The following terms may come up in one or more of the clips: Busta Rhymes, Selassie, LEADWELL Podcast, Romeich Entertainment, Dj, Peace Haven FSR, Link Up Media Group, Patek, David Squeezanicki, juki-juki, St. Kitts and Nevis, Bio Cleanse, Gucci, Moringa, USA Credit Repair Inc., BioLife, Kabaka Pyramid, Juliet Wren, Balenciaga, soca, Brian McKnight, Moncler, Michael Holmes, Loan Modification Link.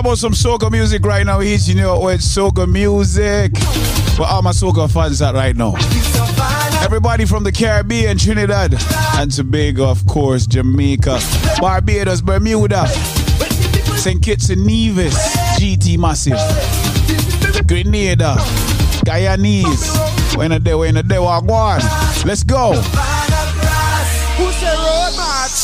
how about some soca music right now? He's, you know, with soca music. Where all my soca fans at right now? Everybody from the Caribbean, Trinidad and Tobago, of course, Jamaica, Barbados, Bermuda, St. Kitts and Nevis, GT Massive, Grenada, Guyanese. When a day, walk on. Let's go. Who's the road march?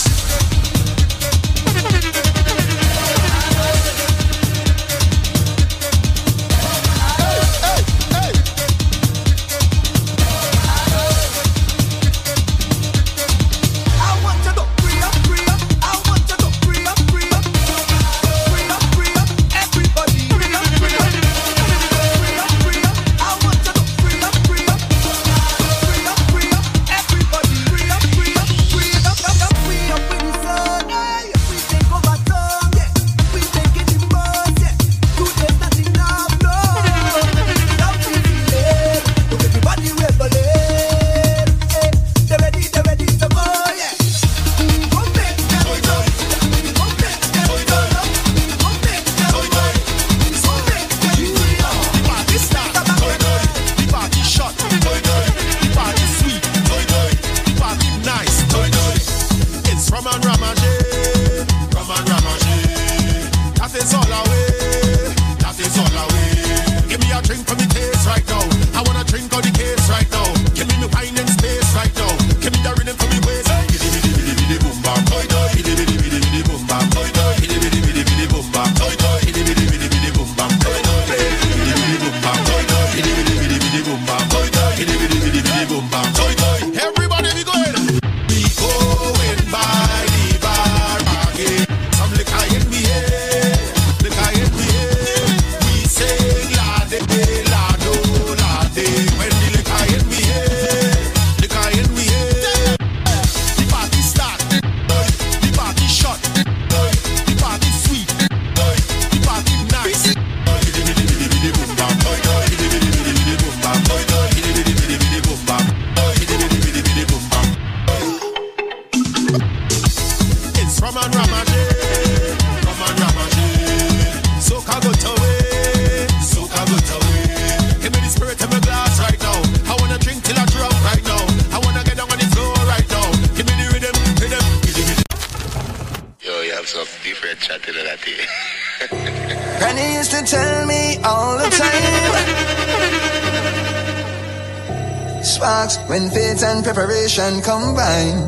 When faith and preparation combine,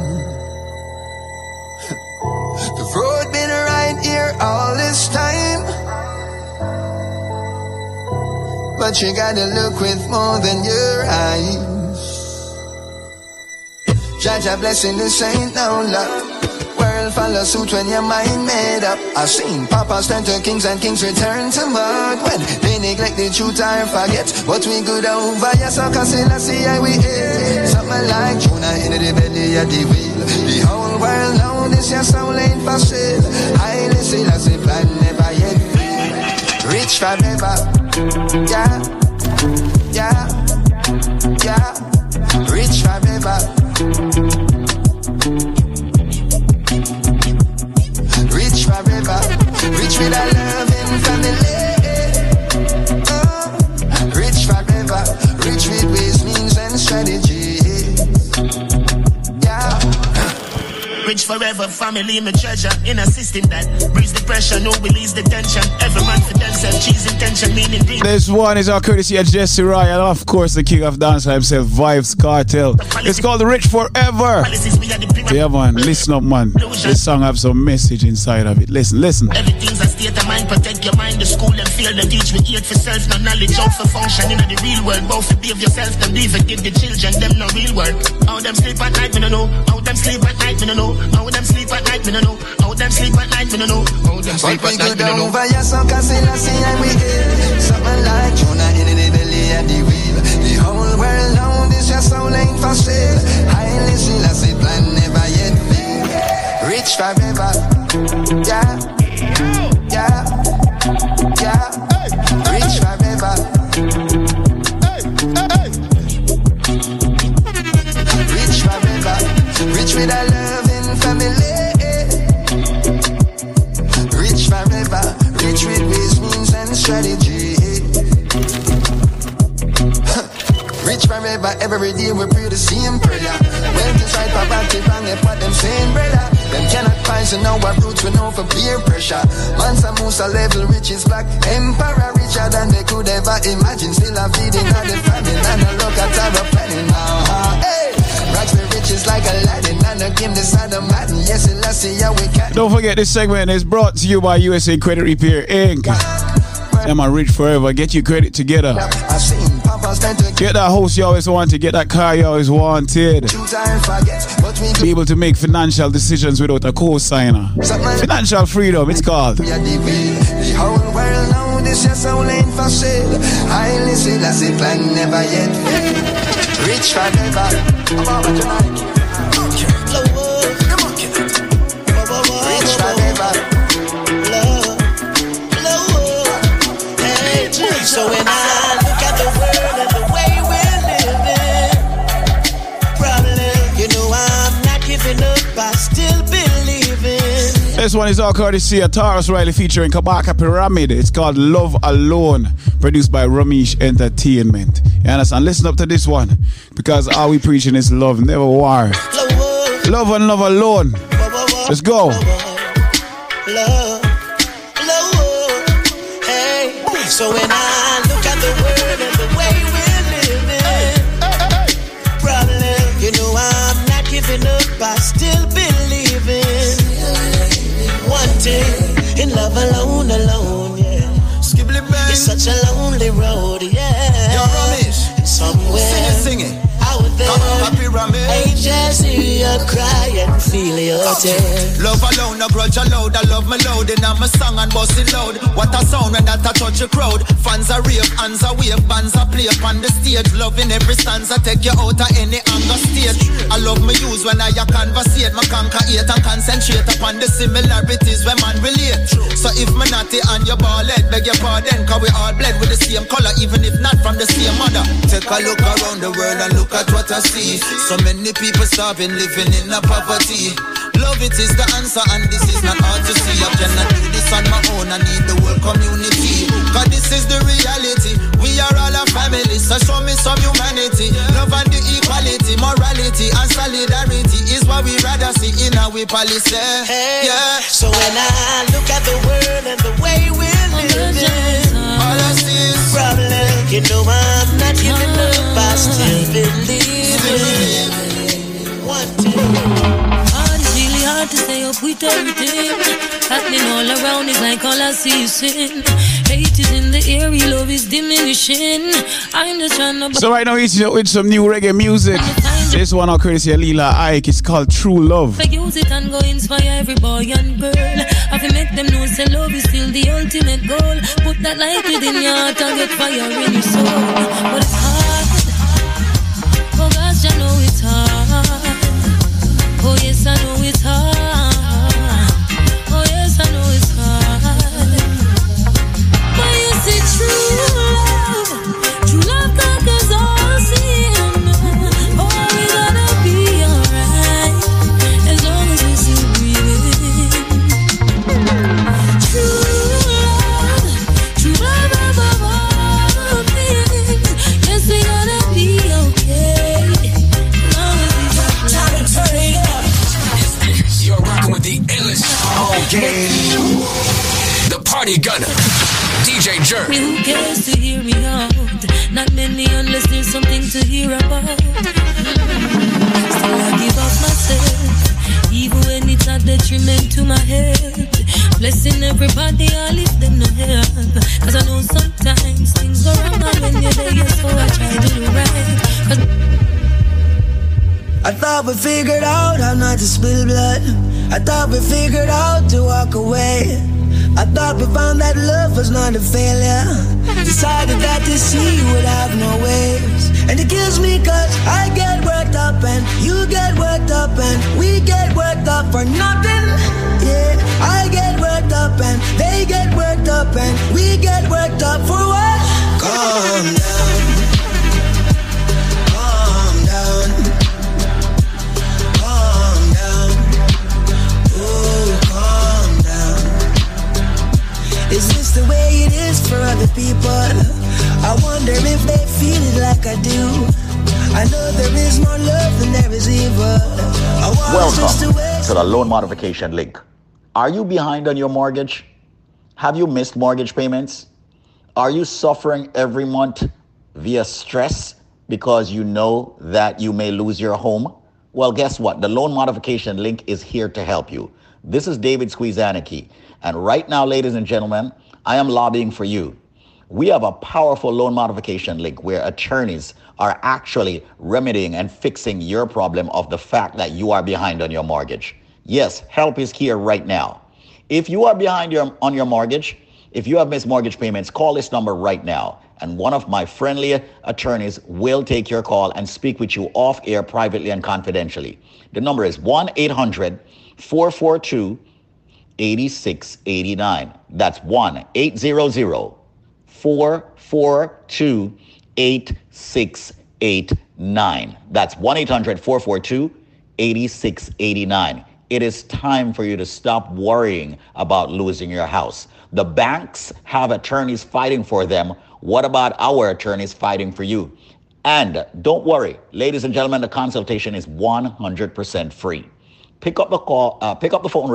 the road been right here all this time, but you gotta look with more than your eyes. Jaja blessing, this ain't no luck. World follow suit when your mind made up. I've seen papas turn to kings and kings return to mud when they neglect the truth or forget what we good over. Yes, I can see, I see how we is. Like Jonah in the belly of the wheel, the whole world now this your soul ain't for sale. I listen as if I never yet rich forever. Yeah, yeah, yeah, rich forever, rich forever, rich with a loving family. Oh, rich forever, rich with ways, means and strategy. Rich forever, family, my treasure. In a system that breeds the pressure, no release the tension. Every man for themselves, cheese intention, meaning deep. This one is our courtesy of Jesse Ryan, of course, the king of dancehall himself, Vybz Kartel. It's called Rich Forever. Yeah, man, listen up, man. This song have some message inside of it. Listen. Everything's a state of mind, protect your mind. The school and field and teach me hate for self, no knowledge out for function. In the real world, both behave yourself, them leave and give the children, them no real work. How them sleep at night, me no know. How them sleep at night, me no know. How them sleep at night, me no know. How them sleep at night, me no know. How them sleep at night, me no know. But we go down via some casillas and we ill. Something like Jonah in the belly of the wheel. The whole world now is your soul ain't for sale. Highly Selassie plan never yet been. Rich forever, yeah, yeah, yeah. Rich forever, rich forever, rich with a loving family. Rich forever, rich with me. but every day we pray the same prayer. Well, to try to back it wrong, if what them saying, brother. Them cannot rise in our roots, we know for peer pressure. Mansa Musa level, rich is black emperor, richer than they could ever imagine. Still a feeding on the famine, and a look at our planning now. Hey! Rocks the riches like Aladdin, and a game the side of Madden. Yes, and let's see how we can. Don't forget, this segment is brought to you by USA Credit Repair Inc. Am I rich forever? Get your credit together. Get that house you always wanted. Get that car you always wanted. Be able to make financial decisions without a co-signer. Financial freedom, it's called. The whole world now, this your soul ain't for sale. I listen as if I never yet. Rich forever. Rich forever. So when I look at the world and the way we're living, probably, you know I'm not giving up, I still believe in. This one is all courtesy of Tarrus Riley featuring Kabaka Pyramid. It's called Love Alone, produced by Romeich Entertainment. You understand? Listen up to this one, because all we preaching is love, never war. Love and love alone. Let's go. Love. Hey. So when I I still believe in one thing, in love alone, alone, yeah. It's such a lonely road, yeah. Yo, Romeich, somewhere, sing it, sing it. Out there, hey Jesse, you cry and feel your tears. Love alone, no grudge allowed. I love my load, and I'm a song and boss it loud. What a sound when that I touch a crowd. Fans are rave, hands are wave, bands are play upon the stage. Love in every stanza, take you out of any anger stage. I love my use when I conversate. My conquer hate and concentrate upon the similarities where man relate. So if my natty and your ballhead, beg your pardon, cause we all bled with the same color, even if not from the same mother. Take a look around the world and look at what I see. So many people starving, living in a poverty. Love it is the answer, and this is not hard to see. I cannot do this on my own, I need the whole community. Cause this is the reality, we are all a family. So show me some humanity, love and the equality. Morality and solidarity is what we rather see in our policy, yeah. So when I look at the world and the way we're living, all I see is problems. You know I'm not giving up, I still believe it. One day. Hard, really hard to stay up with everything happening all around, it's like all I see is sin. Hate is in the air, love is diminishing. I'm just trying to. So right now he's with some new reggae music. This one I'll courtesy of Lila Ike, it's called True Love. Use it and go inspire every boy and girl. Have you make them know say love is still the ultimate goal. Put that light within your heart and get fire in your soul. But it's hard, oh gosh I know it's hard. Oh yes I know it's hard. Oh yes I know it's hard. But you see true love conquers all sin. Oh we're gonna be alright as long as we're still breathing. True love above all things. Yes we're gonna be okay as long as we're still breathing. You're rocking with the endless all game. The party gunner, DJ Jerk. Who cares to hear me out? Not many unless there's something to hear about. Still I give up myself, even when it's a detriment to my health. Blessing everybody, I leave them no help. Cause I know sometimes things go wrong when you're there, yes, so I try to do right. But I thought we figured out how not to spill blood. I thought we figured out to walk away. I thought we found that love was not a failure. Decided that the sea would have no waves. And it kills me cause I get worked up and you get worked up and we get worked up for nothing. Yeah, I get worked up and they get worked up and we get worked up for what? Calm down. Calm down. Is this the way it is for other people? I wonder if they feel it like I do. I Welcome to the Loan Modification Link. Are you behind on your mortgage? Have you missed mortgage payments? Are you suffering every month via stress because you know that you may lose your home? Well, guess what? The Loan Modification Link is here to help you. This is David Squeezanicki. And right now, ladies and gentlemen, I am lobbying for you. We have a powerful Loan Modification Link where attorneys are actually remedying and fixing your problem of the fact that you are behind on your mortgage. Yes, help is here right now. If you are behind on your mortgage, if you have missed mortgage payments, call this number right now. And one of my friendly attorneys will take your call and speak with you off air privately and confidentially. The number is 1-800-442-8689. That's 1-800-442-8689. That's 1-800-442-8689. It is time for you to stop worrying about losing your house. The banks have attorneys fighting for them. What about our attorneys fighting for you? And don't worry, ladies and gentlemen, the consultation is 100% free. Pick up the phone.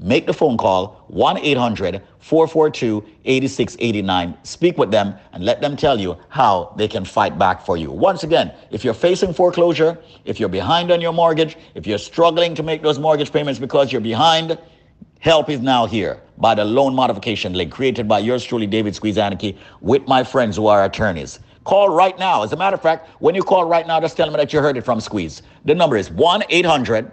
Make the phone call, 1-800-442-8689. Speak with them and let them tell you how they can fight back for you. Once again, if you're facing foreclosure, if you're behind on your mortgage, if you're struggling to make those mortgage payments because you're behind, help is now here by the Loan Modification Link created by yours truly, David Squeezanicki, with my friends who are attorneys. Call right now. As a matter of fact, when you call right now, just tell them that you heard it from Squeeze. The number is 1-800-442-8689.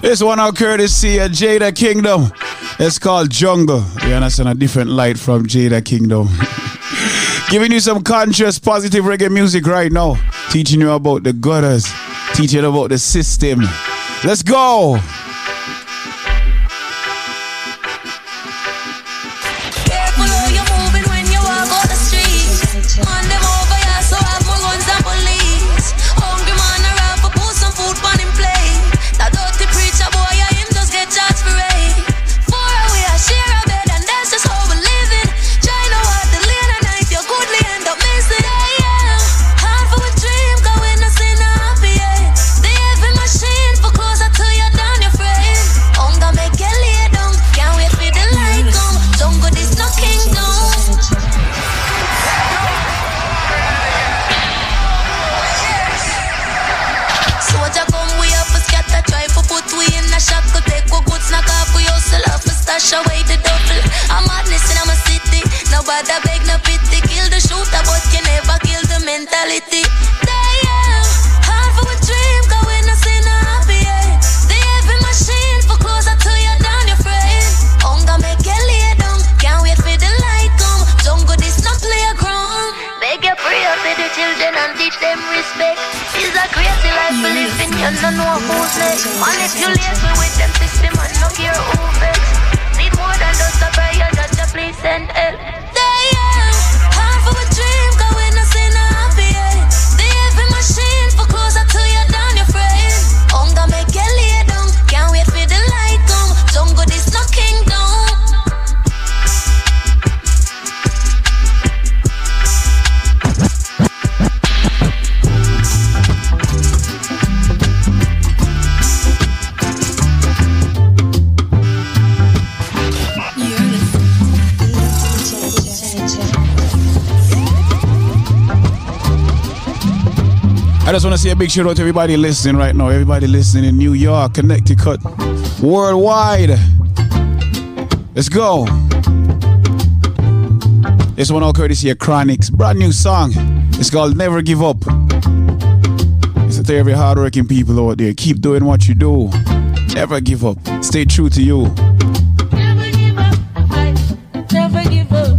This one out courtesy of Jada Kingdom. It's called Jungle. You understand? A different light from Jada Kingdom. Giving you some conscious, positive reggae music right now. Teaching you about the gutters. Teaching you about the system. Let's go! God, I beg no pity. Kill the shooter, but you never kill the mentality. Damn, hard for a dream, cause we no see no happy end. The heavy machine, for closer to you than your friend. Hunger make you lay down, can't wait for the light come. Jungle this no playground. Beg your prayer for the children and teach them respect. It's a crazy life we live in, you no know who's next. Manipulate me with them system and no care who vex. Need more than just a prayer, just a place and help. I just want to say a big shout out to everybody listening right now. Everybody listening in New York, Connecticut, worldwide. Let's go. This one all courtesy of Chronixx. Brand new song. It's called Never Give Up. It's to every hardworking people out there. Keep doing what you do. Never give up. Stay true to you. Never give up. Never give up.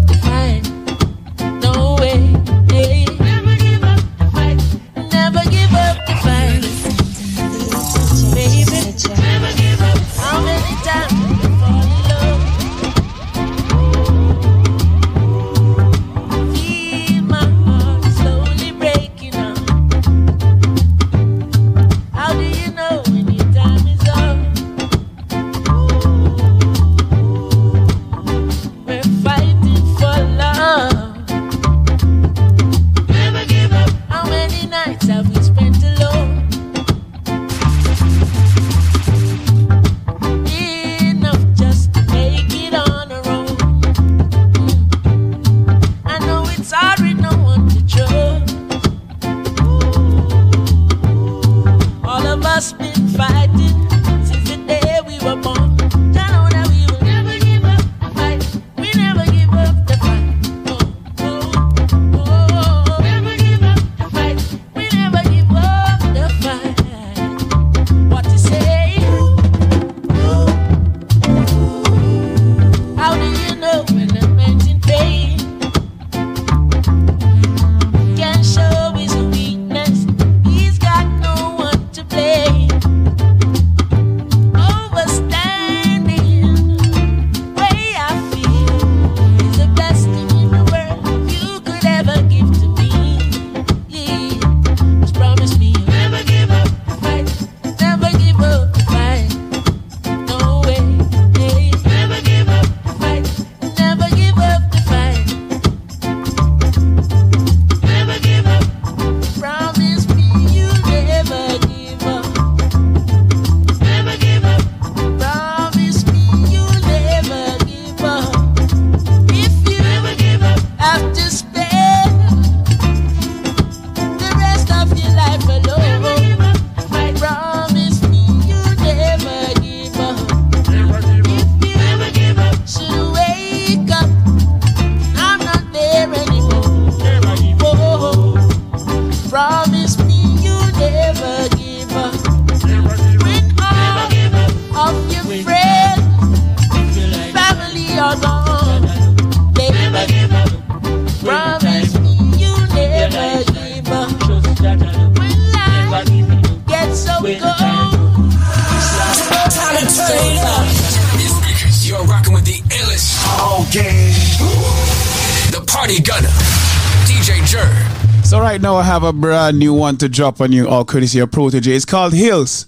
A brand new one to drop on you, all courtesy of Protégé. It's called Hills,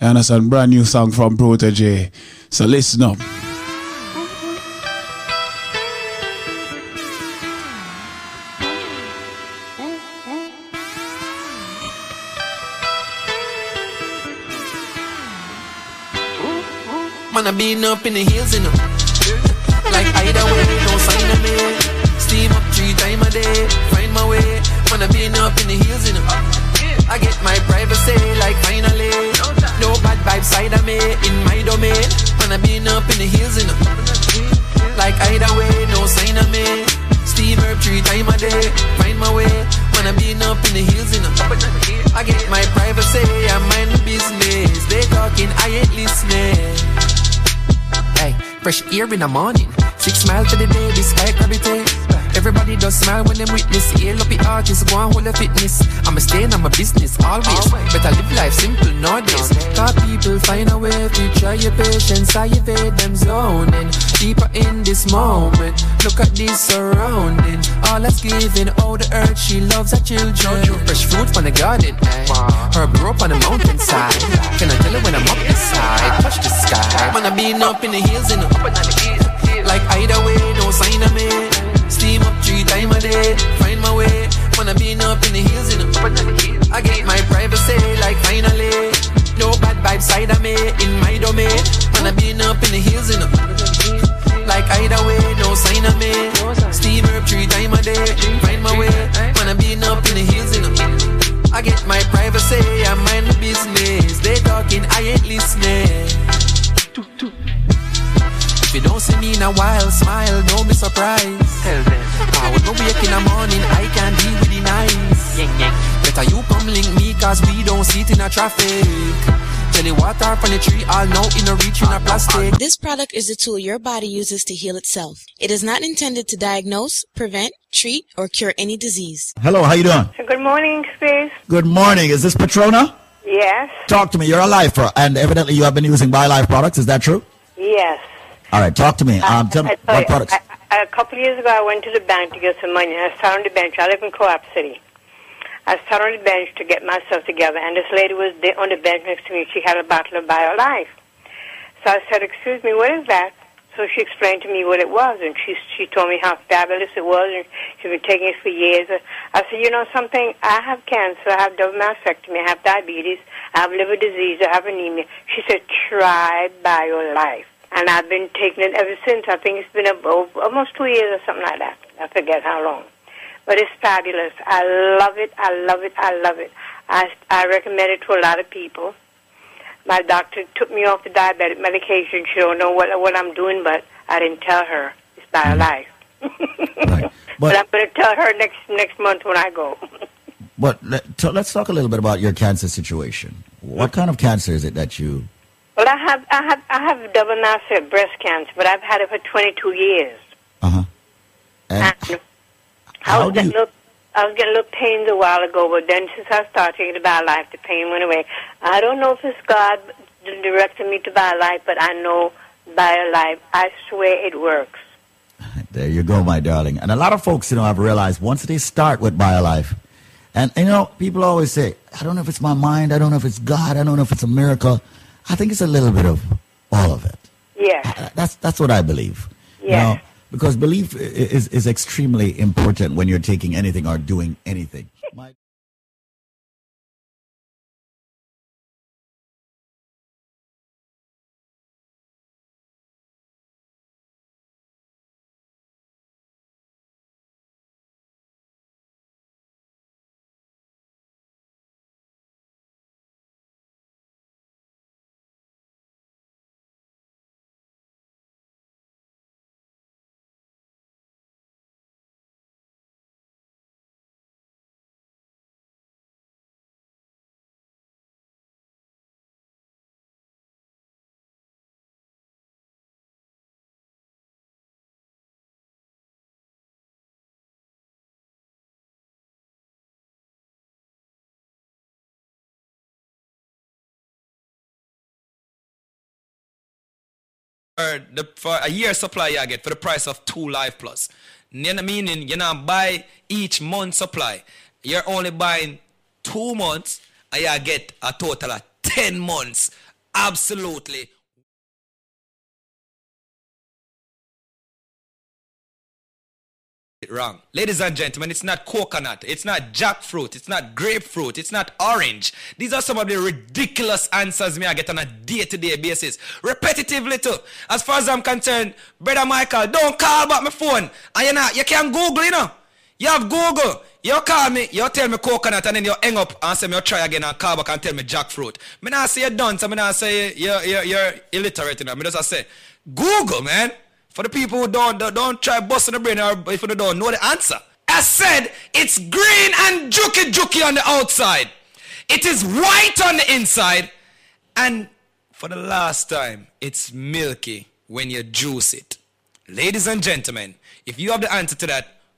and it's a brand new song from Protégé. So listen up. Man, I been up in the hills, you know, like either way, no sign of me. Steam up 3 times a day, find my way. When I been up in the hills, you know, I get my privacy like finally. No bad vibes side of me in my domain. When I been up in the hills, you know, like either way, no sign of me. 3 times a day. Find my way. Wanna be up in the hills, you know. I get my privacy, I mind the business. They talking, I ain't listening. Hey, fresh air in the morning. 6 miles to the day, this high gravity. Everybody does smile when them witness. Heal up the artist, go on hold the fitness. I'ma stay in my business, always. Better live life simple, nowadays. Car people find a way to try your patience. I evade them zoning. Deeper in this moment, look at this surrounding. All that's given, all the earth, she loves her children. Fresh fruit from the garden, her grew up on the mountainside. Can I tell her when I'm up this side? Touch the sky. Wanna be up in the hills and up in the hills. Like either way, no sign of me. Steam up 3 times a day. Find my way. Wanna be up in the hills, you know. I get my privacy, like finally. No bad vibes side of me, in my domain. Wanna be up in the hills, you know. Like either way, no sign of me. Steam up 3 times a day. Find my way. Wanna be up in the hills, you know. I get my privacy, I mind the business. They talking, I ain't listening. If you don't see me in a while, smile, don't be surprised. Tell them I will go wake in the morning, I can be really nice. Better you come link me, cause we don't sit in a traffic. Tell the water from the tree, I'll know in a reach in a plastic. This product is a tool your body uses to heal itself. It is not intended to diagnose, prevent, treat, or cure any disease. Hello, how you doing? Good morning, Chris. Good morning, is this Patrona? Yes. Talk to me, you're a lifer, and evidently you have been using BioLife products, is that true? Yes. All right, talk to me. Tell me what products. A couple of years ago, I went to the bank to get some money. I sat on the bench. I live in Co-op City. I sat on the bench to get myself together, and this lady was there on the bench next to me. She had a bottle of BioLife. So I said, excuse me, what is that? So she explained to me what it was, and she told me how fabulous it was, and she'd been taking it for years. I said, you know something? I have cancer. I have double mastectomy. I have diabetes. I have liver disease. I have anemia. She said, try BioLife. And I've been taking it ever since. I think it's been almost 2 years or something like that. I forget how long. But it's fabulous. I love it. I love it. I love it. I recommend it to a lot of people. My doctor took me off the diabetic medication. She don't know what I'm doing, but I didn't tell her. It's BioLife. Right. But I'm going to tell her next month when I go. But let's talk a little bit about your cancer situation. What kind of cancer is it that you... Well, I have double mastectomy breast cancer, but I've had it for 22 years. Uh-huh. And I was getting little pains a while ago, but then since I started taking BioLife, the pain went away. I don't know if it's God directed me to BioLife, but I know BioLife. I swear it works. There you go, my darling. And a lot of folks, you know, I've realized once they start with BioLife, and, you know, people always say, I don't know if it's my mind, I don't know if it's God, I don't know if it's a miracle. I think it's a little bit of all of it. Yeah. That's what I believe. Yeah. Now, because belief is extremely important when you're taking anything or doing anything. For a year supply you get for the price of 2 Life Plus. You know, meaning you're not buy each month supply. You're only buying 2 months and you get a total of 10 months. Absolutely. It's wrong. Ladies and gentlemen, it's not coconut, it's not jackfruit, it's not grapefruit, it's not orange. These are some of the ridiculous answers me I get on a day-to-day basis. Repetitively too. As far as I'm concerned, Brother Michael, don't call back my phone. And you can Google, you know. You have Google. You call me, you tell me coconut, and then you hang up and say me you try again and call back and tell me jackfruit. Me not say you're done, so me not say you're illiterate, you know. Me just say, Google, man. For the people who don't try busting the brain, or if you don't know the answer, I said, it's green and juki-juki on the outside. It is white on the inside. And for the last time, it's milky when you juice it. Ladies and gentlemen, if you have the answer to that,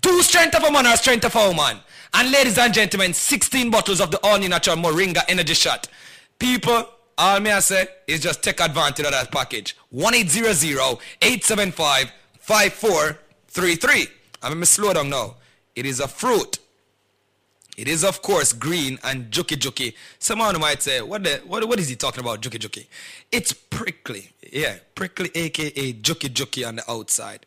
2 Strength of a Man or Strength of a Woman. And ladies and gentlemen, 16 bottles of the all natural Moringa energy shot. People, all me I say is just take advantage of that package. 1-800-875-5433. I'm going to slow down now. It is a fruit. It is, of course, green and juki-juki. Someone might say, what is he talking about, juki-juki? It's prickly. Yeah, prickly, a.k.a. juki-juki on the outside.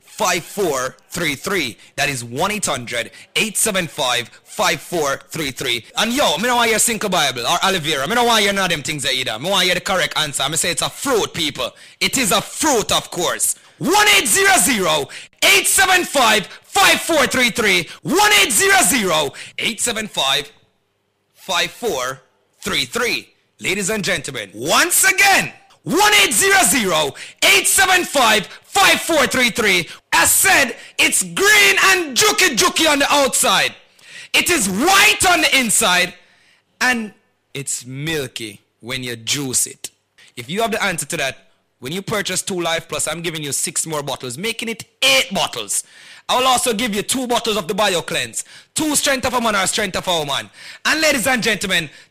That is 1-800-875-5433. And yo, I don't want your single Bible or aloe vera. I don't want your none of them things there either. I want your the correct answer. I'm say it's a fruit, people. It is a fruit, of course. 1-800-875-5433. 1-800-875-5433. Ladies and gentlemen, once again, 1-800-875-5433. I said it's green and juki-juki on the outside. It is white on the inside. And it's milky when you juice it. If you have the answer to that, when you purchase 2 Life Plus, I'm giving you 6 more bottles, making it 8 bottles. I will also give you 2 bottles of the Bio Cleanse. 2 Strength of a Man or Strength of a Woman. And ladies and gentlemen,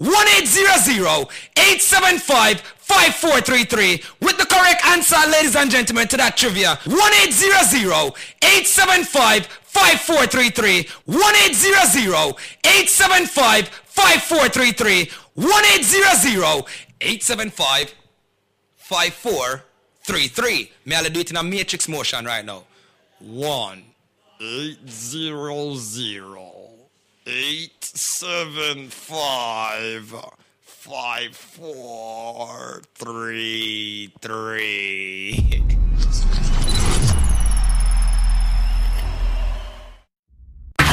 1-800-875-5433 with the correct answer, ladies and gentlemen, to that trivia. 1-800-875-5433. 1-800-875-5433. 1-800-875-5433. May I do it in a matrix motion right now? 1-800-875-5433.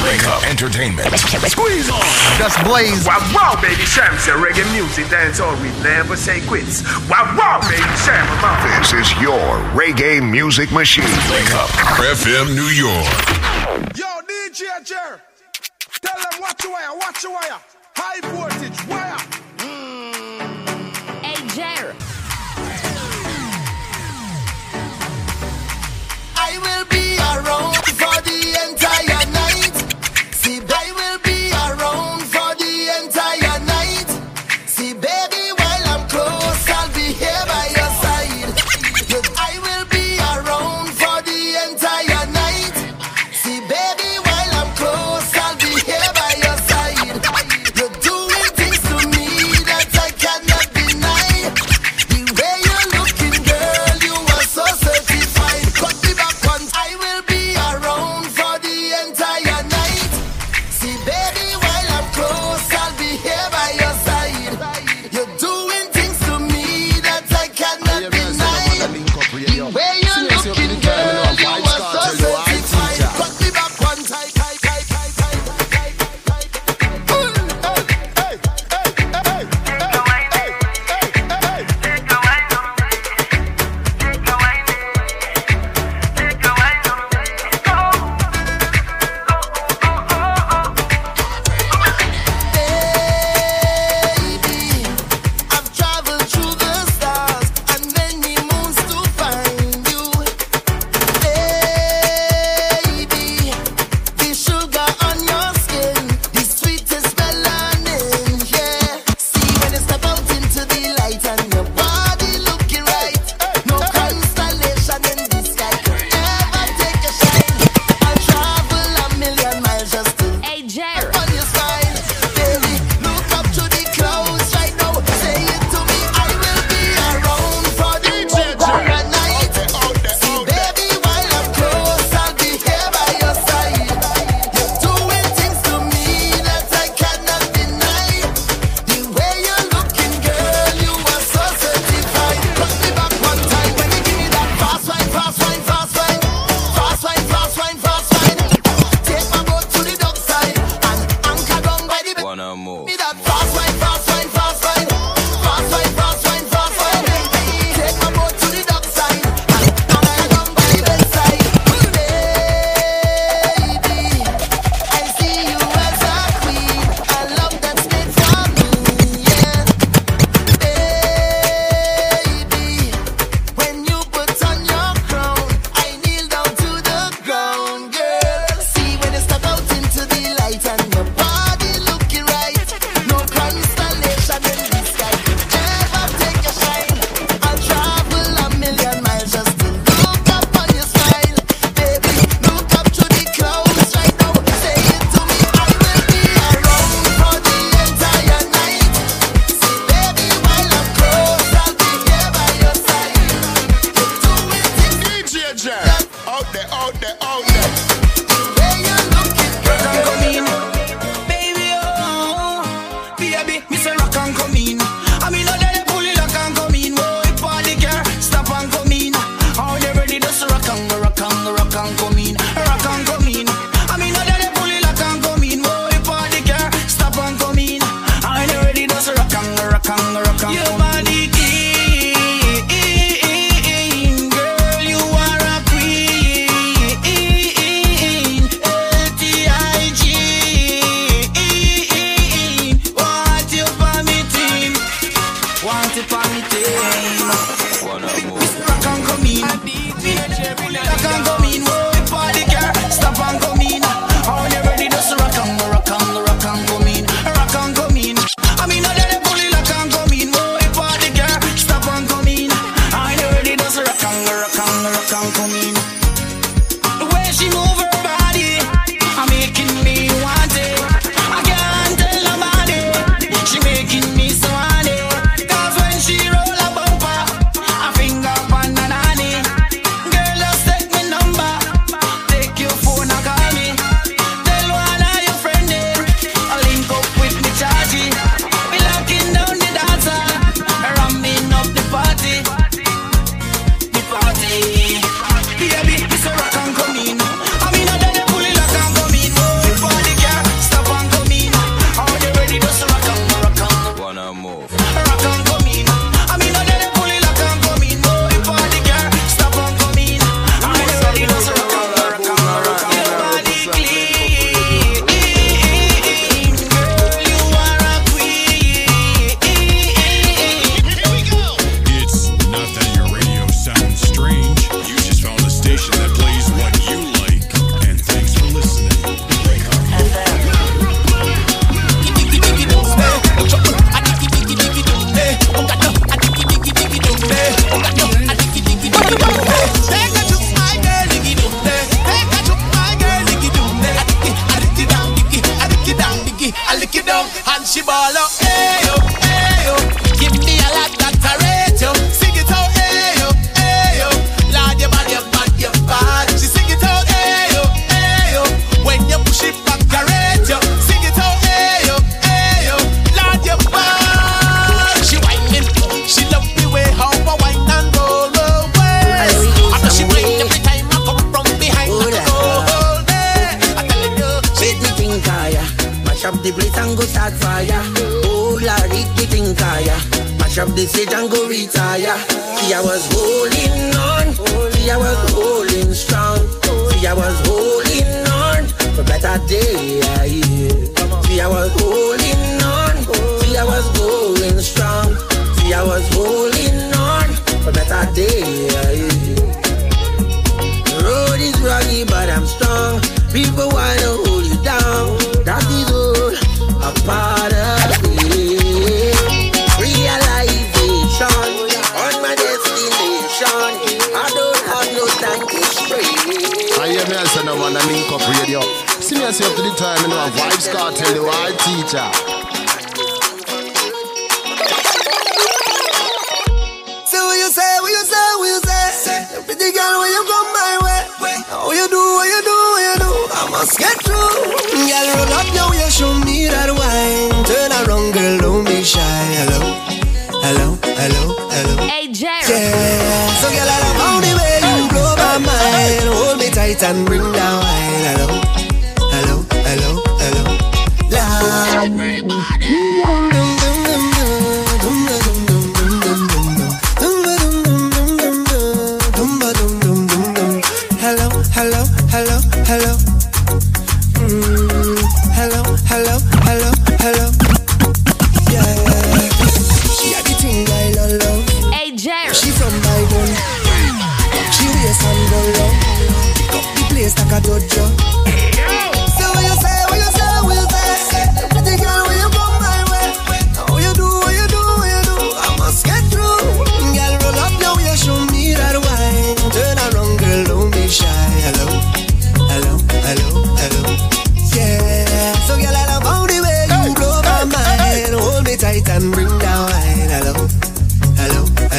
Link Up Entertainment. Squeeze on. Just blaze. Wow, wow, baby Shams, your reggae music dance all we never say quits. Wow, wow, baby Shams. This is your reggae music machine. Link Up FM New York. Yo, DJ Jer, tell them watch your wire, high voltage wire. Hey Jer, I will be around for the entire night. See, I will be around for the entire night. See, baby, while I'm close, I'll be here by your side. I will be around for the entire night. See, baby, while I'm close, I'll be here by your side. You're doing things to me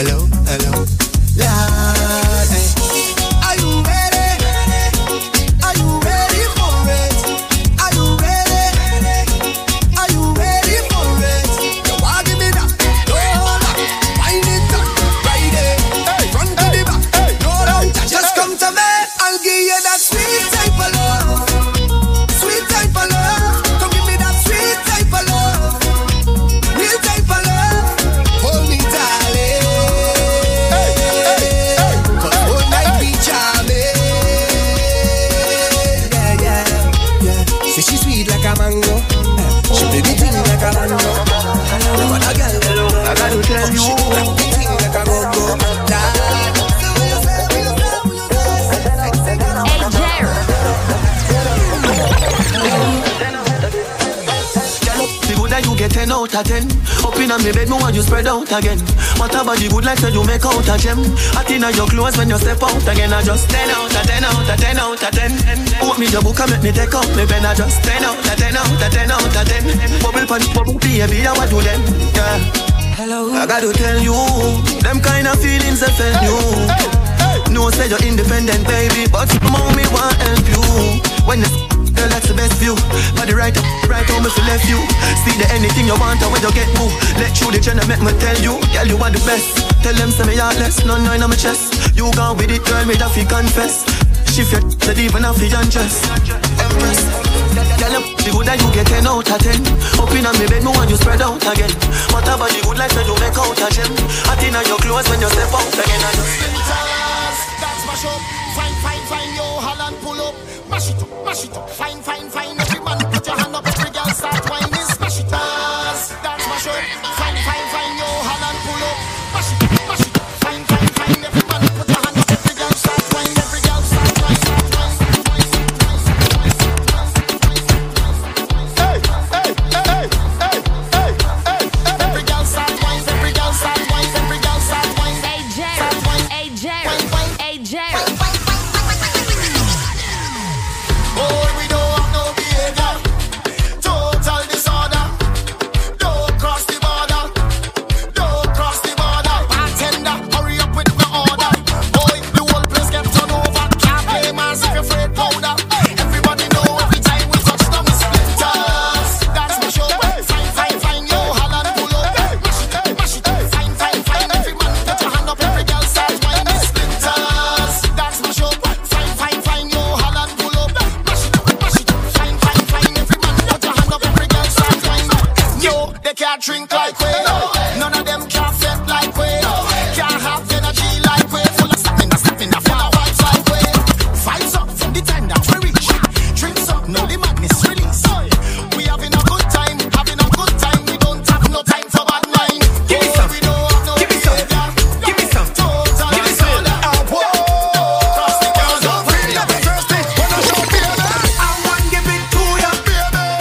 Hello, hello, hello, Lord, are you ready? out of 10. Up in a me bed, me want you spread out again. What about you good like said you make out a gem? I think of your clothes when you step out again. I just 10 out of 10 out of 10 out of 10. Open me your book and make me take out me pen. I just 10 out of 10 out of 10 out of 10. Bubble pan, bubble baby, I want to them. Yeah. Hello. I gotta tell you, them kind of feelings affect you. No say you're independent, baby, but mommy want help you. When the that's the best view, but the right home if you left you. See the anything you want and when you get moved. Let you the channel make me tell you, girl you are the best. Tell them say me heartless, none nine on my chest. You gone with it girl, me that fi confess. Shift your that even off the undress. Empress, girl the good that you get 10 out of 10. Up in me bed, me want you spread out again. What about the good life that you make out of them? I think of your clothes when you step out again. I just that's my shop. Fine, yo, Holland pull up. Mash it up, fine. Every man put your hand up, every girl start whining. Smash it up, dance, mash up. Fine, yo, Holland pull up. Mash it up, fine. Every man put your hand up, every girl start whining. Hey. Every girl start whining. Hey Jerry. Drink like we, none of them can't fit like we, can't have energy like we, full of snapping, full of vibes like we. Vibes up from the time that we reach, drinks up, no the madness release. We having a good time, we don't have no time for bad mind. Give me some. Cross the girls over here, the first thing, wanna show baby. I want give it to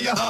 ya, baby.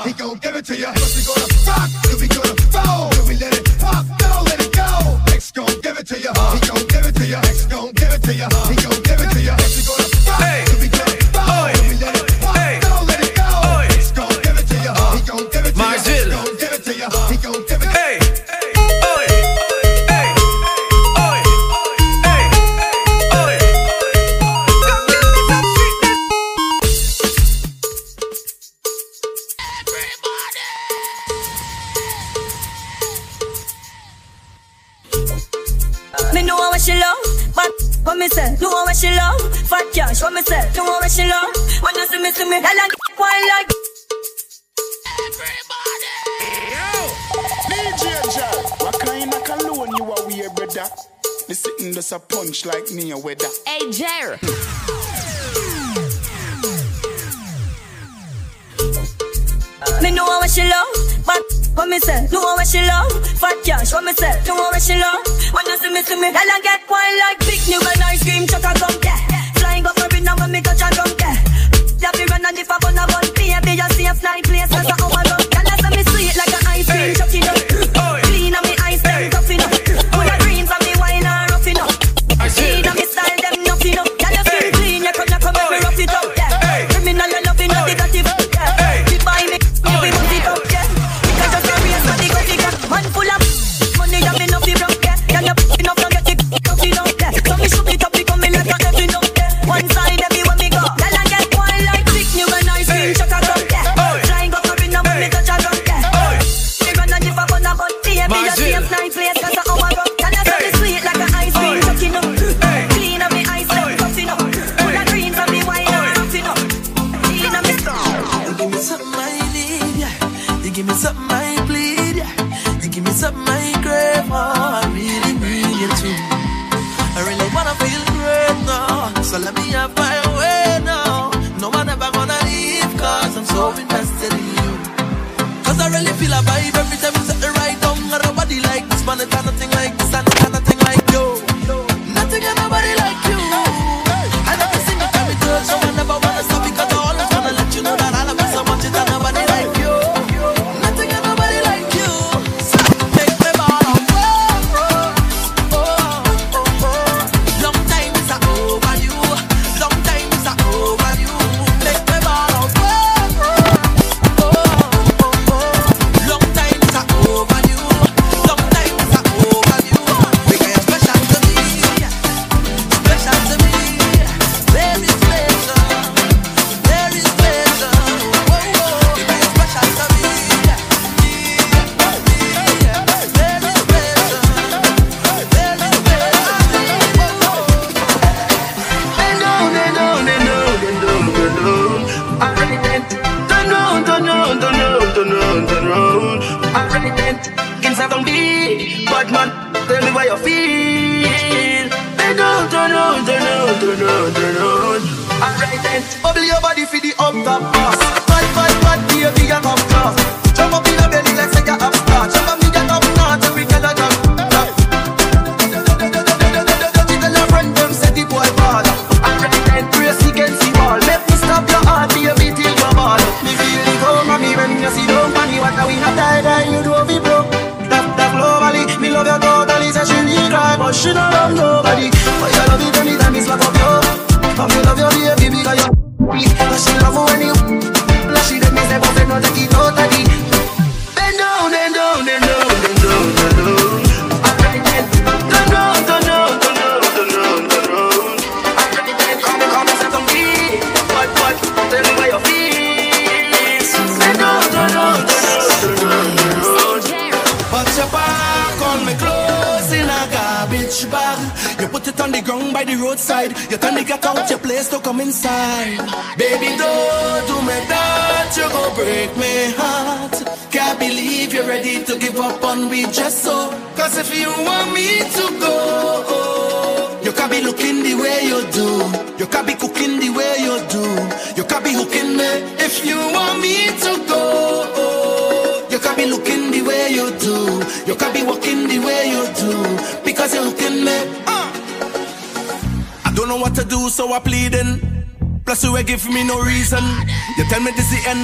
Flying up for it now when me touch a drum, yeah. Love me run and if I wanna run, baby, you see. just like places. That's how I love. Y'all let me sweet like an ice cream chucking up. Clean on me ice, them toughin' up. Put the greens on me wine and roughing up. Clean on me style, them nothing up. Y'all let me clean, you could not come and rough it up. Criminal, you love it, not the dirty fuck. We buy me, we put it up, yeah. Because just a race for the gutty gun. Man full of money, y'all me nothing broke, yeah. Y'all not f***ing up, don't get it f***ing up, yeah. So me shoot it up, become me like a heavy up, yeah. One side, everywhere me go.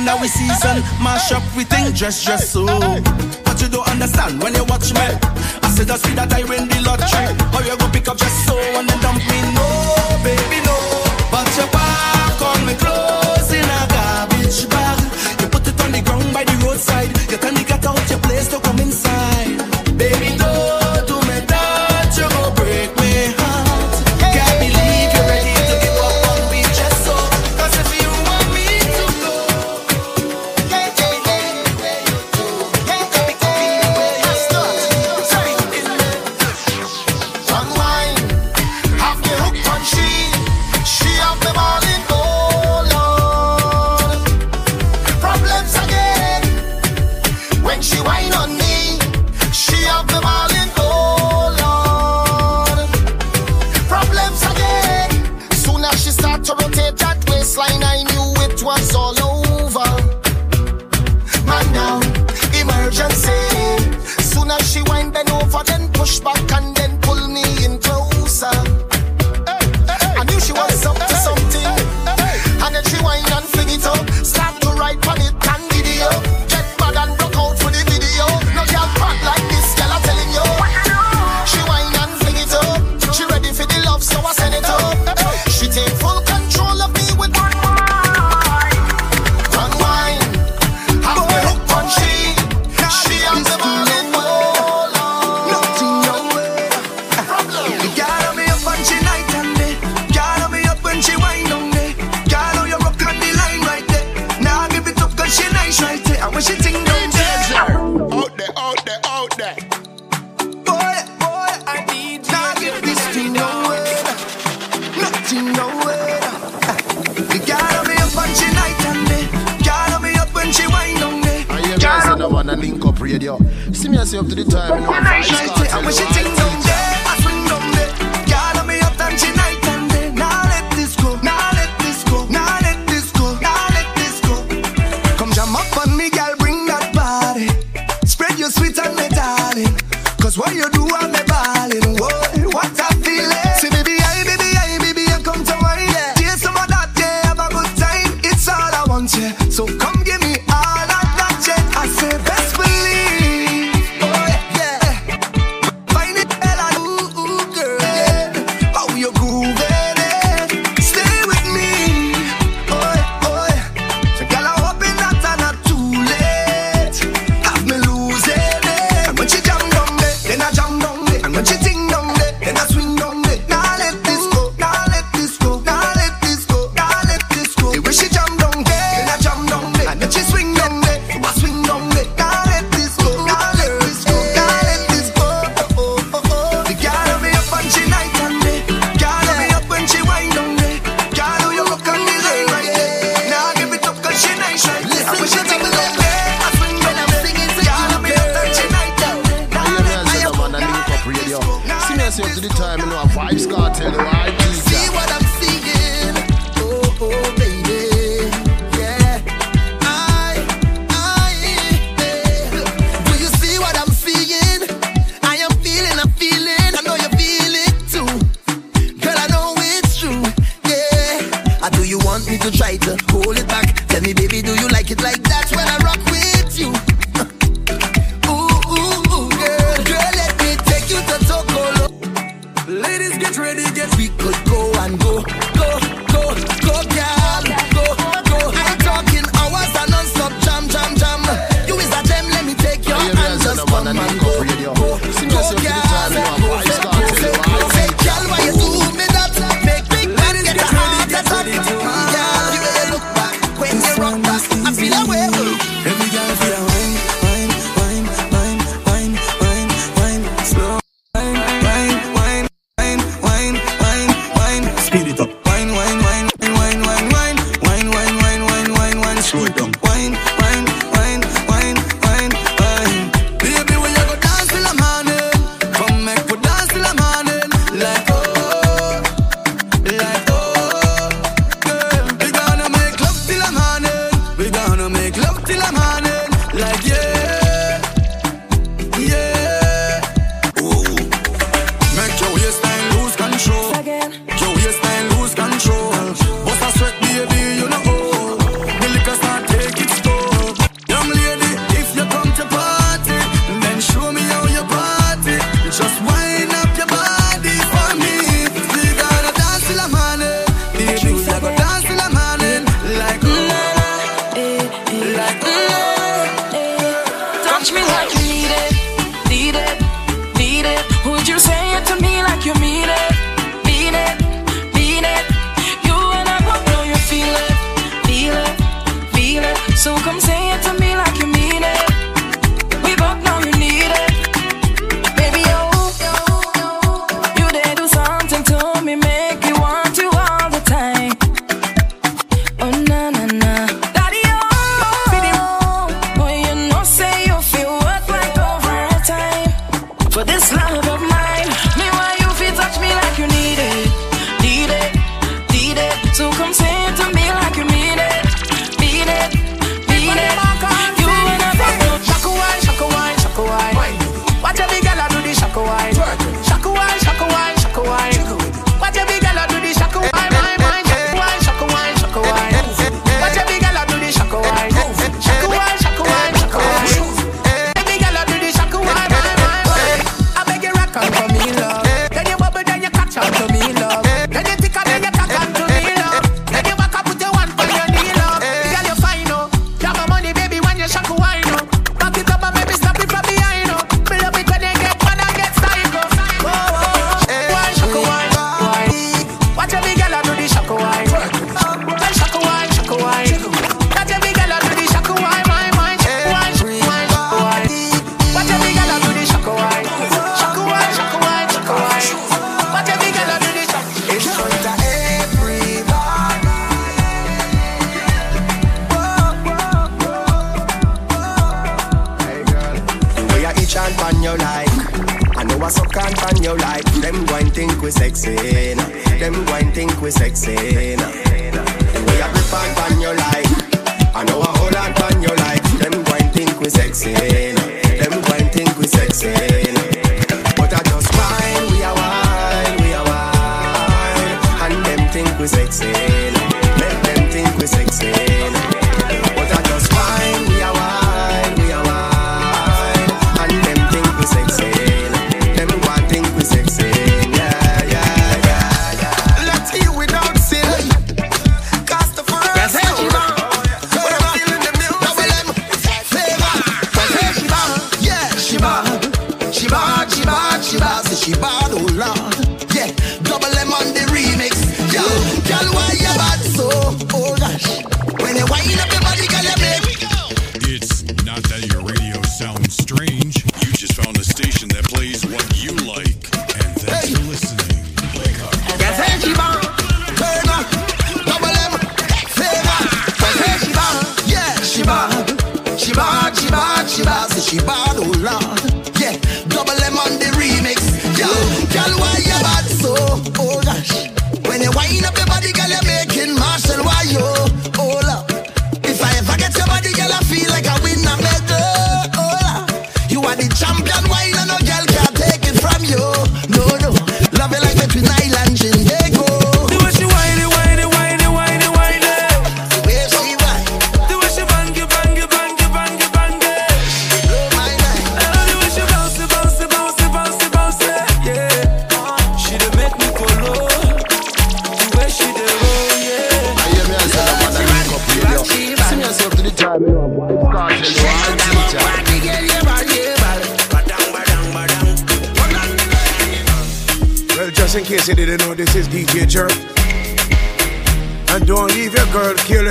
Now we season, mash up we think just so. But you don't understand when you watch me. I said I see that I win the lottery. Or you go pick up just so and then dump me. No, baby, no. But your back on me clothes in a garbage bag. You put it on the ground by the roadside. You tell me get out your place to come inside. Baby, don't do me that. You go break me heart. Can't believe you're ready to give up on me just so. Cause if you See me yourself to the time. I wish it ain't down there. I swing down there. Girl, me up and she night and day. Now let this go. Now let this go. Now let this go. Now let this go. Come jam up on me, girl. Bring that body. Spread your sweet and me darling. Cause what you do, I'm a ballin'. Whoa, what a feeling. See baby, I baby, I baby, I come to wine. Yeah. Dear some of that day, have a good time. It's all I want, yeah. So come. Come say it to me like you mean it, mean it, mean it. You and fuck up on your life. Them go and think we sexy, nah. Them go and think we sexy, nah. The way I grip on your life, I know I hold on your life. Them go and think we sexy, nah. Them go and think we sexy, nah. But I just find we are wild, we are wild. And them think we sexy, nah. Let them think we sexy, nah.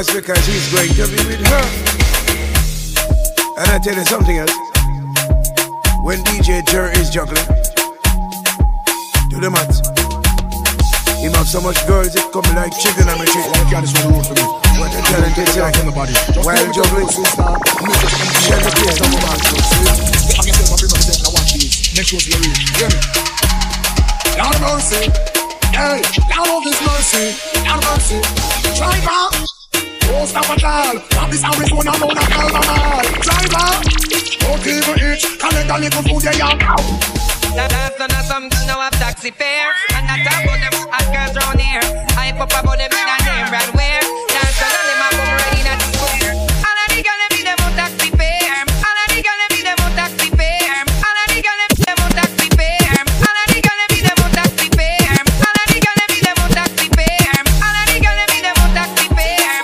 Because he's going to be with her. And I tell you something else, when DJ Jer is juggling do the maths, he must so much girls it come like chicken and a chicken. I got this one road for me. What the talent is like in the body. While juggling share the place of a man. I can tell my people that I want these. Next one's your ear. Hear me. Lord of mercy. Hey, Lord of his mercy. Lord of mercy. Driver, don't stop at all. That is how it's going on a calmer man. Driver, don't give a itch. Collect a little food they are now. That's none of some know of taxi fare. And I talk about them hot girls round here. I pop up about them in a name brand wear. That's none of them I come ready not to swear. All of the girls be them on taxi fare. All of the girls be them on taxi fare. All of the girls be them on taxi fare. All of the girls be them on taxi fare. All of the girls be them on taxi fare. All of the girls be them on taxi fare.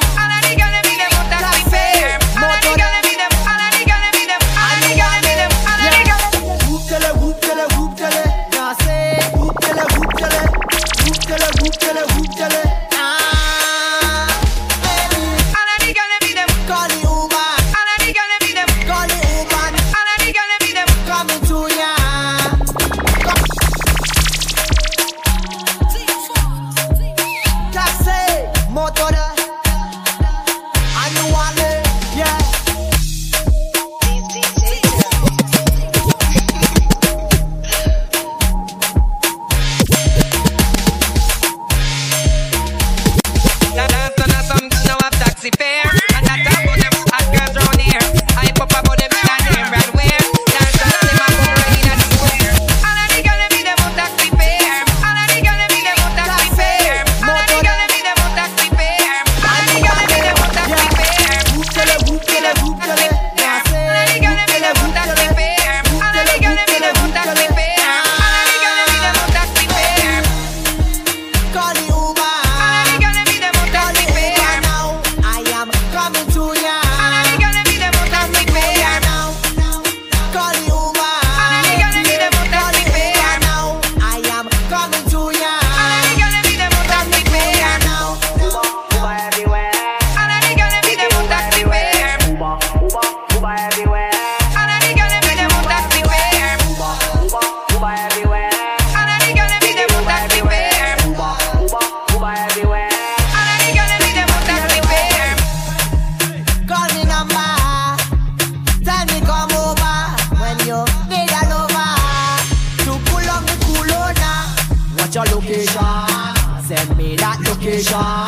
your location. Send me that location.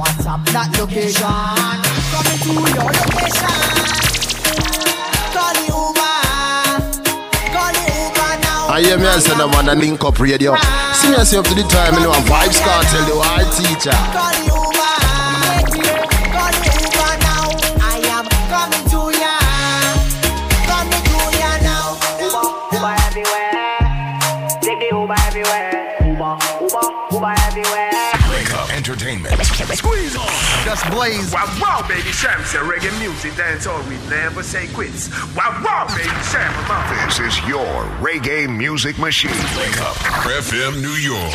What's up that location? Coming to your location. Call the Uber. Call the Uber now. I hear me and send them on the Link Up Radio. See me and see up to the time. And you have Vybz Kartel, the white teacher. Call the Uber. Entertainment. Squeeze on. Just blaze. Wow, wow, baby Sham. Reggae music, dance all we never say quits. Wow, wow, baby Sham. This is your reggae music machine. Link Up. FM New York.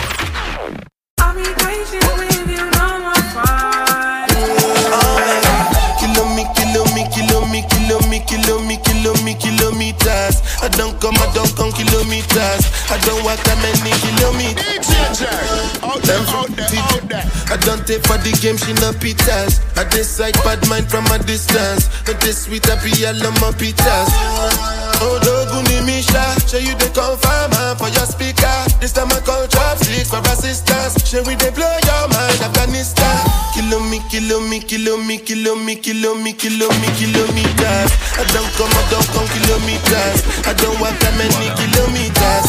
I'll be patient with you, no more fight. Kilometers. I don't come kilometers. I don't walk that many kilometers. I don't take for the game, she no pitas. I decide bad mind from a distance. But this sweet happy yellow my pitas. Oh, Doguni Misha, show you the confirmer for your speaker. This time I call chopsticks for assistance. Show we they blow your mind, Afghanistan. Kilometers. I don't come kilometers. I don't walk that many kilometers.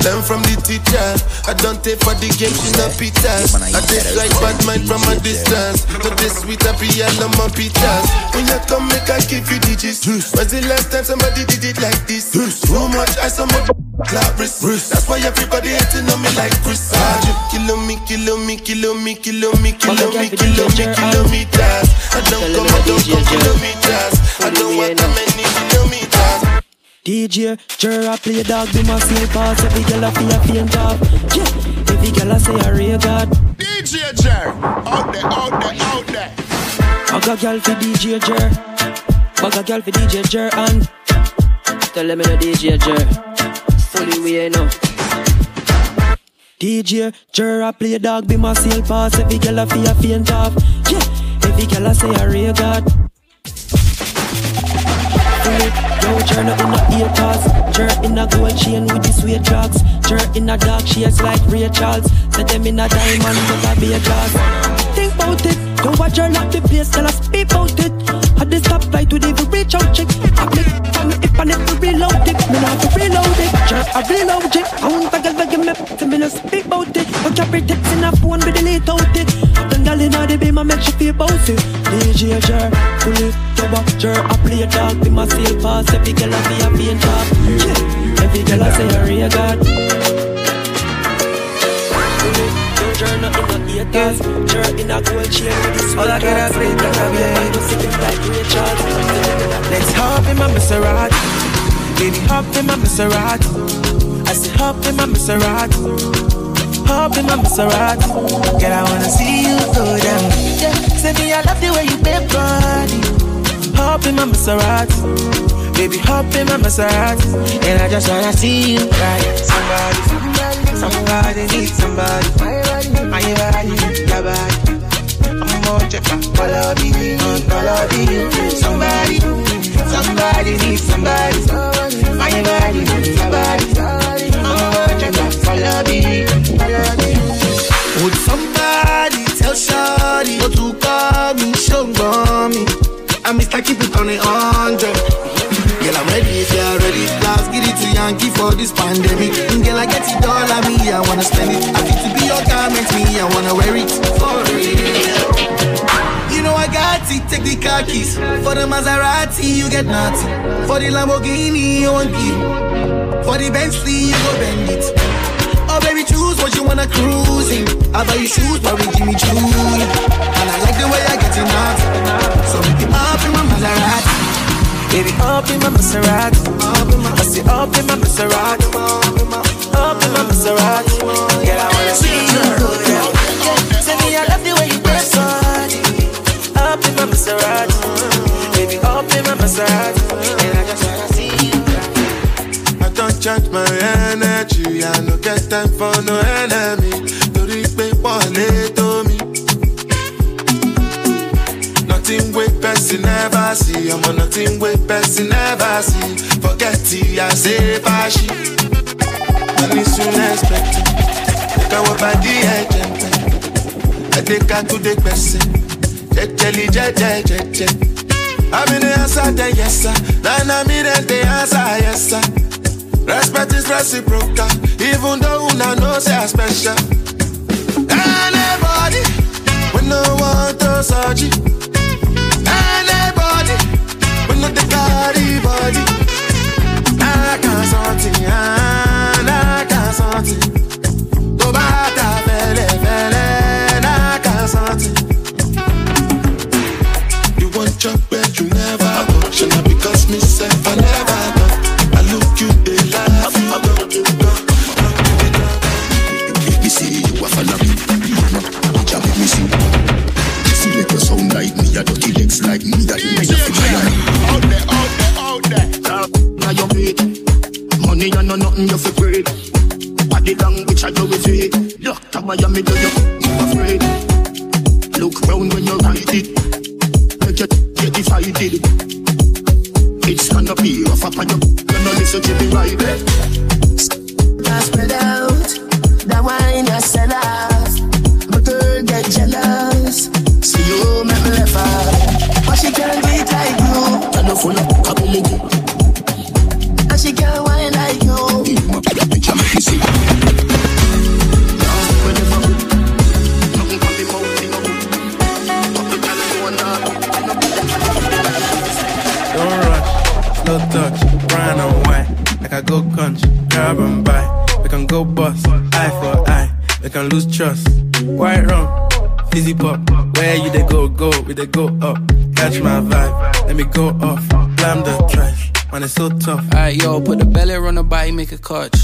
Learn from the teacher. I don't take for the game, she no pitas. I just like bad mind from a distance. But this sweet happy, I love my pitas. When you come, make I give you digits. Was the last time somebody did it like this? So much I saw my clappers. That's why everybody hating on me like Chris. Kilometers. I don't come kilometers. I don't want that many kilometers. DJ, Jura play dog, do my sleepers. Every girl a feel a faint job. Yeah, every girl a say a real god. DJ Jer, out there. Bag a girl for DJ Jer, bag a girl for DJ Jer, and tell them no DJ Jer, fully we ain't no. DJ Jura play dog, be my sleepers. Every girl a feel a faint job. Yeah, every girl a say a real god. Don't turn up in the ear toss. Jerk in a gold chain with the sweet drugs. Jerk in a dark shades like Ray Charles. Set them in a diamond with a beer glass. Think about it. Go watch your lock the place. Tell us speak about it. Had the stoplight with every reach out chick. I click on it if I never reload it. Me not to reload it. Jerk I reload it. I won't forget what you meant to me. No speak about it. But your pretext in a phone with the late out it. Then girl in the beam I make you feel about it. DJ Jerk, fully I play a dog with my seal pass. Every girl I be a pain job. Every girl I say a real god. Don't turn up in the eaters. Turn in a gold chair with the sweet girls. I don't see them like Ray Charles. Let's hop in my Maserati. Baby hop in my Maserati. I say hop in my Maserati. Hop in my Maserati. Girl I wanna see you go down. Say me I love the way you make body. Hop in my Maserati, baby hop in my Maserati, and I just wanna see you right. Somebody need somebody. My body need your body. I'm more checker, follow me. Somebody need somebody. My body need your body. I'm more checker, follow me. Would somebody tell Shawty to call me, show me. I miss like keep it on 100. Girl, I'm ready if you're ready. Let's get it to Yankee for this pandemic. Girl, I get it all on me, I wanna spend it. I fit to be your garment, me, I wanna wear it for real. You know I got it, take the car keys. For the Maserati, you get nothing. For the Lamborghini, you won't give. For the Bentley, you go bend it. Oh baby, choose what you wanna cruise in. I buy you shoes, but we Jimmy Choo. And I like the way I get it now. So make it up in my Maserati. Baby, up in my Maserati. I say up in my Maserati. Up in my Maserati. Girl, I wanna see you go down. Tell me I love the way you press on. Up in my Maserati. Baby, up in my Maserati. And I just wanna see you down. I don't charge my energy. I no get time for no enemy. No respect for little me. Nothing with person never see. I'm on nothing with person never see. Forget it, I say, Bashi. And it's soon expected. Kawa body I think I could take person. I'm in the answer, the yes sir. Then I'm in the answer, yes sir. Respect is reciprocal, even though una know say I special. Anybody, we no want to search you. Anybody, we no the body body. I can't something, I can't something. Go back to belle belle, I can't something. You want your bed, you never go. Should not because me said I never. Like me that you make it out there. Now you're paid. Money and no nothing you feel great. Body language I do with it. Look to Miami do you not afraid. Look round when you write it. Make your get divided. It's gonna be rough up on you. You're not listen to me right there. That's spread out. That wine that sell out. But girl get jealous. See you make me left out. But she can't eat like you. I don't follow up on me. And she can't wine like you. Don't rush, slow touch, brown and white. Like I go country, grab and buy. We can go bust, eye for eye. We can lose trust, white rum. Easy pop, where you they go, we they go up. Catch my vibe, let me go off. Blam the trash, man it's so tough. Alright yo, put the belly on the body, make a clutch.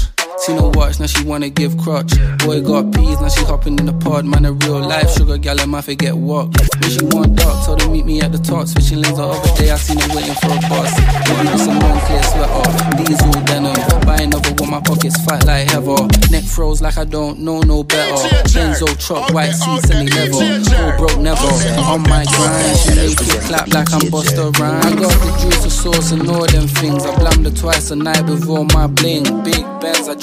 Seen her watch, now she wanna give crutch. Boy got peas, now she hopping in the pod. Man a real life, sugar gal, I might forget what. When she want dark, told her meet me at the top. Switching lanes the other day, I seen her waiting for a bus. One up some Moncler sweat off, diesel denim. Buy another one, my pockets fat like heather. Neck froze like I don't know no better. Benzo truck, white seats and they level. No broke never, on my grind. She make it clap like I'm Busta Rhymes. I got the juice, the sauce and all them things. I blammed her twice a night with all my bling. Big Benz, I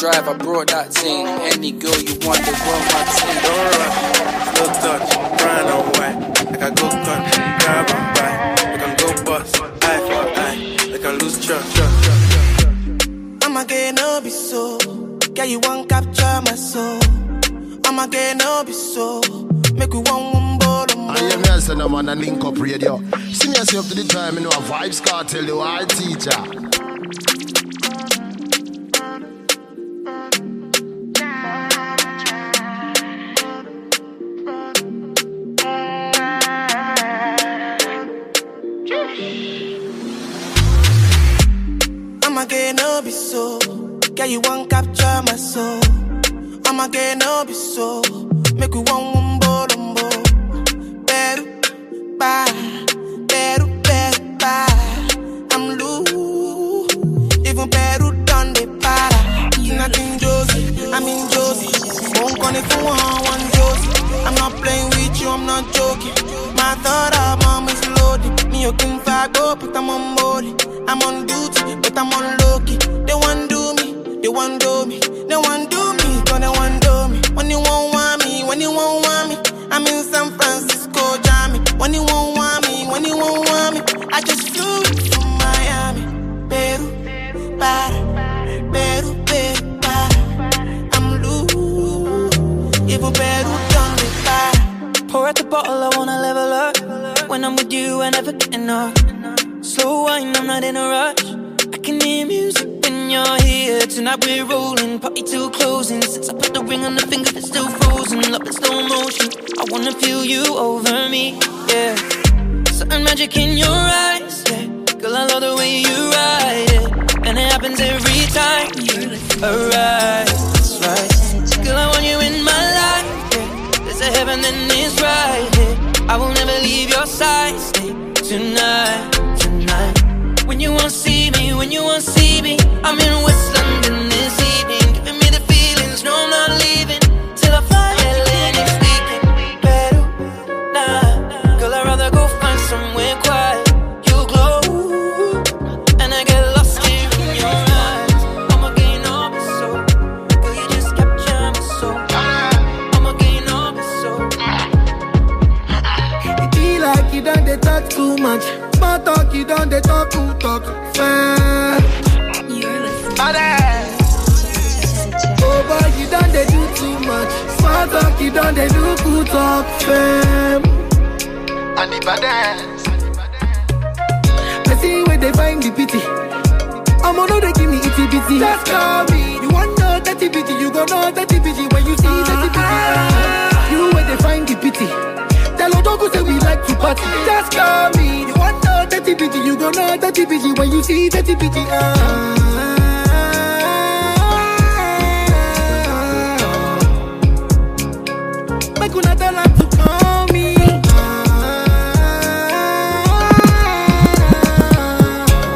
brought that thing. Any girl you want, they want my thing. Don't rush, slow touch, brown and white. Like I go country, grab and buy. We can go bust, eye for eye. We can lose trust. I'm again, no be so. Yeah, you won't capture my soul. I'm again, no be so. Make you want one more. I am here, son, I'm on a Link Up Radio. Sing yourself to the time, you know, a Vybz Kartel, the white teacher. Yeah, you won't capture my soul. I'm again, no be so. Make you want one more, better, better. I'm loose. Even better done the para. Nothing Josie, I'm in Josie. Won't call it for one Josie. I'm not playing with you, I'm not joking. My thought of mom is loaded. Me, you can fuck up, but I'm on body. I'm on duty, but I'm on low-key. They want do me. They want do me, they want do me, don't they want do me. When you won't want me, when you won't want me, I'm in San Francisco, Jamie. When you won't want me, when you won't want me, I just flew from Miami. Peru, para, Peru, para. I'm loose, even Peru don't be para. Pour out the bottle, I wanna level up. When I'm with you, I never get enough. Slow wine, I'm not in a rush. I can hear music when you're here. Tonight we're rolling, party till closing. Since I put the ring on the finger, it's still frozen. Love in slow motion, I wanna feel you over me, yeah. Certain magic in your eyes, yeah. Girl, I love the way you ride it, yeah. And it happens every time you arrive, that's right. Girl, I want you in my life, yeah. There's a heaven and it's right here, yeah. I will never leave your side, stay tonight. When you won't see me, when you won't see me, I'm in West London this evening. Giving me the feelings, no I'm not leaving till I fly LA next weekend. Better, nah, girl I'd rather go find somewhere quiet. You glow, and I get lost here in your eyes. I'm a gain all my soul, girl you just capture my soul. much. But talk, you don't, they talk, who talk fast. You're listening. Oh boy, you don't, they do too much. Smart talk, you don't, they do who talk fast. And the badass. I see where they find the pity. I'm on they give me itty bitty. Just call me. You want no dirty bitty, you gon' know dirty bitty when you see dirty bitty. You where they find the pity. Don't say we like to party. Just call me. You want no dirty bitty, you gon' know dirty bitty when you see dirty bitty. Make another like to call me.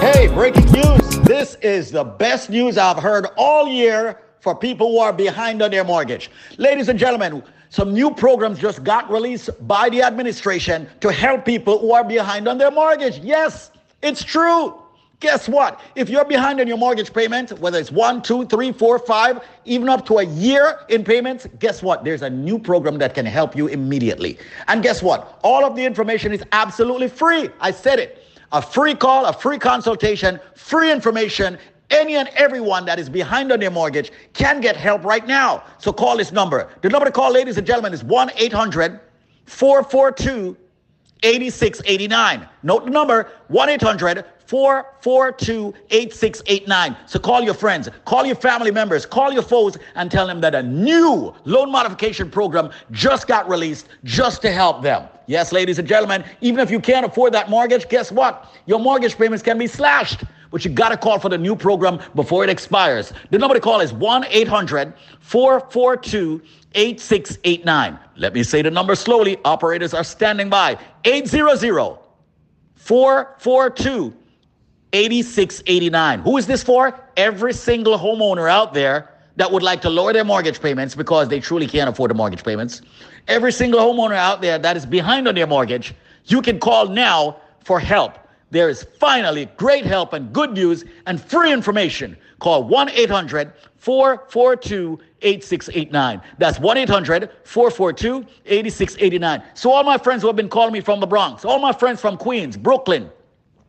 Hey, breaking news! This is the best news I've heard all year for people who are behind on their mortgage, ladies and gentlemen. Some new programs just got released by the administration to help people who are behind on their mortgage. Yes, it's true. Guess what? If you're behind on your mortgage payment, whether it's 1, 2, 3, 4, 5, even up to a year in payments, guess what? There's a new program that can help you immediately. And guess what? All of the information is absolutely free. I said it. A free call, a free consultation, free information. Any and everyone that is behind on their mortgage can get help right now. So call this number. The number to call, ladies and gentlemen, is 1-800-442-8689. Note the number, 1-800-442-8689. So call your friends, call your family members, call your foes, and tell them that a new loan modification program just got released just to help them. Yes, ladies and gentlemen, even if you can't afford that mortgage, guess what? Your mortgage payments can be slashed. But you got to call for the new program before it expires. The number to call is 1-800-442-8689. Let me say the number slowly. Operators are standing by. 800-442-8689. Who is this for? Every single homeowner out there that would like to lower their mortgage payments because they truly can't afford the mortgage payments. Every single homeowner out there that is behind on their mortgage, you can call now for help. There is finally great help and good news and free information. Call 1-800-442-8689. That's 1-800-442-8689. So all my friends who have been calling me from the Bronx, all my friends from Queens, Brooklyn,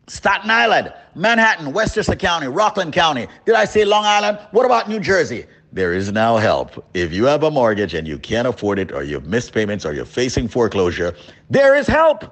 Staten Island, Manhattan, Westchester County, Rockland County. Did I say Long Island? What about New Jersey? There is now help. If you have a mortgage and you can't afford it, or you've missed payments, or you're facing foreclosure, there is help.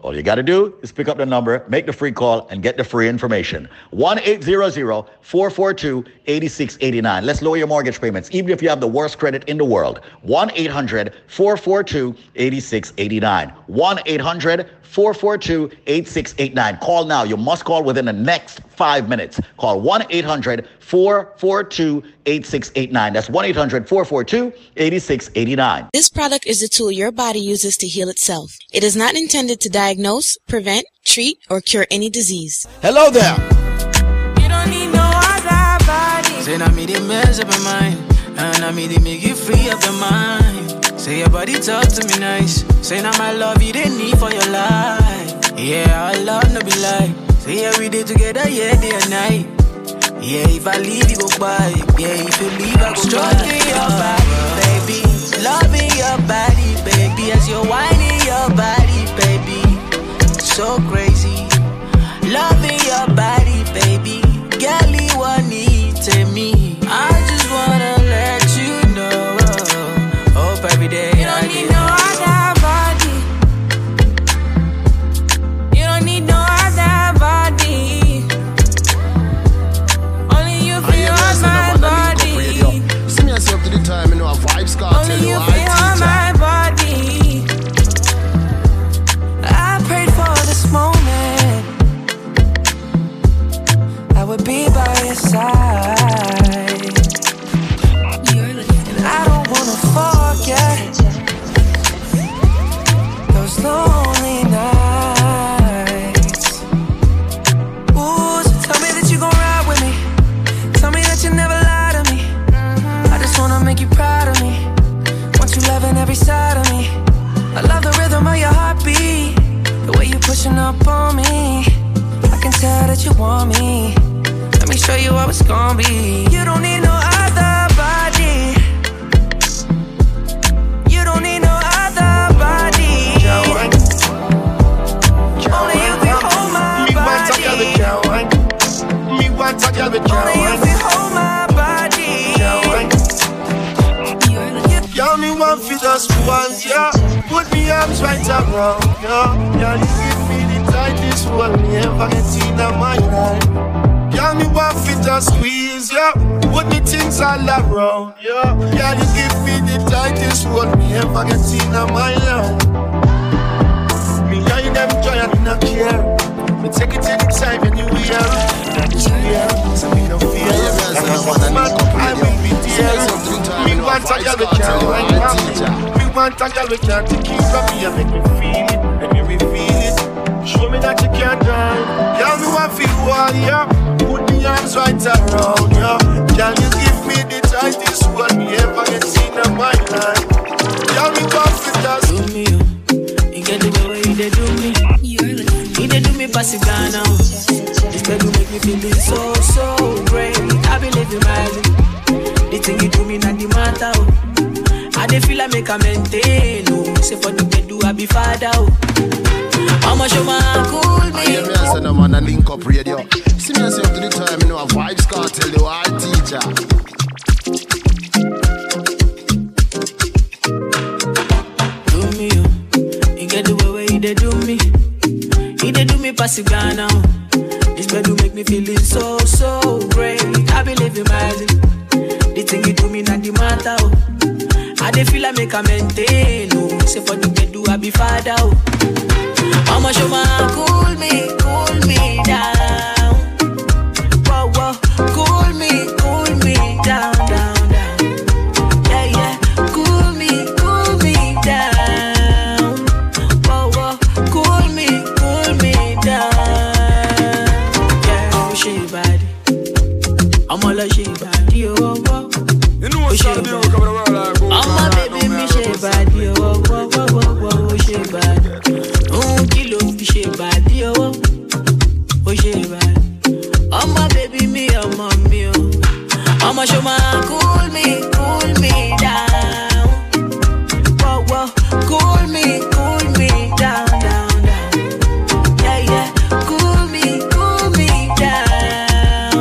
All you got to do is pick up the number, make the free call, and get the free information. 1-800-442-8689. Let's lower your mortgage payments, even if you have the worst credit in the world. 1-800-442-8689. 1-800-442-8689. Call now. You must call within the next 5 minutes. Call 1-800-442-8689. That's 1-800-442-8689. This product is the tool your body uses to heal itself. It is not intended to diagnose, prevent, treat, or cure any disease. Hello there. You don't need no other body. Say not me the mess up your mind. And I me the make you free of your mind. Say your body talk to me nice. Say now my love you didn't need for your life. Yeah, I love no be like. Say yeah, we did together, yeah, day and night. Yeah, if I leave, you go by. Yeah, if you leave, I go by. Stroking your body, baby. Loving your body, baby. As you're whining your body, baby. So crazy. Loving your body, baby. Girl, you want it to me. I just wanna let you know. Hope every day you don't need no other body. You don't need no other body. Only you feel on my body. See me yourself to the time, you know, a Vybz Kartel. Only you feel on my body. I prayed for this moment. switching up on me. I can tell that you want me. Let me show you how it's gonna be. You don't need no other body. You don't need no other body. Only you can hold my body. Me want to get it. Only you can hold my body. Y'all me one for just once, yeah. Put me arms right around, yeah. Yeah, you give me the tightest one me ever get seen in my life. Y'all me one fit and squeeze, yeah. Put me things all around, yeah. Y'all you give me the tightest one me ever get seen in my life. Me y'all you never joy and me not care. Me take it anytime, anywhere. Yeah, so me no fear. I will be there. Me want a girl with can't wait. Me want a girl with can't keep from me and make me feel it, make me reveal it. Show me that you can't drive. Y'all me one fit one, yeah. Put the arms right around ya. Can you give me the tightest one me ever get seen in my life? Y'all be confident. Do me, you get the way they do me. You they do me pass it down now. This baby make me feel so, so great. I believe in my life. The thing you do me not the matter. I dey feel I make a maintain. Oh, say for the they do I be father. Mama show my cool me. I hear me say no man a link up radio. See me say up to the time, you know a Vybz Kartel, the art teacher. Do me, oh. You get the way where he dey do me. He dey do me pass it down now. This bedroom make me feeling so, so great. I believe in my life. The thing you do me not the matter, oh. I dey feel I make a maintain, oh. Say for the bedroom I be father, oh. Mama show my cool me down. Whoa, whoa, cool me down, down, down. Yeah, yeah, cool me down. Whoa, whoa, cool me down. Yeah, she body. I'm all a she body, oh, oh. You know what's up, dude? I'm a baby, me she body, oh, oh, oh, oh, she body. Body, oh, oh, she bad. Oh, my baby, me, oh, mommy, oh. Oh, my show my cool me down. Whoa, whoa, cool me down, down, down. Yeah, yeah, cool me down.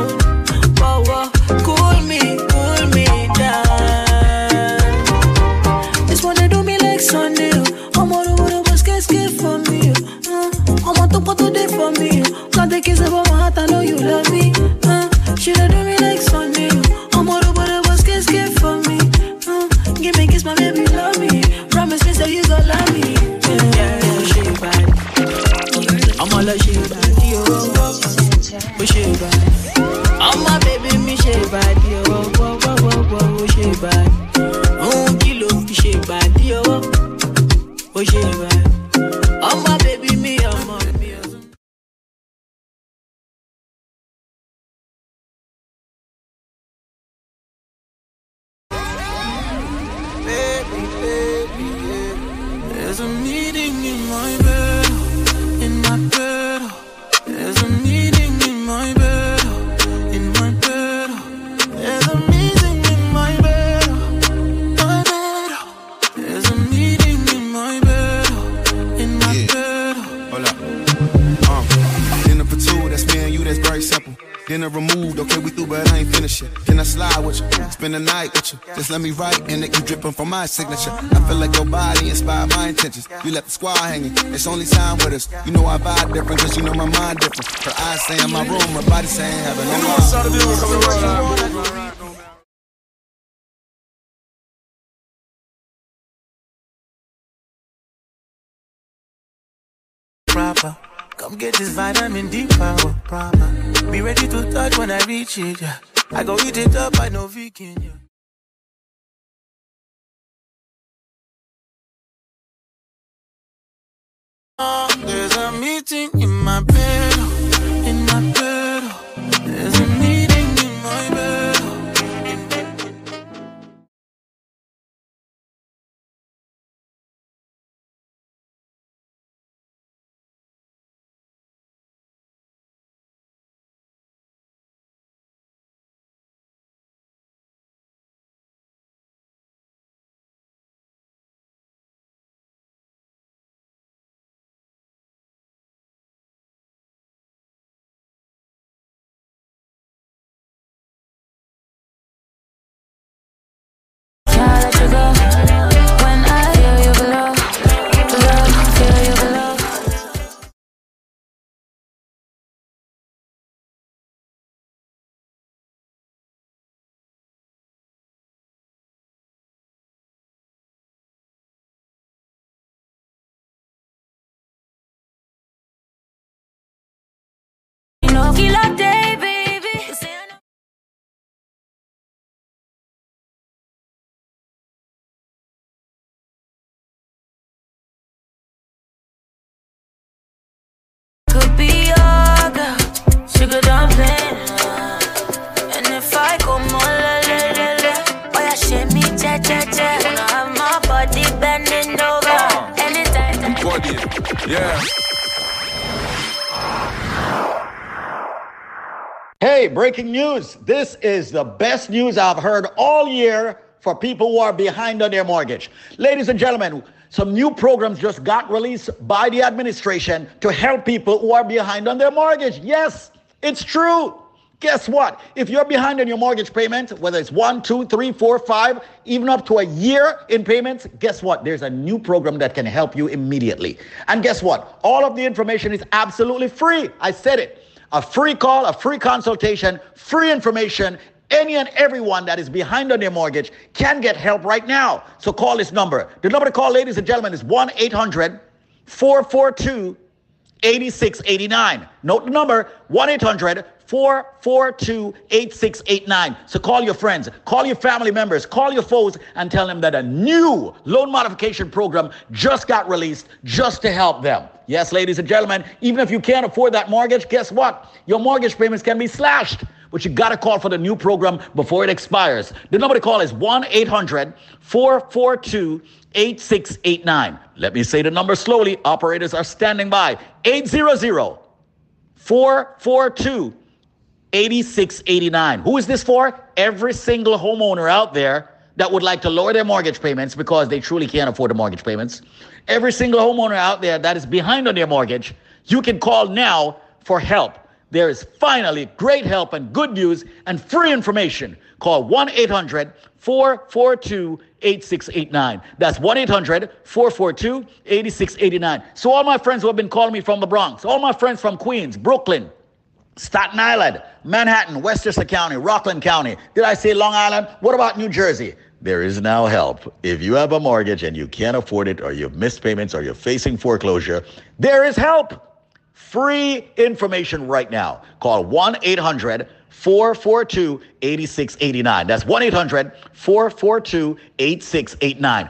Whoa, whoa, cool me down. This one they do me like Sunday, oh. I'm all over the bus, get for me, oh. What to do for me? Can't take it over my heart, I know you love me. She don't do me like Sunday. I'm all over the worst kiss, give for me. Give me a kiss, my baby, love me. Promise me, so you gon' love me. Yeah, yeah, she bad. I'm all a she bad, yo. Oh, she bad. Oh, my baby, me she bad, yo. Oh, she bad. Oh, kilo, she bad, yo. Oh, she bad. Oh, my baby, me, I'm all. Dinner removed, okay, we through, but I ain't finished yet. Can I slide with you? Spend the night with you. Just let me write, and that you dripping from my signature. I feel like your body inspired my intentions. You left the squad hanging, it's only time with us. You know I vibe different, cause you know my mind different. Her eyes say in my room, her body say in heaven. You know what's out of the room. Proper. Come get this vitamin D power, proper. Be ready to touch when I reach it, yeah. I go eat it up, I know vegan, yeah. There's a meeting in my bed, in my bed. There's a meeting in my bed. body. Yeah. Hey, breaking news. This is the best news I've heard all year for people who are behind on their mortgage. Ladies and gentlemen, some new programs just got released by the administration to help people who are behind on their mortgage. Yes, it's true. Guess what? If you're behind on your mortgage payment, whether it's 1, 2, 3, 4, 5, even up to a year in payments, guess what? There's a new program that can help you immediately. And guess what? All of the information is absolutely free. I said it. A free call, a free consultation, free information. Any and everyone that is behind on their mortgage can get help right now. So call this number. The number to call, ladies and gentlemen, is 1-800-442-8689. Note the number, 1-800-442-8689. So call your friends, call your family members, call your foes, and tell them that a new loan modification program just got released just to help them. Yes, ladies and gentlemen, even if you can't afford that mortgage, guess what? Your mortgage payments can be slashed, but you gotta call for the new program before it expires. The number to call is 1-800-442-8689. Let me say the number slowly. Operators are standing by. 800-442-8689. Who is this for? Every single homeowner out there that would like to lower their mortgage payments because they truly can't afford the mortgage payments. Every single homeowner out there that is behind on their mortgage, you can call now for help. There is finally great help and good news and free information. Call 1-800-442-8689. That's 1-800-442-8689. So all my friends who have been calling me from the Bronx, all my friends from Queens, Brooklyn, Staten Island, Manhattan, Westchester County, Rockland County. Did I say Long Island? What about New Jersey? There is now help. If you have a mortgage and you can't afford it, or you've missed payments, or you're facing foreclosure, there is help. Free information right now. Call 1-800-442-8689. That's 1-800-442-8689.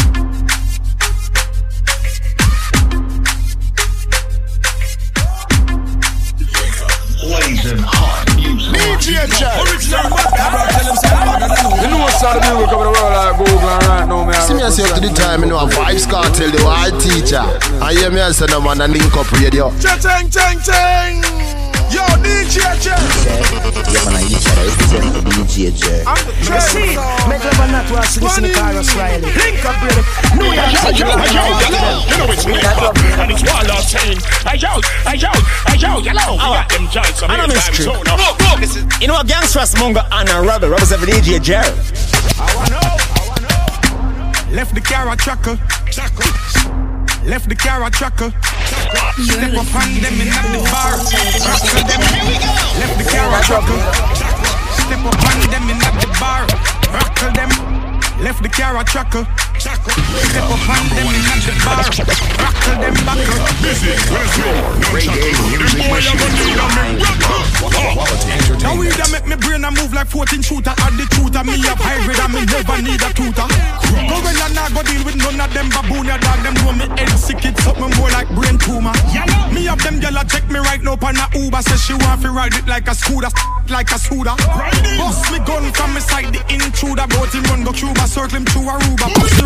See me yourself to the time, you know, a Vybz Kartel, the wild teacher. I hear me answer them on the Link Up Radio. Chang, chang, chang. Yo, DJ J. Yeah, man, I each other. DJ J. I'm the Tracy. Make love and not to us, listen to Tarrus Riley. Link Up Radio. No, you're not. You know it's Link Up. And it's one last thing. I yell. Hello. I got them joints. I know it's true. You know, a gangster's monga and a rebel. Rebel's every DJ J. I wanna know. Left the car a chuckle. Left the car a chuckle. Step up on them and up the bar. Rockle them. Left the car a chuckle. Step up on them and up the bar. Rockle them. Left the car a chuckle. Step up on them and up the bar. Rockle them buckle. Busy, let's go. Reggae music machine. Now we that make me brain a move like 14 shooter. Add the shooter, me up hybrid and me never need a tutor. Gorilla nah go deal with none of them baboon. Ya dog them know me head sick, it's something more like brain tumor. Me up them gyal a check me right now pan a Uber. Says she want fi ride it like a scooter, like a scooter. Bust me gun from me side, the intruder. Bout him run go Cuba, circle him to Aruba. Bust the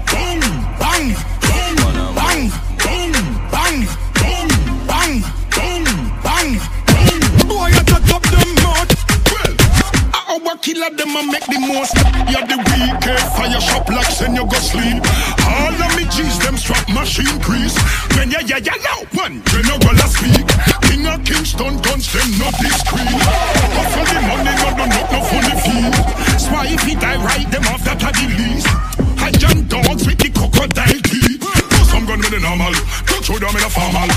bang, bang, bang, bang, bang, bang, bang, bang. Boy a chat up them mouth. I overkill of them I make the most. You're the weekend fire shop like send you go sleep. All of me G's them strap machine crease. When yeah now one general I speak. King of Kingston guns them not discreet. But for the money no no no for the fee. Why if it I ride them off that I release. I jump dogs with the crocodile teeth. Some gun with the normal, don't show them in a formal.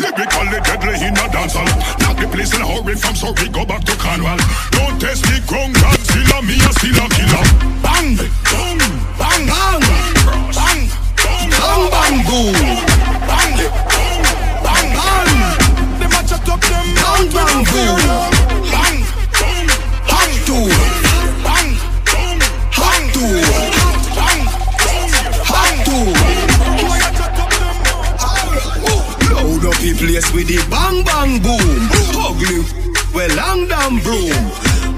Lyrically deadly in a dance hall. Not the place in a hurry from Surrey, go back to Cornwall. Don't test the ground, Godzilla, me a Silla killer. Bang, bang, bang, bang, bang, bang, bang, bang, bang, bang, bang, bang. They match up them, bang, bang, bang, bang, bang, two, bang, bang, bang, two. Up in place with the bang bang boom. Ugly, well long damn broom.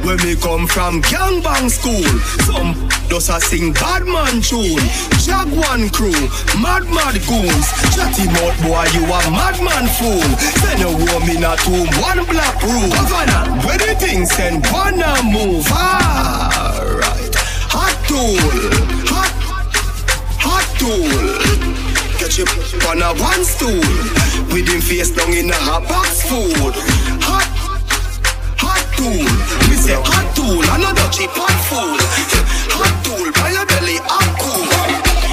When we come from gang bang school, some does a sing bad man tune. Jaguan crew, mad goons. Chatty mouth boy, you a madman fool. Send a woman in a tomb, one black room. Havana, where the things send one a move. Alright, hot tool, hot tool. Catch up on a one stool with him face down in a box food. Hot tool, we say hot tool, another cheap hot food. Hot tool, by your belly hot cool.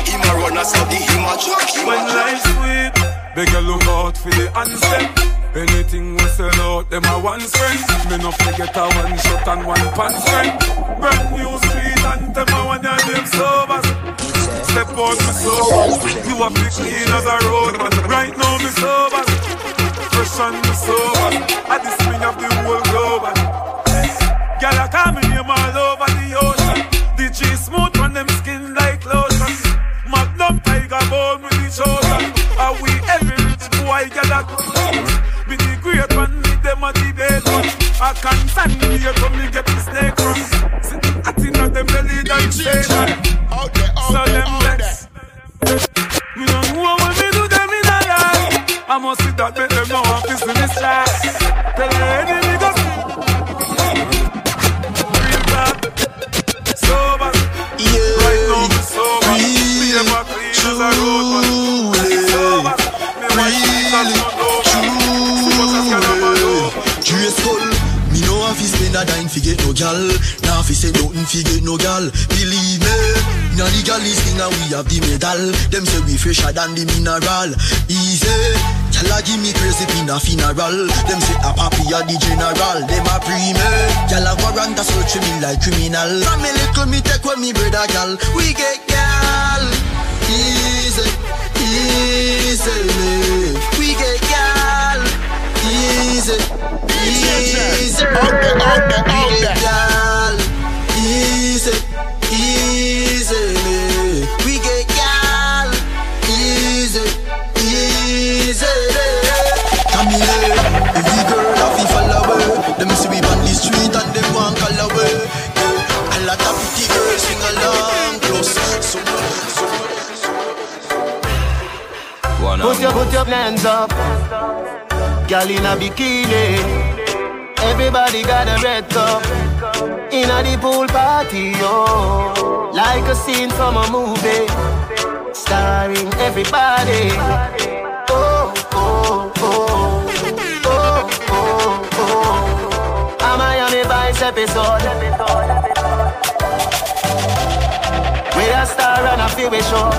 Him a runner study, him a truck. When life's sweet, they can look out for the unstep. Anything we sell out, them a one strength. Me no forget a one shot and one pan strength. Brand new street and them a one and them servers. Step out me sober, you a big clean as a road man. Right now me sober, fresh and me sober. At the spring of the whole globe. Girl I call me name all over the ocean. The G smooth on them skin like lotion. Magnum tiger bone with the chosen. And we every rich boy girl a good. Be the great one, me them a debate one. I can't stand me here come me get the snake run. See, I think of them belly don't say that. So them blacks, me don't know what me do them in a life. I must see that make them know I'm fixing this track. Tell the enemy go real bad, sober. Right now me sober, me and my clean as a road man. Me sober, me white clean as a road man. Super cascade of my road. Dress code, me know I fi spend a dime fi get no gal. Now fi say nothing fi get no gal. Believe me. Now the girl is thing and we have the medal. Them say we fresher than the mineral. Easy, y'all give me crazy in a funeral. Them say a papi a the general. Them a premier, y'all a warrant a search me like criminal. From me little me take with me brother girl. We get girl, easy, easily. We get girl, easy, easy. Out there, girl, easy. Easily, we get y'all. Easy, easily. Camille, every girl have to follow her. Them see we on the street and them want call away. A lot of pretty girls sing along close. Put your hands up, girl in a bikini. Everybody got a red cup. In a the pool party, oh, like a scene from a movie, starring everybody. Oh, oh, oh, oh, oh, oh, oh. A Miami Vice episode, with a star and a freeway show.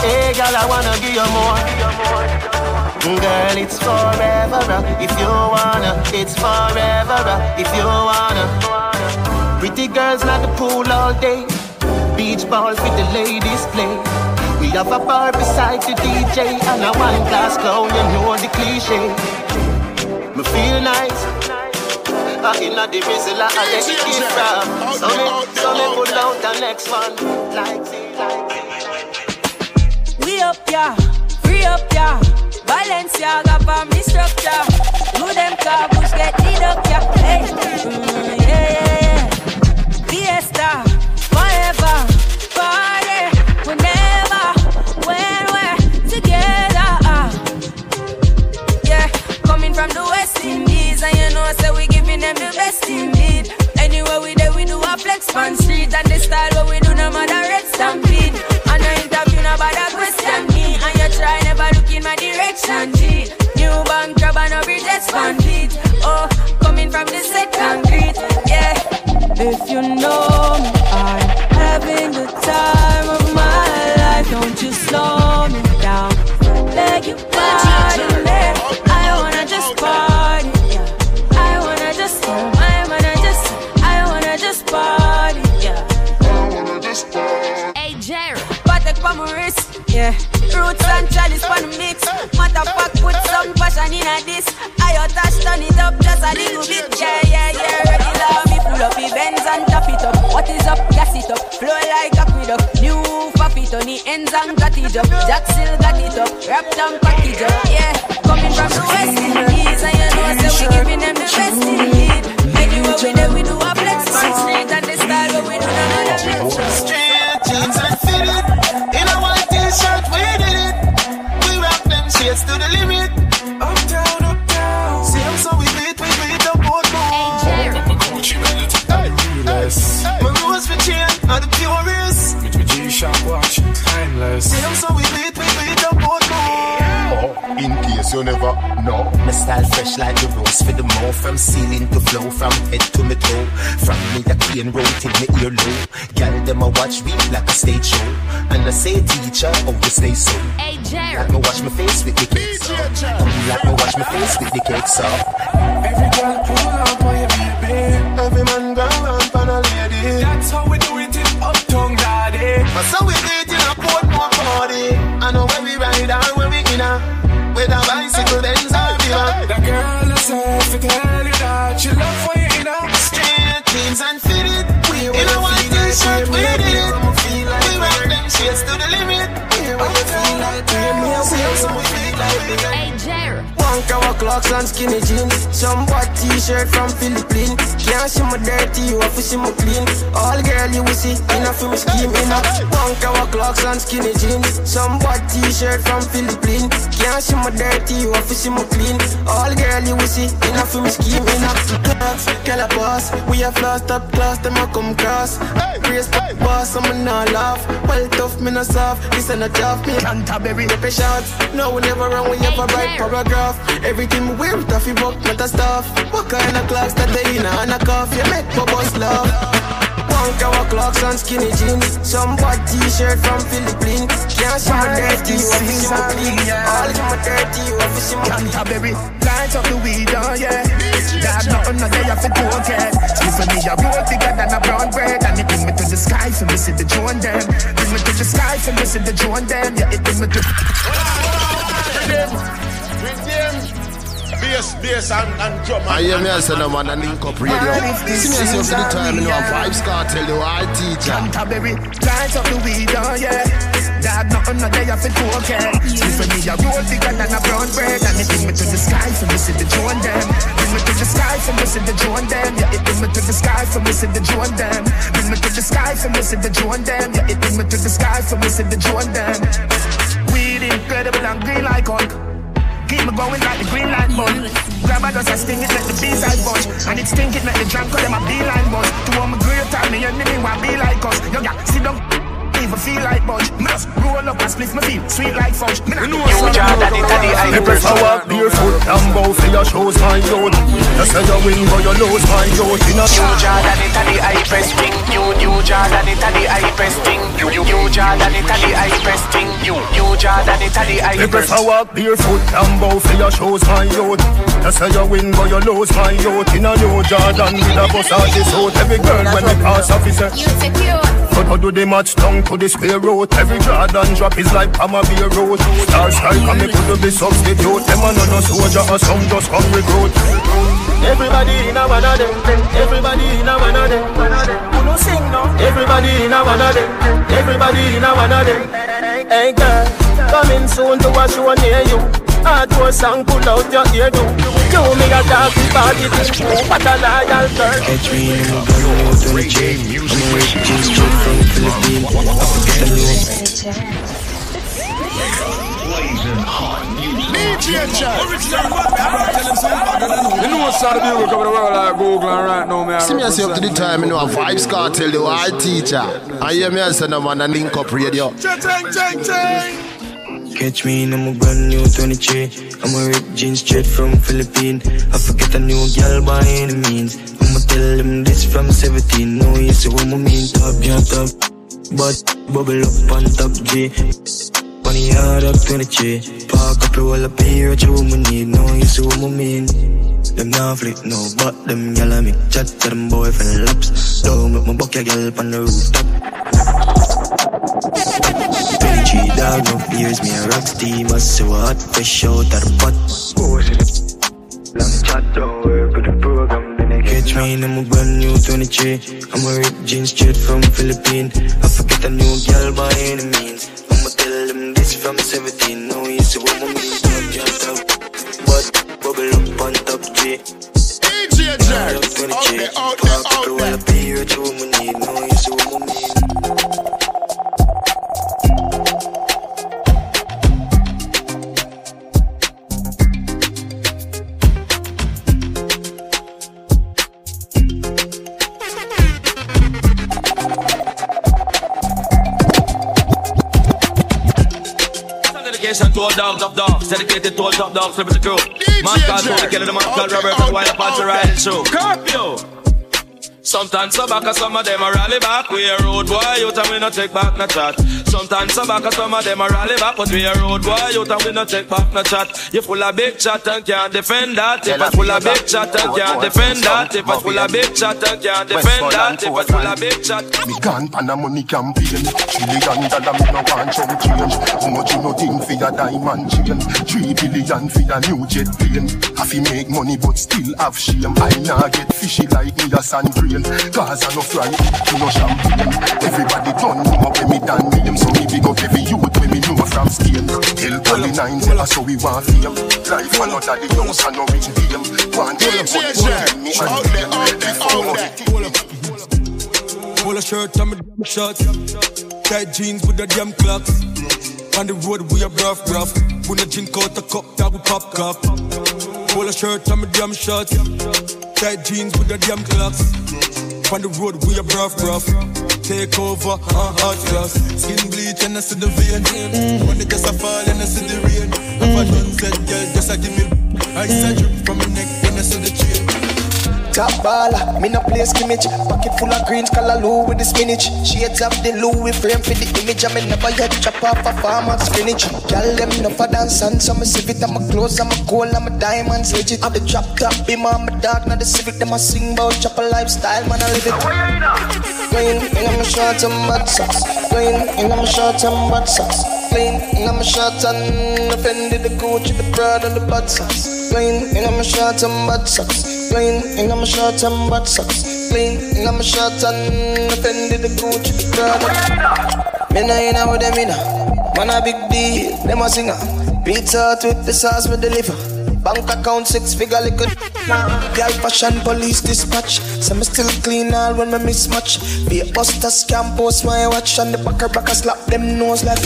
Hey, girl, I wanna give you more. Girl, it's forever, if you wanna. It's forever, if you wanna. Pretty girls like the pool all day. Beach ball with the ladies play. We have a bar beside the DJ and a wine glass clown, you know the cliche. Me feel nice. I in the visual I let it keep from. So me pull out the next one. Like we up ya, free up ya. Balenciaga from the structure. Do them car push get it up, yeah. Hey, yeah. Fiesta, forever, party, whenever, when we're together. Yeah, coming from the West Indies. streets, and you know, so we giving them the best indeed. Anywhere we there, we do a flex on street, and the style what we do no matter red stampede. And I interview nobody question me, and you try never look in my direction, G. New bank job and no rejects bandit. Oh, coming from the set concrete, yeah. If you know me, I'm having the time of my life. Don't you slow me down, let you party, man. I wanna just party, yeah. I wanna just, I wanna just party, yeah. I wanna just party. Hey, Jerry, Patek for my wrist, yeah. Roots and chalice for the mix. Motherfuck put some passion in a this. I touch turn it up just a little bit. Yeah, yeah, yeah. Regular me full up, it bends and tap it up. What is up? Gas it up. Flow like aqueduct. New puppet on the ends and got it up. Jack still got it up. Wrapped and packaged up. Yeah, coming from the West Indies, and you know so we giving them the best indeed. Anywhere we there we do a flex on street, and the style where we do another flex on street. Jeans and fitted in a white t-shirt, we did it. We rock them shades to the limit. Uptown. So we beat the boat more. Hey, my rules for chain are the purest. With my G-Shock watch, timeless. So we beat the boat more. Oh, in case you never know, my style fresh like the rose for the more. From ceiling to flow, from head to my toe. From me the cane roll till me ear low. Girl, them a watch me like a stage show. And I say teacher, oh, you stay so. Like me wash my face with the cake sauce. Like me wash my face with the cake sauce. Every girl pull up on your baby. Every man down and pan a lady. That's how we do it in uptown, daddy. That's how we do it in a Portmore party. I know where we ride and where we in a. With a bicycle, Benz or Viva. The girl herself will tell you that she love for you in a. Straight jeans and fit it. In a white t-shirt, we did it. We rock them shades to the limit. One hour clocks and skinny jeans. Some bought t-shirt from Philippines. Can't see my dirty, you have to see my clean. All girl you will see, enough for me scheme, enough. One hour clocks and skinny jeans. Some bought t-shirt from Philippines. Can't see my dirty, you have to see my clean. All girl you will see, enough for me scheme, enough. Clocks, girl a boss. We have lost up class, them a come cross. Race up boss, I'm a not laugh. Well tough, me not soft, this ain't a job. Me and Tabberry, the patience. No, we never run, we never write paragraph. Everything we wear with a few buck, not a stuff. What kind of clocks that they in and a cuff? You make bubbles love. Punk our clocks and skinny jeans. Some bad t-shirt from Philippines. Can't see my dirty, you have to see my clean. All in my dirty, you have to see my clean. Tabberry, lights up the weed on, yeah. That nothing that they have to go get. Squeeze me a roll bigger than a brown bread. And it bring me to the sky for missing the drone them. Bring me to the sky for missing the drone them. Yeah, it bring me to... Bass and drum. I hear me as a man and Link Up Radio. See me as you for the time, you know, Vybz Kartel, you are a teacher. Canterbury, lights up the weed, oh yeah. Dad, nothing that they have to go get. Squeeze me a roll bigger than a brown bread. And it bring me to the sky for missing the drone them. Bring me to the sky for missing the drone them. Yeah, it bring me to the sky for missing the drone them. Bring me to the sky for missing the drone them. Yeah, it bring me to the sky for missing the drone them. Weed incredible and green like Hulk. Keep me going like the green light bulb. Grab a dust and sting it like the B-side bunch. And it stink it like the drum cause them a beeline bunch. To all my great time, me enemy want be like us. Yo ya, sit down, even feel like bunch. Me just roll up and split my feel, sweet like fudge. Me not know what's up. Me prefer walk barefoot and bow for your shows my own. You say you win but you lose my own. New Jordan it a the high press thing. New Jordan it a the high press thing. New Jordan it a the high press thing. New Jordan it a the high press thing. Me prefer walk barefoot and bow for your shows my own. You say you win but you lose my own. In a New Jordan with a bus out this out. Every girl when they pass off is a. You secure. But how do they match down to the square road? Every Jordan drop is like Palma Bay Road. Star strike and me could be substitute. Them a no soldier or some just come recruit. Everybody in a one of them. Everybody in a one of them. Who no sing no? Everybody in a one of them. Everybody in a one of them. Hey girl, coming soon to a show near you. Hardcore song pull out your eardo. You make a darky party thing. What a loyal girl. Every girl goes to the gym. I'm a rich dude from Philippines. Blazing hot music. DJ Chad. You know what's the people come to the world like Google and right now, man. See me as up to the time, you know, Vybz Kartel, the white teacher. I hear me as a man and Link Up Radio. Catch me in my brand new 23. I'm a ripped jeans straight from Philippines. I forget a new girl by any means. I'ma tell them this from 17. No, you see what I mean. Top, yeah, top. But bubble up on top, G. Money hard up 23. Park up, roll up here, what you woman need. No, you see what I mean. Them not flip, no, but them gyal I make chat to them boyfriend laps. Don't make my buck your girl on the rooftop. She dog no fears me a rock steam must so hot fish out that butt. Long chat don't work with the program. Then I catch me in a brand new 23. I'm a ripped jeans straight from Philippines. I forget a new girl by any means. I'ma tell them this from 17. No, you see what I mean. But bubble up on top J. DJ Jack out there, out there, out there. No, you see what I mean. To all dogs of dogs, dedicated to all top dogs, flip the crew. Man called for the killer, the man called Robert, and while the party riding through. Curfew! Sometimes so back, some of them are rally back. We a road boy, you time we not take back no chat. Sometimes so back, some of them are rally back. But we a road boy, you time we not take back no chat. You full of big chat and can't defend that. If I full of big chat and can't defend that. If I full of big chat and can't defend that. If I full of big chat. Me gone pan a money campaign. $3 billion that me no want some change. How much you no think for your diamond chain? $3 billion for your new jet plane. Have you make money but still have shame. I nah get fishy like me a sand grain. Cause I no fry, you no champagne. Everybody done know when me done with them. So me big up every youth when me know from skin. Till 29 tell us so we want fame. Life and not at the house and no rich game. One day for the shame me and them. Pull a shirt and me damn shorts. Tight jeans with the damn clocks. On the road we a bruv. We no drink out a cup that we pop cup. Pull a shirt and me damn shorts. Tight jeans with the damn clocks. On the road we a bruv. Take over a hot glass. Skin bleach and I see the vein. When it just a fall and I see the rain. If I don't set girl, just a give me. I said drip from my neck when I see the chain. Top baller, me no play scrimmage. Pocket full of greens, callaloo with the spinach. Shades of the Louis frame for the image. I me never yet chop off a farm of spinach. Girl, them no for dance and so me civic. I'm a clothes, I'm a gold, I'm a diamonds legit. I'm the chop top, be my dog, not the civic. Them a sing about chopper lifestyle, man I live it. Clean, I'm a short and bad socks. Clean, I'm a short and bad socks. Clean, I'm a short and offended the Gucci, the Prada, the bad socks. Clean, I'm a short and bad socks. Clean, I'm a short and bad socks. Clean, I'm a short and offended the Gucci, the Prada. Men I ain't out with them in a man a big deal, them a singer. Pizza with the sauce with the liver. Bank account 6 figure like good. Girl fashion police dispatch. So me still clean all when me mismatch. Be a buster scam post my watch. And the backer slap them nose like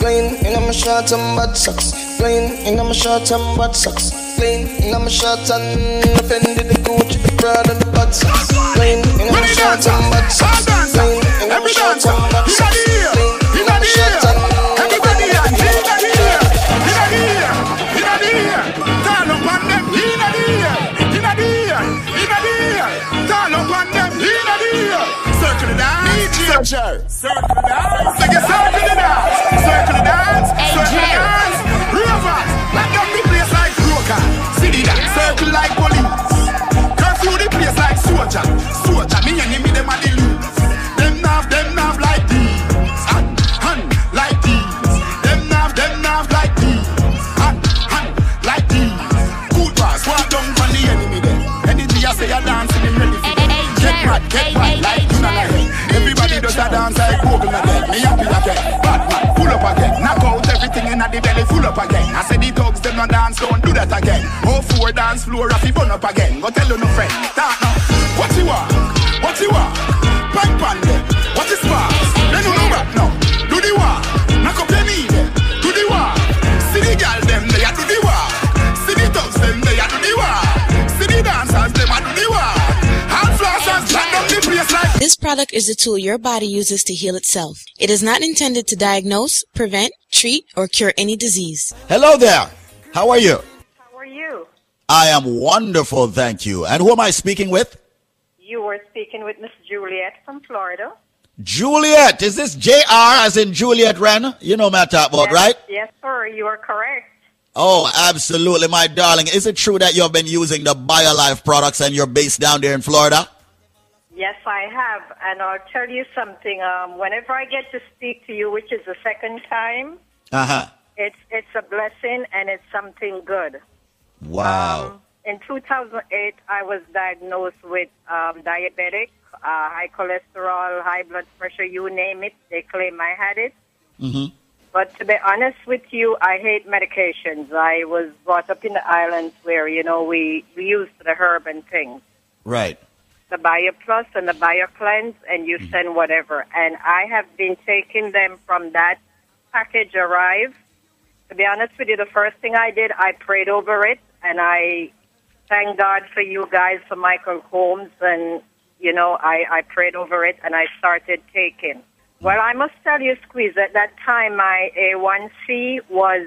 clean in my shorts and bad socks. Clean in my shorts and bad socks. Clean in my shorts and offended the coach, the crowd and the bad socks. Clean in my shorts and bad socks. Clean in my shorts and bad socks. Clean in my shorts and circle the dance. Rovers, lock down the place like broker. City that circle like police. Curfew the place like soldier. Me enemy them a the loose. Them nav like these. Hand like these. Them nav like these. Hand like these. Good pass, walk down from the enemy them. Anything I say I dance in the ready. Get mad, like you not like. Everybody does a dance like Google again. Me happy again, bad man, full up again. Knock out everything in the belly, full up again. I said the dogs, them no dance, don't do that again. Oh, 4 dance floor, Rafi burn up again. Go tell you no friend, talk now. What you want? Bang pan them, what is fast? Then you know back now, do the war. Knock up your knee them, do the war. See the girl them, they are do the war. See the dogs them, they are do the war. product is the tool your body uses to heal itself. It is not intended to diagnose, prevent, treat, or cure any disease. Hello there. How are you? How are you? I am wonderful, thank you. And who am I speaking with? You were speaking with Miss Juliet from Florida. Juliet, is this JR as in Juliet Wren? You know my talk about, yes, right? Yes, sir. You are correct. Oh, absolutely, my darling. Is it true that you've been using the BioLife products and you're based down there in Florida? Yes, I have. And I'll tell you something. Whenever I get to speak to you, which is the second time, it's a blessing and it's something good. Wow. In 2008, I was diagnosed with diabetic, high cholesterol, high blood pressure, you name it. They claim I had it. Mm-hmm. But to be honest with you, I hate medications. I was brought up in the islands where, you know, we used the herb and things. Right. The Bio Plus and the Bio Cleanse, and you send whatever. And I have been taking them from that package arrive. To be honest with you, the first thing I did, I prayed over it, and I thank God for you guys, for Michael Holmes, and, you know, I prayed over it, and I started taking. Well, I must tell you, Squeeze, at that time my A1C was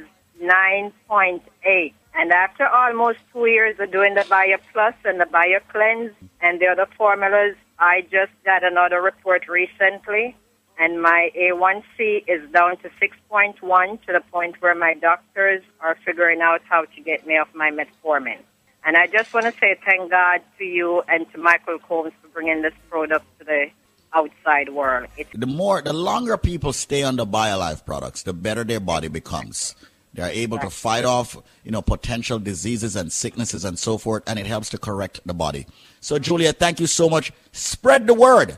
9.8. And after almost 2 years of doing the Bio Plus and the Bio Cleanse and the other formulas, I just got another report recently, and my A1C is down to 6.1, to the point where my doctors are figuring out how to get me off my metformin. And I just want to say thank God to you and to Michael Combs for bringing this product to the outside world. The longer people stay on the BioLife products, the better their body becomes. They are able to fight off, you know, potential diseases and sicknesses and so forth, and it helps to correct the body. So, Julia, thank you so much. Spread the word.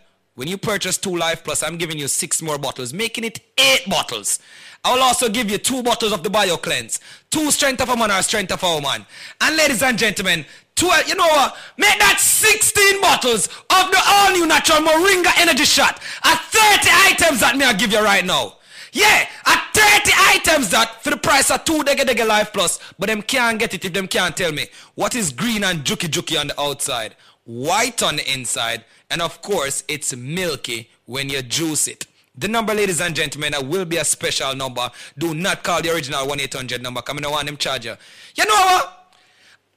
when you purchase 2 Life Plus, I'm giving you 6 more bottles, making it 8 bottles. I'll also give you 2 bottles of the Bio Cleanse, 2 Strength of a Man or Strength of a Woman. And ladies and gentlemen, 12, you know what? Make that 16 bottles of the all-new natural Moringa energy shot at 30 items that me I give you right now. Yeah, at 30 items that for the price of 2 Dege Life Plus, but them can't get it if them can't tell me what is green and juky on the outside, white on the inside, and of course it's milky when you juice it. The number, ladies and gentlemen, will be a special number. Do not call the original 1-800 number, because I don't want them charge you. You know what?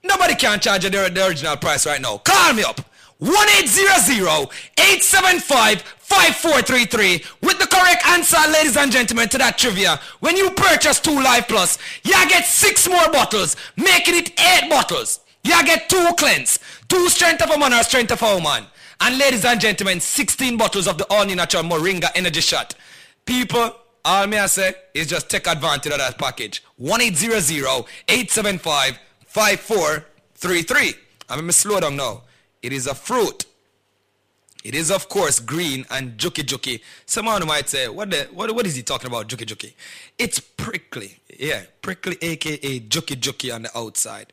Nobody can charge you the original price right now. Call me up. 1-800-875-5433 with the correct answer, ladies and gentlemen, to that trivia. When you purchase 2 Life Plus, you get 6 more bottles, making it 8 bottles. You get 2 Cleanse, 2 Strength of a Man or Strength of a Woman. And ladies and gentlemen, 16 bottles of the all-new natural Moringa energy shot. People, all me I say is just take advantage of that package. 1-800-875-5433. I'm going to slow down now. It is a fruit. It is, of course, green and juki-juki. Someone might say, what is he talking about, juki-juki? It's prickly. Yeah, prickly, a.k.a. juki-juki on the outside.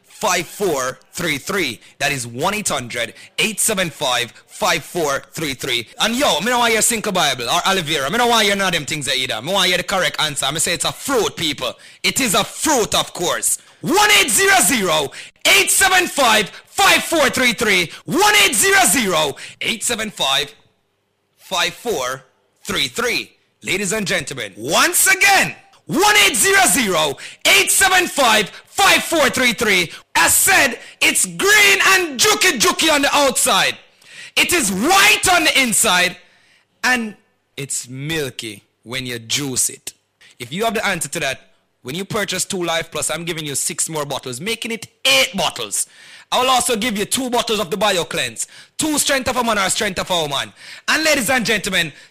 That is 1-800-875-5433. And yo, I don't want to hear Cinco Bible or aloe vera. I don't want to hear none of them things either. I want to hear the correct answer. I'm going to say it's a fruit, people. It is a fruit, of course. 1-800-875-5433. 1-800-875-5433. Ladies and gentlemen, once again, 1-800-875-5433. As said, it's green and juki-juki on the outside. It is white on the inside. And it's milky when you juice it. If you have the answer to that, when you purchase 2 Life Plus, I'm giving you 6 more bottles, making it 8 bottles. I will also give you 2 bottles of the Bio Cleanse, 2 Strength of a Man or Strength of a Woman. And ladies and gentlemen,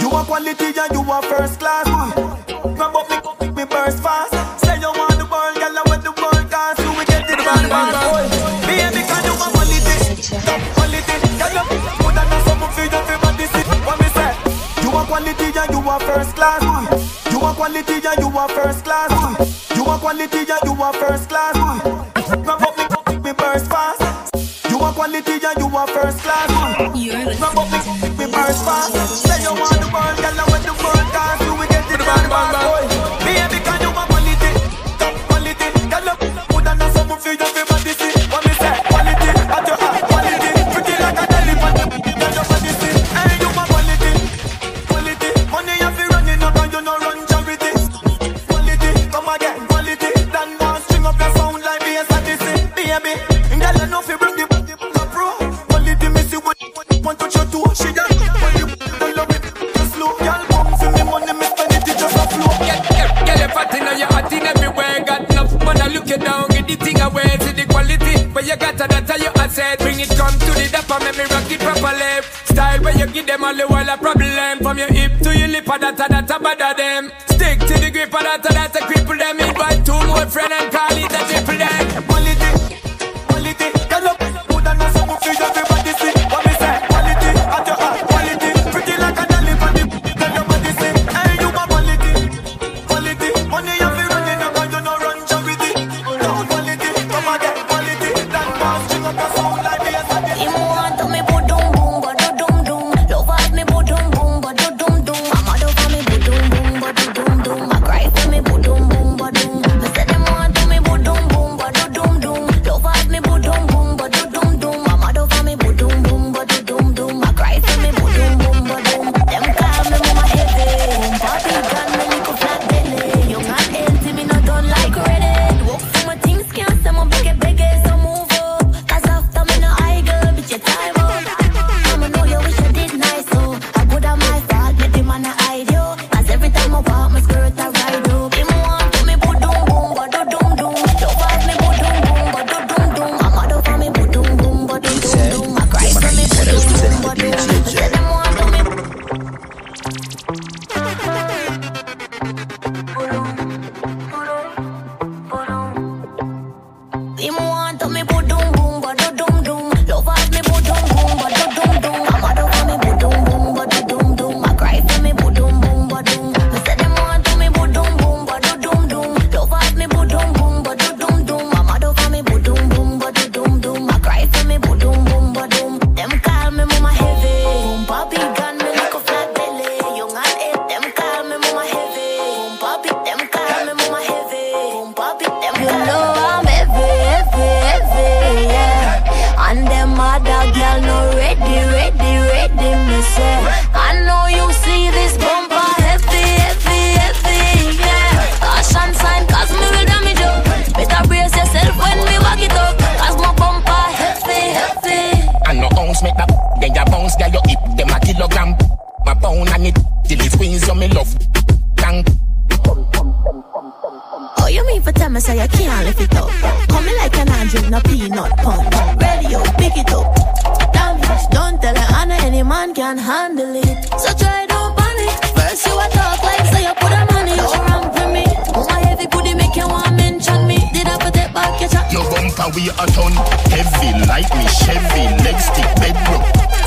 You are quality and you are first class. Grab up, pick me first fast. Say you want the world, girl, I want the world, cause you will get it right back. Baby, can you want quality? Quality and you are first class. You are quality and you are first class. You are quality and you are first class. Grab up, pick me first fast. You are quality and you are first class. Grab up, pick me first fast. Say you want the world, girl, I want the world, cause you will get it right back. Baby, can you want quality? Top quality. Girl, I put on some for your everybody see. What me say? Quality at your heart, quality. Pretty like a telephone. girl, no ready, ready, ready, me say. I know you see this bumper heavy, heavy, heavy, yeah. Caution sign, cause me will damage up. Better brace yourself when me walk it up, cause my bumper heavy, heavy. And no ounce make that, then your bounce, get your hip, them a kilogram. My pound and it, till it squeeze on me love. Dang. Oh, you mean for tell me so you can't lift it up? Come me like an angel, no peanut punch. Radio, pick it up. Damn it, don't tell her Anna, any man can handle it. So try, don't panic. First you a talk like so you put a money around for me. Oh, my heavy booty make you want mention me. Did I put it back your chat? Your bumper we a ton. Heavy like me, Chevy, leg stick, bedroom.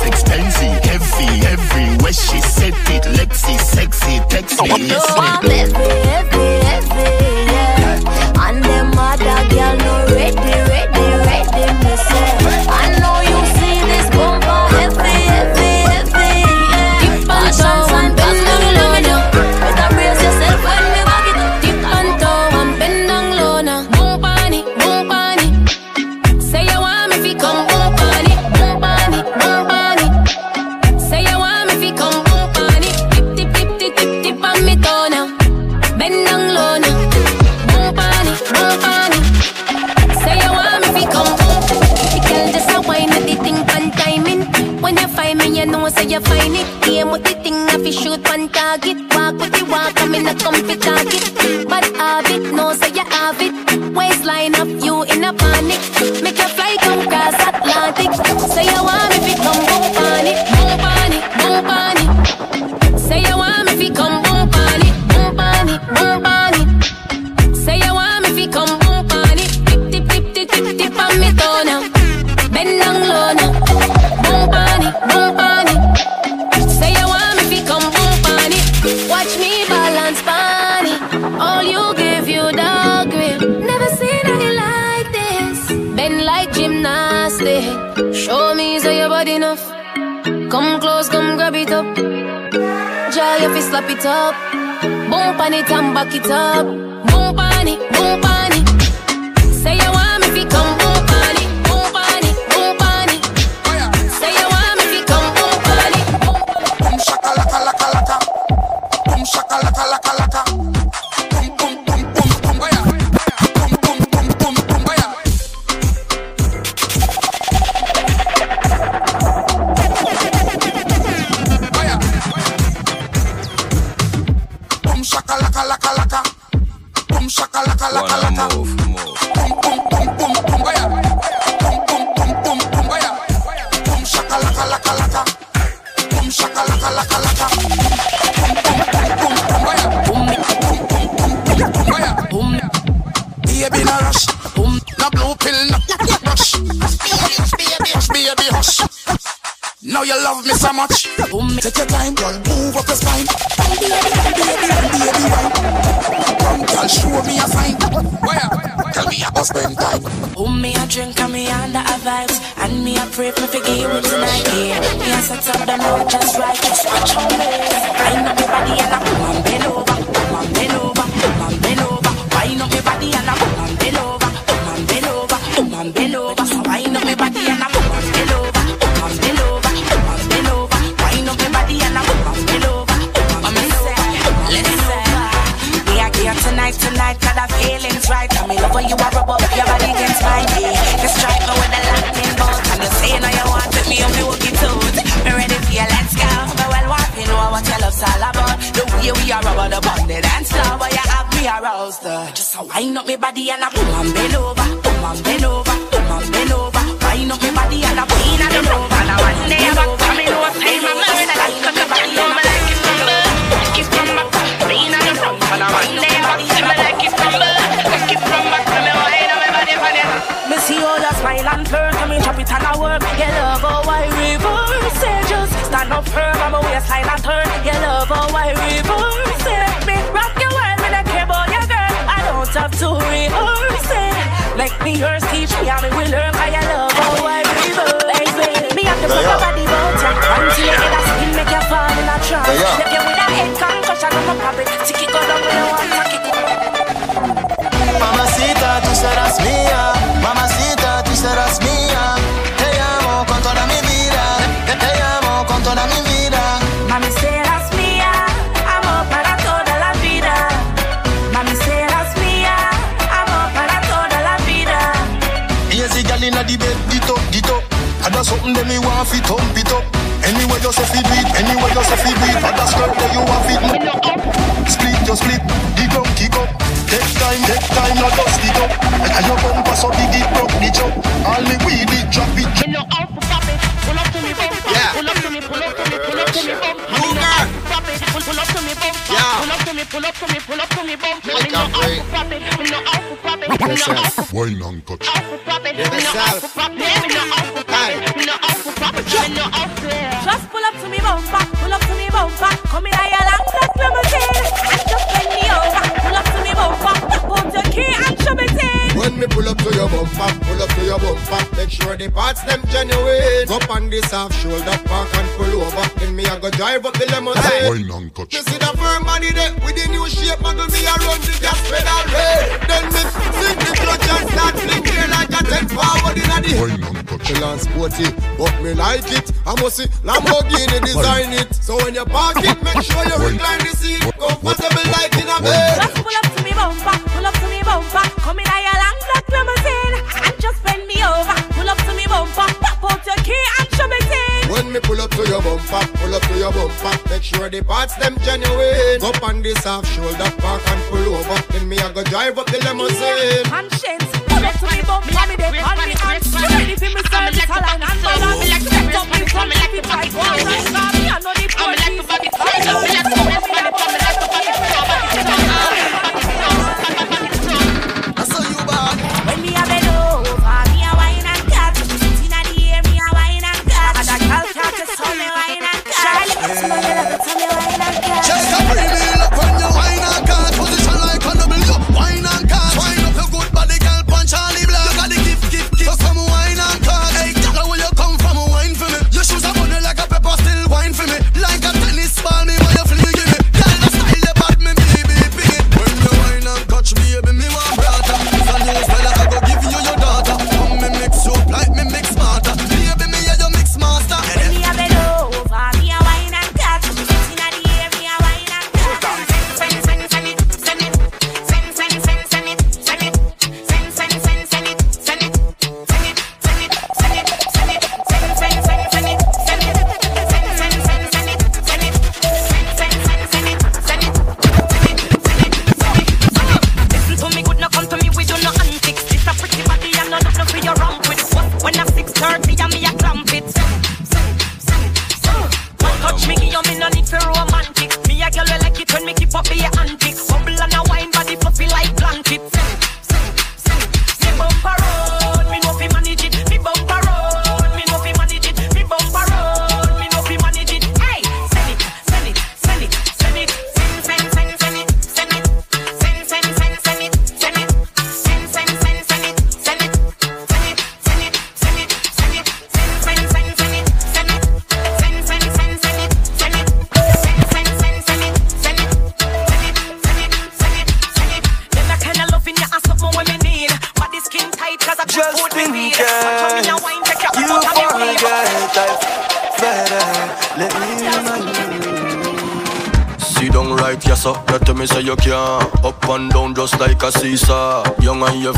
Expensive, heavy, everywhere she said it. Lexi, sexy, text me, yes, oh, I'm heavy, heavy, heavy. And them other girl no ready, ready, ready, me say. I know you see this bumper heavy, heavy, heavy, yeah. Deep and tall and bend down low now. Better brace yourself when me walk it up. Deep and tall and bend down low now. Boom pani, boom pani. Say you want me fi come, boom pani, boom pani, boom pani. Say you want me fi come, boom pani. Tip, tip, tip, tip, tip, tip on me toe now. Bend down low now. Say you find it, aim with the thing if you shoot one target. Walk with the walk, I'm in a comfy target. Bad habit, no say you have it. Waistline up, you in a panic. Make you fly, come cross Atlantic. Say you want me fi come, boom pan it, boom pan it, boom pan it. Say you want me fi come, boom pan it, boom pan it, boom pan it. Say you want me fi come, boom pan it. Tip, tip, tip, tip, tip, tip on me toe now. Bend down low now. Boom pan it, boom pan it. Show me so your body enough. Come close, come grab it up. Jaw your fist, slap it up. Boom pan it and back it up. Boom pan it, boom pan it. Say you want me fi come, boom pan it. Take your time, girl, move up your spine. Baby, wine. Come, girl, show me a sign. Tell me about spend time. Oh, me a drink and me under a vibes. And me a pray for forgive me tonight, yeah. Me a set up the road just right, just watch on me. Wine up your body and I come on, bend over. Come on, bend over, come on, bend over. Wine up your body and I come on, bend over. Come on, bend over, come on, bend over. So wine up your body and I come on, bend over. Tonight, got our feelings right. I mean, over you are rubber, your body against mine. Just strike me with a lightning bolt. And you say, you know, you want with me, I'm the walkie toot. Me ready for you, let's go. But well, what you know, what your love's all about. The way we are rubber, the bond, the dance floor. But you have me aroused. Just a wind up my body and a boom and bend over. Boom and bend over, boom and bend over. Wind up my body and a boom and bend over. And one day I'm back coming over. Hey, my mother, I like to body and a boom. And I want to like it from the, like it from back from the head of my body, funny. Me see all the smile and flirt, come in, chop it and I work. Your love, oh, I reverse it. Just stand up firm, I'm a waistline and turn. Your love, oh, I reverse it. Me rock your world, me don't care about your girl. I don't have to rehearse it. Like me, yours teach me how me will learn. By your love, oh, I reverse it. Me have to put my body out until you get a skin, make you fall in a trance. Make you with a head concussion, I'm a puppet. Tick it, go down, go down. Mamacita, tú serás mía. Mamacita, tú serás mía. Te amo con toda mi vida. inna the bed, get up, I do something that me want fi thump it up. Anyway you say fi do it, anyway you say fi do it. I do something that you want fi split, just split, get up, take time, not just get up. And your bumper so big, get up, get up. All me weed it, drop it. Pull up to me, pull up to me, pull up to me, pull up to me, pull up to me, pull up to me, pull up to me, pull up to me, just pull up to me, pull up to me, come in here and clap your hands and just bend me over. Pull up to me, hold your key and show me things. When me pull up to your bumper, make sure the parts them genuine. Up on this half shoulder, park and pull over. Then me I go drive up the limousine. You see the firm money there with the new shape, man, me I run the gas pedal. Then me sing the clutch and start flicking like a 10-power in a day. Chill and sporty, but me like it. I must see Lamborghini design it. So when you park it, make sure you recline the seat, comfortable like in a bed. Just pull up to me bumper, come in higher land. Black limousine and just bend me over. Pull up to me bumper, pop out your key and show me things. When me pull up to your bumper, make sure the parts them genuine. Up on this half shoulder, park and pull over. Then me I go drive up the limousine. Conscience, pull up to me bumper, me dey on me hands. Ready for me service, all I know love. Set up me front, me like the price. Me I know the price. Me like the price. Me like the price. Me like the price.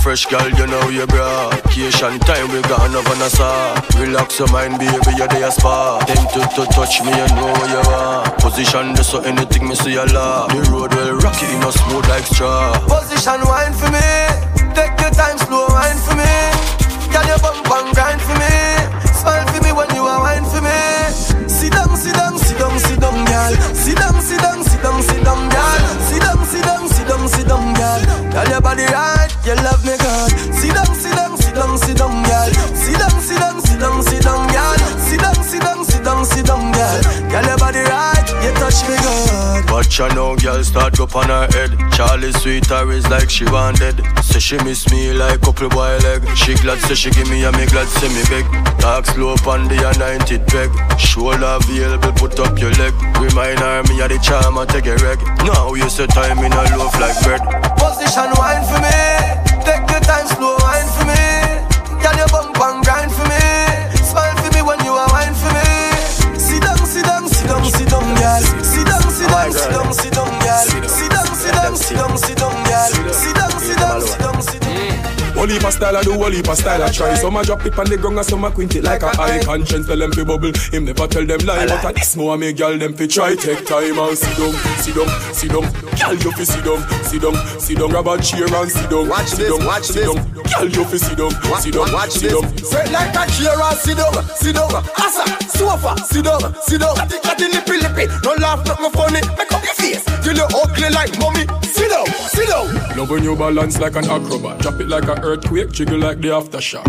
Fresh girl, you know you bra. Cation time, we got another NASA. Relax your mind, baby, you're there spa. Tempted to touch me, you know where you are. Position this so anything me see a lot. The road will rock it in a smooth like straw. Position wine for me. Take your time, slow wine for me. Can you bump and grind for me? Smile for me when you are wine for me. Sit down, sit down, sit down, sit down, girl. Sit down, sit down, sit down, sit down, girl. Sit down, sit down, sit down, sit down, girl. Tell your body right. You love me, God. Sit down, sit down, sit down, sit down, girl. Sit down, sit down, sit down, sit down, girl. Sit down, sit down, sit down, sit down, girl. Girl, your body right, you touch me, God. But you know, girl, start up on her head. Charlie sweet is like she wanted. Say she miss me like couple wild leg. She glad say she give me and me glad say me beg. Talk slow on the anointed peg. Shoulder available, put up your leg. Remind her me of the charm and take a wreck. Now you say time in a loaf like bread. Position wine for me. Take your time, slow wine for me. Can you bump and grind for me? Smile for me when you are wine for me. Sit down, sit down, sit down, sit down, girl. Sit down, sit down, sit down, sit down, girl. Sit down, sit down, sit down, sit down, girl. Sit down, sit down, sit down, sit down. whole heap of style, I do whole heap of style, I try. Some I drop it on the ground and some I quint it like a eye. Conscience tell them fi bubble, him never tell them lie. But at this more I make girl them fi try. Take time and sit down, sit down, sit down. Girl you fi sit down, sit down, sit down. Grab a chair and sit down, sit down, sit down. Girl you fi sit down, sit down, sit down. Sit like a chair and sit down, sit down. Asa, sofa, sit down, sit down. Got the lippy lippy, don't laugh, not my funny. Make up your face till you ugly like mommy. Sit down, sit down. Love when you balance like an acrobat, drop it like an earthquake, jiggle like the aftershock.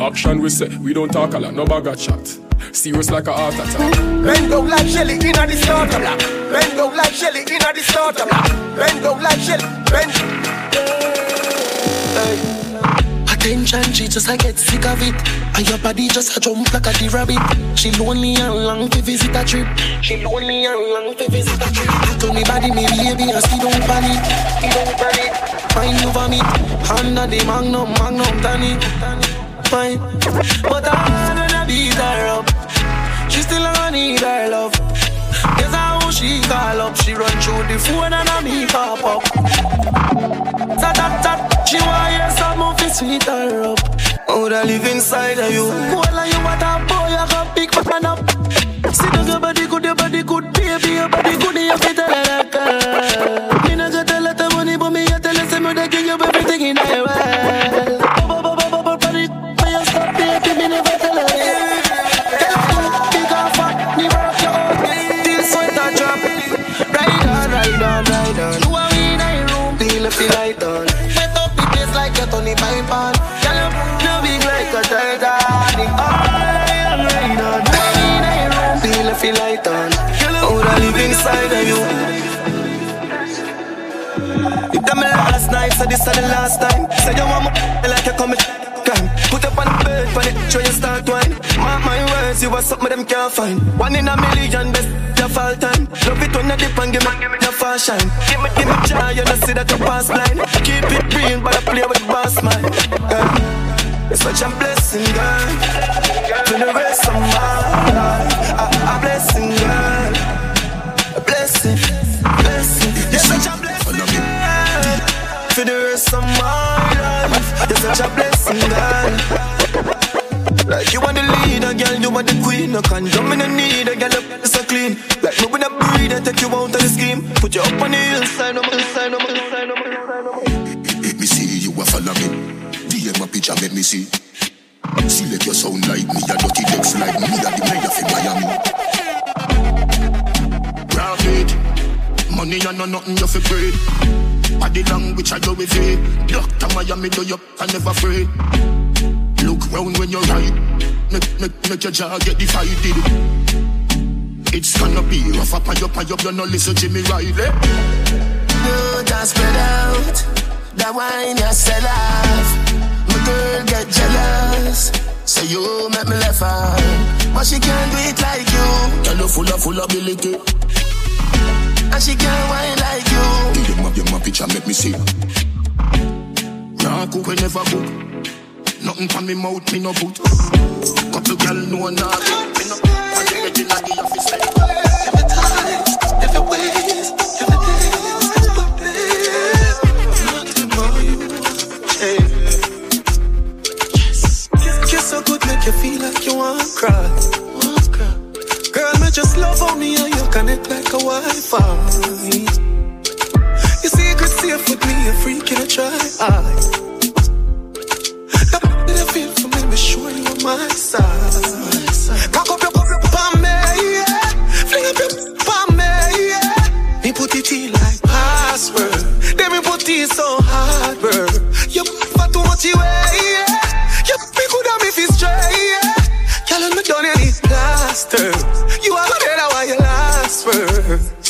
Action we say, we don't talk a lot, no bag of chat. Serious like a heart attack. Bend down like jelly in a the starter block. Bend down like jelly in a the starter block. Bend down like jelly, bend. Attention, she just I get sick of it. And your body just a jump like a de rabbit. She lonely and long to visit a trip. She lonely and long to visit a trip. To me body, me baby, and she don't panic. She don't panic. Find you vomit. Under the magnum, magnum, tanny. Fine. But I don't beat her up. She still don't need her love. Guess how she call up. She run through the phone and I make pop up. Tat tat tat. She wires some of it sweet her up. Oh, that live inside of you. Well, are you what a boy? I got big man up. See the good, your body good, baby, your body good, you better like her. Me not got a lot of money, but me a tell her some of the give you everything in the world. Light on. Set up the place like a Tony Piper. Now big like a Titanic. I am right on. I feel a feel light on. Oh, I live inside of you. You done me last night, so this is the last time. Say you want me like you come and put up on the bed, for it, show you start wine. Mark my words, you are something them can't find. One in a million, best your fall time. Love it when you dip and give me your fashion. Give me joy, you don't see that you pass blind. Keep it green, but I play with the boss man. It's such a blessing, girl. For the rest of my life, a blessing, girl. A blessing, blessing. You're such a blessing, girl. For the rest of my life, you're such a blessing, girl. Like you are the leader, girl, you are the queen. I can't jump in the need, a girl, up so clean. Like me with a breed, I take you out of the scheme. Put you up on the hillside, up, inside, up, inside, up, inside, up. Me see you a follow me. DM a picture, make me see. Select your sound like me, a dirty text like me, a the mayor from Miami. Profit, money and no nothing you feel free. Body language I go with you. Doctor Miami, do you I never free. Look round when you're right. Make your jaw get divided. It's gonna be rough. Up, you're not listen to me right. Eh? No, don't spread out. That wine you sell off. My girl get jealous. Say you make me laugh out. But she can't do it like you. Girl, you're full of ability. And she can't wine like you. Do your map picture, make me see. Nah, cook, I never cook. Nothing from me mouth, me no boot. Couple girl, no one nah, me no. I get it in the office like every time, every way, every day, but there's nothing more you, baby. Yes, you're so good, make you feel like you wanna cry. Girl, me just love on me and you connect like a Wi-Fi. Your secret's safe with me, a freak in a try. My side. Cock up your pop me, yeah. Fling up your pop me, yeah. Me put it in like password. Then me put it so hard, bro. You put too much away, yeah. You be good at me if it's straight, yeah. Y'all on me done and it's plaster. You are good at why you last for.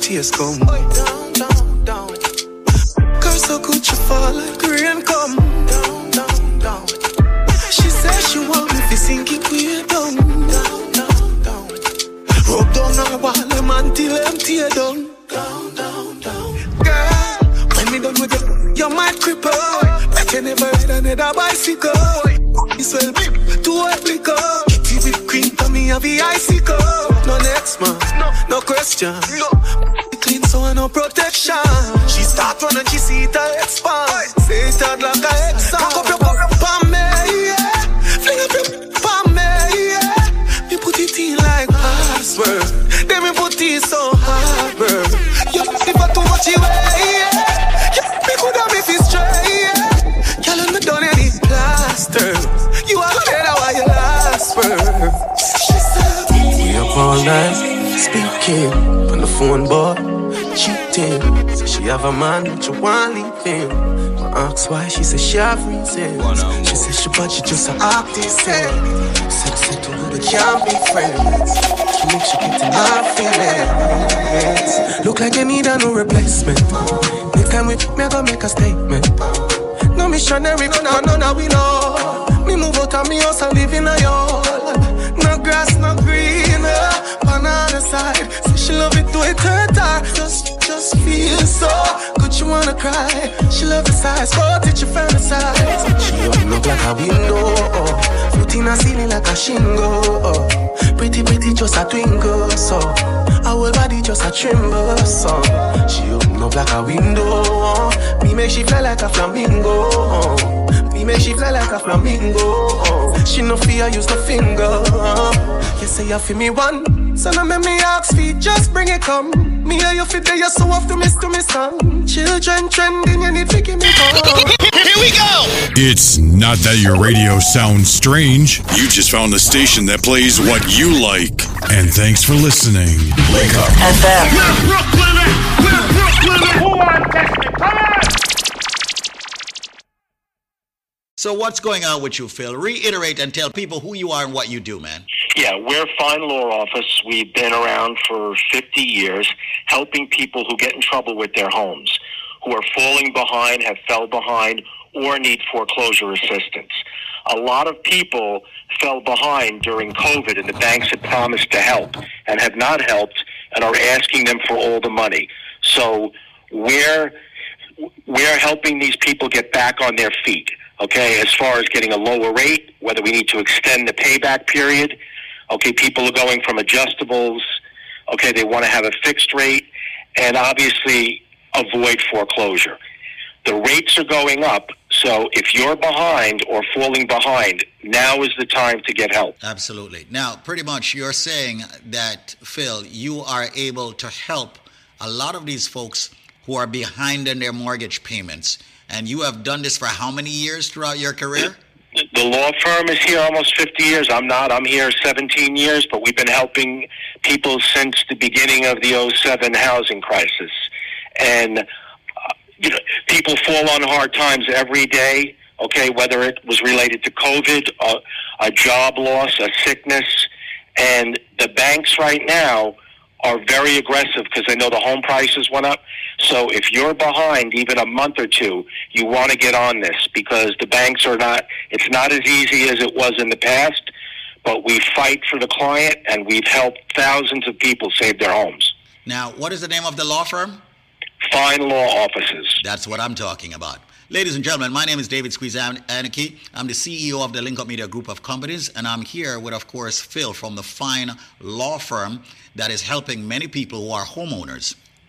Tears come down, down, down. Girl, so good you fall like rain come down, down, down. She says she want me to sink it way down, down, down, down. Rub down her wall, them until them tear down. Girl, when me done with you, you're my cripple. Back in the bird and a bicycle. It's well whipped to a flicker. Kitty whipped cream for me a the icicle. No next man, no question. Clean so no protection. She start run and she see it a expand. Say it hard like a hexan. Cock up your butt for me, yeah. Fling up your butt for me, yeah. Me put it in like password. Then me put it so hard, bro. You if I too much you weigh, yeah. You me could have if it's straight, yeah. Y'all let me down and it's plaster. You are better while you last, bro. She said, we up all night. Speaking on the phone, boy, cheating. Say she have a man, but you want leave him. I ask why, she says she have reasons. She says she but she just an artist. Sexy to her, they can't be friends. She makes you get in her feelings. Look like you need a new replacement. Next time we me, I gonna make a statement. No missionary, no, we know. Me move out of me house and live in a yard. No grass, no green. Banana side, say she love it to it hurt her. Just feel so good, she wanna cry. She love the size, what did you fantasize? She open up like a window, oh. Foot in a ceiling like a shingle, oh. Pretty, just a twinkle, so our whole body just a tremble, so she open up like a window, oh. Me make she fly like a flamingo, oh. Me make she fly like a flamingo, oh. She no fear, use the finger, oh. You say you feel me one. So now make me ask feet, just bring it come. Me and you fit there, you so off to miss some. Children trending, you need to give me home. Here we go! It's not that your radio sounds strange. You just found the station that plays what you like. And thanks for listening. Link Up FM. We're Brooklyn! We're Brooklyn! Who wants this? Come on! So what's going on with you, Phil? Reiterate and tell people who you are and what you do, man. Yeah, we're Fine Law Office. We've been around for 50 years helping people who get in trouble with their homes, who are falling behind, have fell behind, or need foreclosure assistance. A lot of people fell behind during COVID, and the banks had promised to help and have not helped and are asking them for all the money. So we're helping these people get back on their feet. Okay, as far as getting a lower rate, whether we need to extend the payback period. Okay, people are going from adjustables. Okay, they want to have a fixed rate and obviously avoid foreclosure. The rates are going up, so if you're behind or falling behind, now is the time to get help. Absolutely. Now, pretty much you're saying that, Phil, you are able to help a lot of these folks who are behind in their mortgage payments. And you have done this for how many years throughout your career? The law firm is here almost 50 years. I'm here 17 years, but we've been helping people since the beginning of the 2007 housing crisis. And, you know, people fall on hard times every day, okay, whether it was related to COVID, a job loss, a sickness. And the banks right now are very aggressive because they know the home prices went up. So if you're behind even a month or two, you want to get on this because the banks are not, it's not as easy as it was in the past, but we fight for the client and we've helped thousands of people save their homes. Now, what is the name of the law firm? Fine Law Offices. That's what I'm talking about. Ladies and gentlemen, my name is David Squeezanicki. I'm the CEO of the Link Up Media Group of Companies, and I'm here with, of course, Phil from the Fine Law Firm that is helping many people who are homeowners.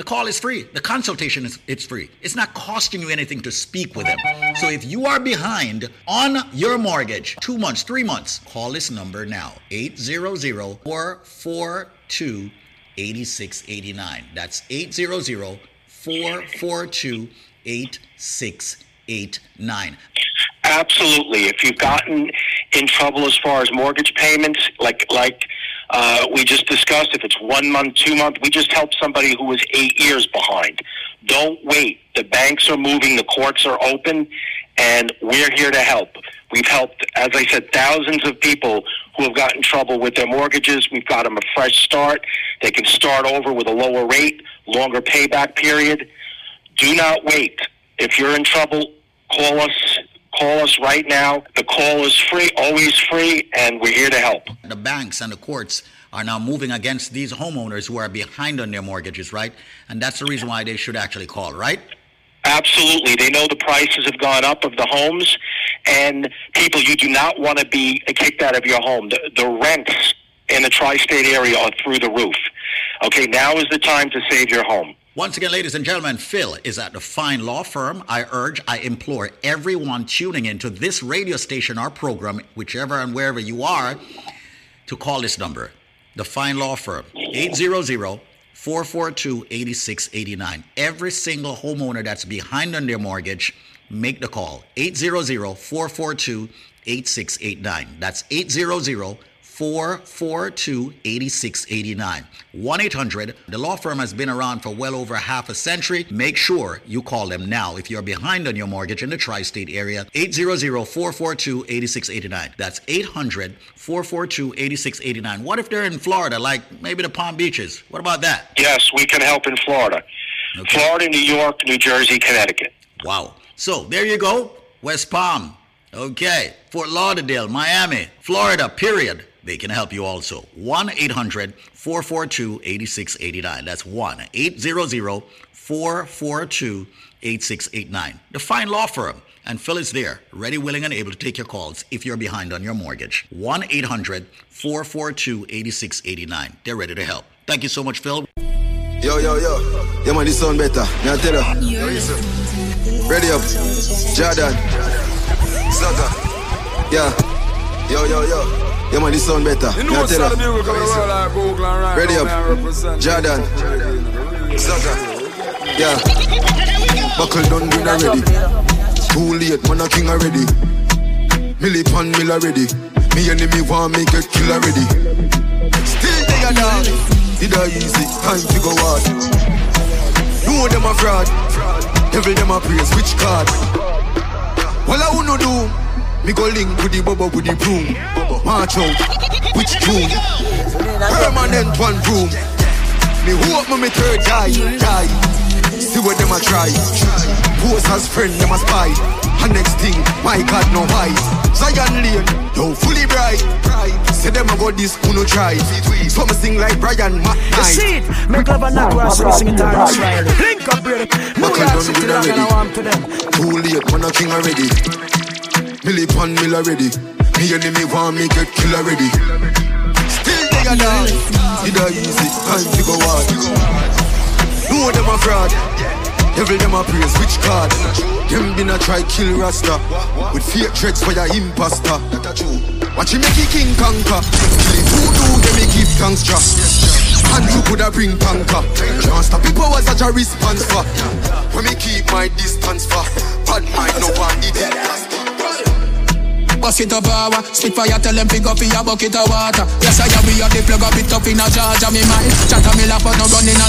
The call is free. The consultation is free. It's not costing you anything to speak with them. So if you are behind on your mortgage, 2 months, 3 months, call this number now. 800-442-8689. That's 800-442-8689. Absolutely. If you've gotten in trouble as far as mortgage payments, like we just discussed, if it's 1 month, 2 months, we just helped somebody who was 8 years behind. Don't wait. The banks are moving, the courts are open, and we're here to help. We've helped, as I said, thousands of people who have gotten in trouble with their mortgages. We've got them a fresh start. They can start over with a lower rate, longer payback period. Do not wait. If you're in trouble, call us. Call us right now. The call is free, always free, and we're here to help. The banks and the courts are now moving against these homeowners who are behind on their mortgages, right? And that's the reason why they should actually call, right? Absolutely. They know the prices have gone up of the homes, and people, you do not want to be kicked out of your home. The rents in the tri-state area are through the roof. Okay, now is the time to save your home. Once again, ladies and gentlemen, Phil is at the Fine Law Firm. I urge, I implore everyone tuning into this radio station or program, whichever and wherever you are, to call this number. The Fine Law Firm, 800-442-8689. Every single homeowner that's behind on their mortgage, make the call. 800-442-8689. That's 800-442-8689. 1-800. The law firm has been around for well over half a century. Make sure you call them now if you're behind on your mortgage in the tri-state area. 800-442-8689. That's 800-442-8689. What if they're in Florida, like maybe the Palm Beaches? What about that? Yes, we can help in Florida. Okay. Florida, New York, New Jersey, Connecticut. Wow. So there you go. West Palm. Okay. Fort Lauderdale, Miami, Florida, period. They can help you also. 1-800-442-8689. That's 1-800-442-8689. The Fine Law Firm. And Phil is there, ready, willing, and able to take your calls if you're behind on your mortgage. 1-800-442-8689. They're ready to help. Thank you so much, Phil. Yo, yo, yo. Yo, man, this sound better. Me tell you. Ready up. Jordan. Sucker. Yeah. Yo, yo, yo. Yeah, man, this sound better. You know what's up? Ready up. Jordan. Sucker. Yeah. Buckle done win already. Too late, man, a king already. Millipan mill already. Me enemy want me get kill already. Still they are dog. It a easy, time to go hard. No them a fraud. Devil them a praise, which card? Well, I won't do. Me go link with the bubble with the broom. March out, which broom? Permanent one broom. Me hope me third die. See what them a try. Pose as friend, them a spy. And next thing, my God no hide. Zion Lane, yo fully bright. Say them a go this, who no try. So me sing like Brian McKnight. You see it? Me glove and knock grass, so me sing it Tarrus Riley. Link up, brother. New York City, I'm gonna warm to them. Too late, man a king already. Millipan mill already. Me enemy want me get kill already. Still they are down. It a easy, time to go hard. No them a fraud. Devil them a praise, which card? Them been a try kill Rasta with fake threats for your imposter. Watch him make a king conquer. Kill it voodoo, them me give thanks just. And you coulda bring tanker. Can't stop it, power's such a response for. When me keep my distance for. Bad mind no one need it. Bucket of power, stick fire, tell them pick up your bucket of water. Yes, I have we are the plug up it up in a charge of me mind. Chatter me laugh but no gun in a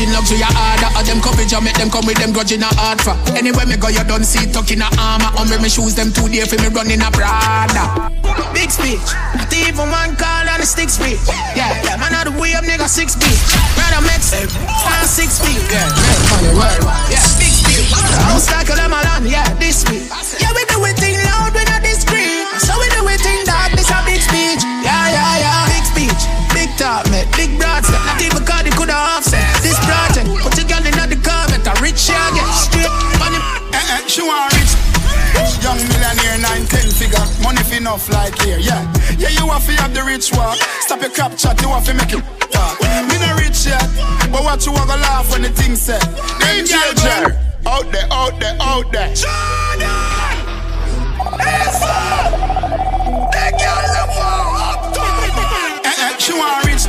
Chin love to your order, all them coverage I make them come with them grudge in a hard for. Anyway me go you don't see tuck in a armor. On me shoes them 2 days for me running a Prada. Big speech, not even one call on the stick speech. Yeah, that man out the way up nigga 6 feet. Brother mix, 5, 6 feet. Yeah, yeah, big speech. I'm stuck on them alone, yeah, this speech. Yeah, we do it. Big broad step, not even cause they coulda offset this project. Put a girl in the comment, a rich shall get straight money. She want rich, young millionaire, 9-10 figure, money fi enough like here. Yeah, yeah, you want fi have the rich walk. Stop your crap chat, you want fi make it. talk. Me no rich yet, but what you want to laugh when the thing said? Them children out there, out there, out there. Jordan! Esa! They girl them all up top. She want rich.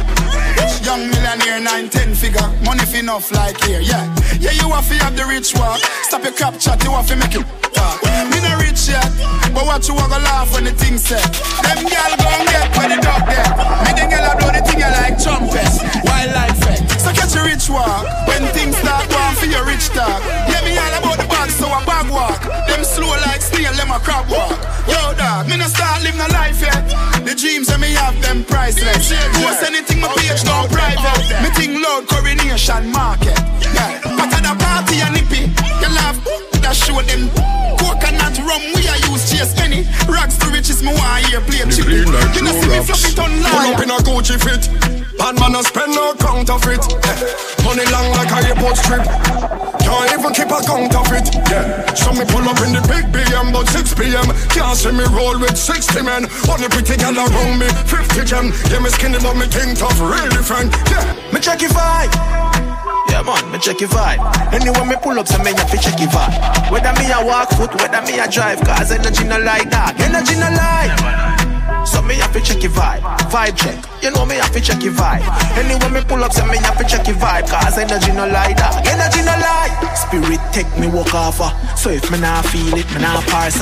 Young millionaire, 9-10 figure. Money fi enough like here, yeah. Yeah, you want fi have the rich walk. Stop your cap chat, you want fi make it talk. Me no rich yet, but what you want to laugh when the thing said? Them girl gon' get when the dog there. Me the girl a blow the thing like trumpets. Wildlife fact. So catch a rich walk. When things start going for your rich talk. Yeah, me all about the bag, so a bag walk. Them slow like snail, them a crab walk. Yo dog, me no start living a life yet. The dreams that me have, them priceless. Post anything my page down private. Me think loud coronation market. Yeah, but at the party a nippy. You laugh, that show them. Coconut rum, we a use chase penny. Rags to riches, me want here play chippy. You know see me flop it on line. Pull up in a Gucci fit. Bad man a spend no counterfeit. Money long like a airport strip. Can't even keep a count of it. Yeah. So me pull up in the big BM, but 6 PM. Can't see me roll with 60 men. Only pretty gal around me, 50 gem. Yeah, me skinny but me think tough, real different. Yeah, me check your vibe. Yeah man, me check your vibe. Anyway me pull up, so me have to check your vibe. Whether me a walk foot, whether me a drive, cause energy no like that, energy no like. So me have to check your vibe, vibe check. You know me have to check your vibe. Anyway me pull up, so me have to check your vibe, cause energy no lie, dog, energy no lie. Spirit take me walk off, so if me nah feel it, me nah parse.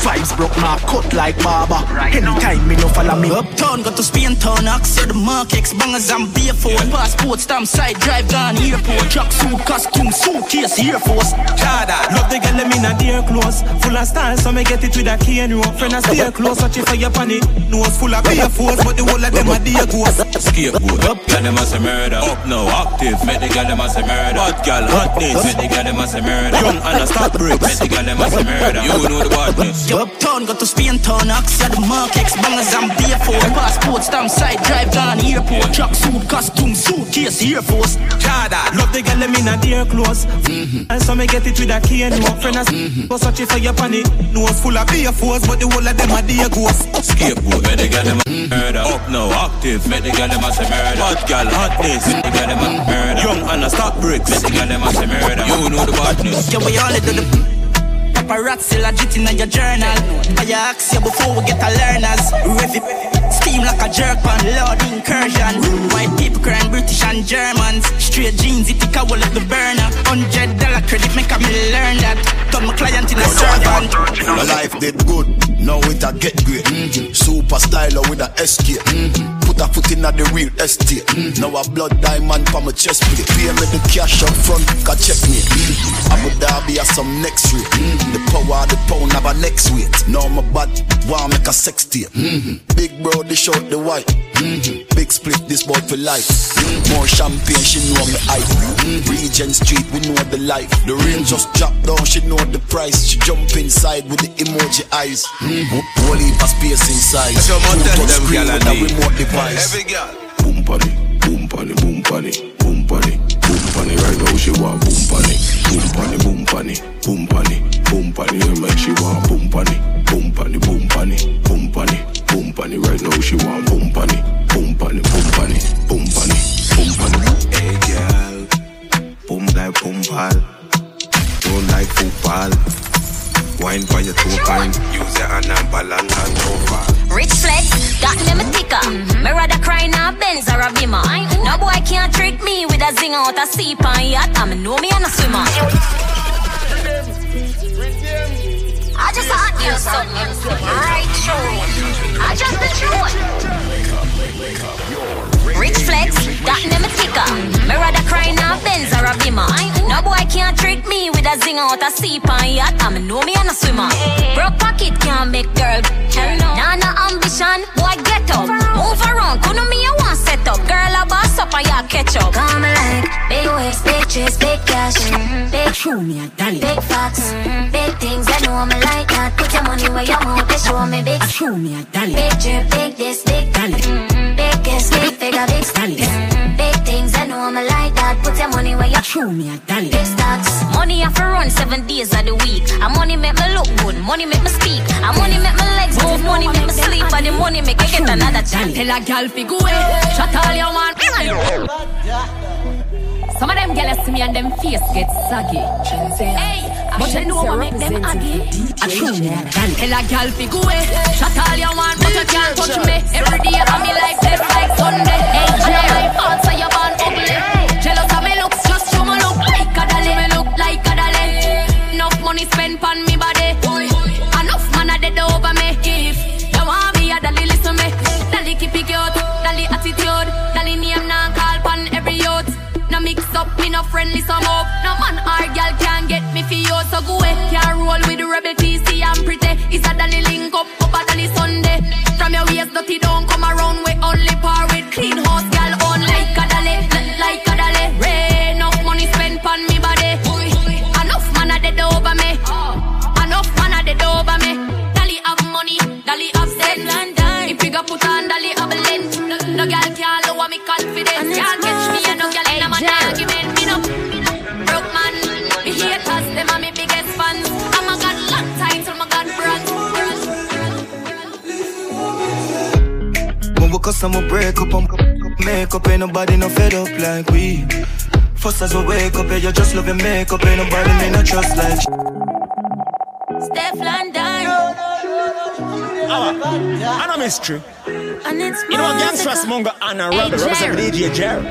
Vibes broke my cut like barber. Anytime me no follow me uptown, got to Spain town. Access the mark, ex-bangers and beer phone. Passport, stamp, side drive, gone airport. Truck suit, costume, suitcase, Air Force. Jada, love the girl them in a dear clothes. Full of style, so me get it with a key and rope. Friend a stay close, watch it for your panic. Nose full of beer foes, but the whole of them are dear ghosts. Scapegoat, up, girl them as a murder. Up now, active, make the girl them as a murder. Hot girl, hotness, make the girl them as a murder. Young and a stock break, make the girl them as a murder. You know the badness. Uptown, got to Spain town. Access the mark, ex-bangers and beer phone. Passport, stamp, side drive, gone airport. Truck suit, costume, suitcase, Air Force. Jada, love the girl them in a dear clothes. And so me get it with a key and rope. Friend a such it for your panic. Nose full of beer foes, but the whole of them are dear ghosts. Scapegoat, make the girl them as a murder. Up now, active, make the girl them as a murder. Hot girl, hotness, make the girl them as a murder. Young and a stock breaks, make the girl them as a murder. You know the badness. Yeah, we all into the paparazzi, legit in your journal. I ask you before we get a learners. Rev it, steam like a jerk on loud incursion. White people crying, British and Germans. Straight jeans, it take a wall of the burner. $100 credit, make me learn that. Turn my client in a servant. My life did good, now it a get great. Super styler with a SK. Put a foot in a the real estate. Now a blood diamond for my chest plate. Pay me the cash up front, can check me. I'm a derby at some next rate. The power, the pound have a next weight. Now my bad, wanna make a sex tape. Big bro, they short the white. Big split, this boy for life. More champagne, she know me hype. Regent Street, we know the life. The rain just dropped down, she know the price. She jump inside with the emoji eyes. Holy pass space inside. So much touch screen with a remote device. Every girl. Boom party, boom party, boom party, boom party. Boom funny, right now she want boom funny, boom funny, boom funny, boom funny, boom funny, like she want boom funny, boom funny, boom funny, boom funny, boom funny, right now she want boom funny, boom funny, boom funny, boom funny, boom funny. Hey girl, boom like boom ball, don't like football. Wine by your two pine, use your hand and balance and over. Rich flex, got them a ticker. Me rather cry now Benz or a Beamer. No boy can't trick me with a zing out a sea pine yacht. I'm a know me and a swimmer. I just ought to do something. Alright, true. I just the truth. Rich flex, got them a ticker. Me rather cry now Benz or a Beamer. No boy can't trick me with a zing out a sea pine yacht. I'm a know me and a swimmer. Broke pocket can't make girl. Nana ambition, boy get up. Move around, couldn't me you want set up. Girl a boss up and y'all catch up. Come like big waves, big trees, big cash. Big show me a dolly. Big facts, big things, I know me like that. Put your money where your mouth is, show me big. Show me a dolly. Big drip, big this, big dolly. Big kiss, big figure, big dolly. Big things, I know me like that. Put your money where your. Show me a dolly. Big stocks. Money I for run 7 days of the week. A money make me look good, money make me speak. A money make me legs move. enough money, make me sleep, but the money make me get another chance. Tell a girl fi go away, shut all your man. Some of them girls see me and them face get saggy. Hey, but they know I make them aggy. Tell a girl fi go away, shut all your man, but you can't touch me. Every day I'm me like death like Sunday. Hey, I know my faults so you born ugly. Jealous of me looks, just show me look like a dolly. Me look like a dolly. Enough money spent pon me body. Dead over me if you want me, Dali listen me. Dali keep it cute, Dali attitude, Dali name now call pon every youth. No mix up, me no friendly some up. No man or girl can get me for you, so go away. Can't roll with the rebel TC and pretty. It's a Dali link up, up a Dali Sunday. From your waist dirty don't come around with only par with clean house girl on like a Dali, rain. Enough money spent pon me body. Enough man a dead over me. Enough man a dead over me. Dolly upset, if you go put on Dolly upset, no girl can lower me confidence. Can't catch me and no girl in my argument. Me no broke man, me haters them are my biggest fans. I'm a god long time till my god brand. When we cuss I'ma break up, make up, ain't nobody no fed up like we. First as we wake up, you just love your makeup, ain't nobody may not trust like Steph London. And a mystery. And it's you know a gangster's monga and a robber. Robber's a DJ Jerry.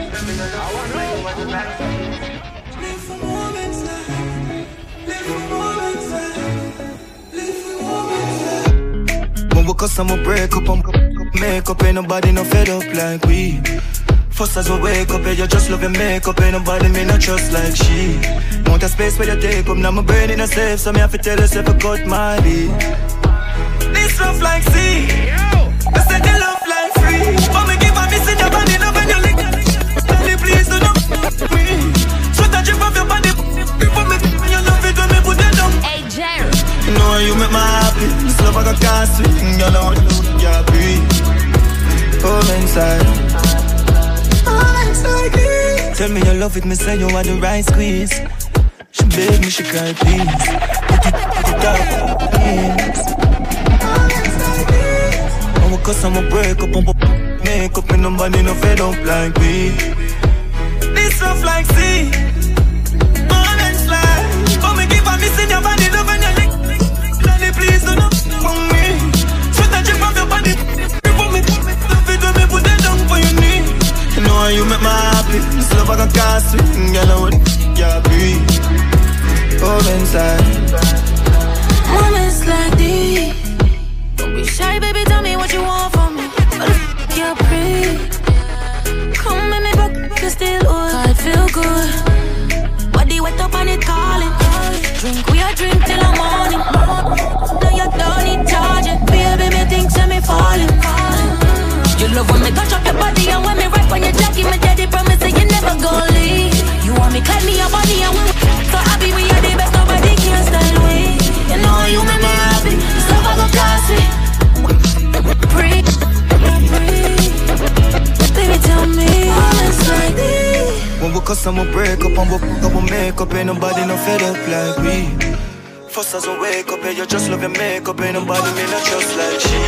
When we cuss I'ma break up, make up, ain't nobody no fed up like we. First as we wake up, you just love your makeup, ain't nobody may not trust like she. Want a space where you take up, now my brain in a safe, so me have to tell herself I cut my lead. This love like sea, I said the love like free. For me give a miss in your body, love and your lick. Daddy please do not me. So that you pop your body, people me you love it when me put it down. Hey Jerry, you know you make me happy. This love I got cast with, you know you breathe. All inside me. Tell me you love it, me say you are the right squeeze. She begged me, she cried please. Put it up, please. Cause I'ma break up, make up, and nobody no fed up like me. This love like sea, born and fly. For me keep on missing your body, love and your lick. Daddy, please do not want me. So that you pop your body, for me, love it when me put it down for your knee. You know how you make me happy, this love I got cast with, girl, I would, yeah, breathe. All inside. Moments like these. Be shy, baby, tell me what you want from me. But if you're pretty, come and me back, you still old. God feel good. Body wet up and it calling. Drink, we are drink till the morning. Now you don't need charging. Baby, me think so me falling. You love when me touch up your body and when me rap on your jacket. My daddy promise that you never gon' leave. You want me clap me your body and when so happy we are the best, nobody can stand we. You know you make me happy, so I go classy. Breathe, breathe. Baby, tell me moments like this. When we cuss, I'ma break up, I'ma make up, ain't nobody no fed up like we. First as we wake up, and you just love your makeup, ain't nobody may not trust like she.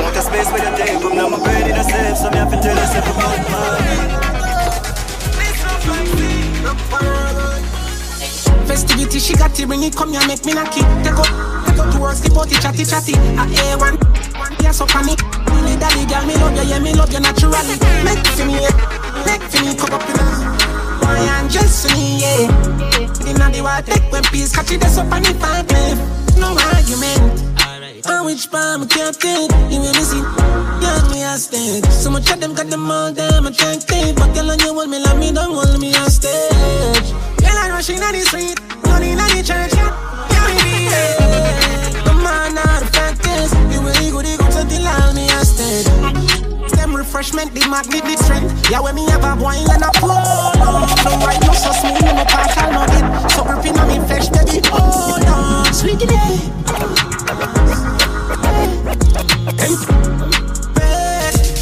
Want a space where you take up, now my brain in a safe, so me have to tell herself about mine. Festivity, she got to bring it, come here, make me knock it. Take up towards the party, chatty, chatty, I A1. Yeah, so funny. Really, daddy, girl, me love you, yeah, me love you naturally. Make for me, cup up with us. Boy, and just me, yeah. Inna the world, take one piece, catch it, that's so funny, fine, babe. No argument. On which palm, I can't take, you will miss it. Yeah, me hostage. So much of them got them all, damn, I can't take. But girl, on you hold me, love me, don't hold me hostage. Girl, I rush inna the street, run inna the church, yeah, me be yeah. Come on, now, the fact is, you will eat good. Them refreshment, the magnet, the strength. Yeah, when me have a wine and a pour. No, right, no, so smooth, no, partial, no, it. So gripping on me flesh, baby, oh, no. Sweetie, hey.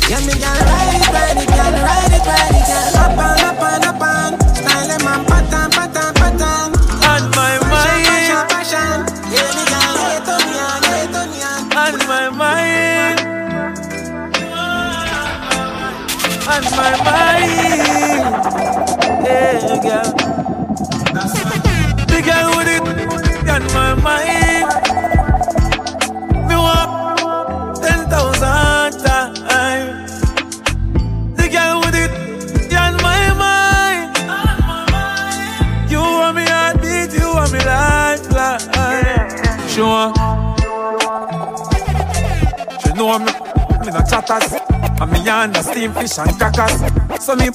Yeah, me can ride it, can ride it, can up and style them and pattern. And my mind. Passion, yeah, me can hate on me, and hate on me. And my mind. on my mind. Hey, girl. The girl with it on my mind. Me want 10,000 times. The girl with it on my mind. You want me heartbeat, you want me lifeline. She want. She know me no chatters. I'm a yarn, the steam fish and crackers. So me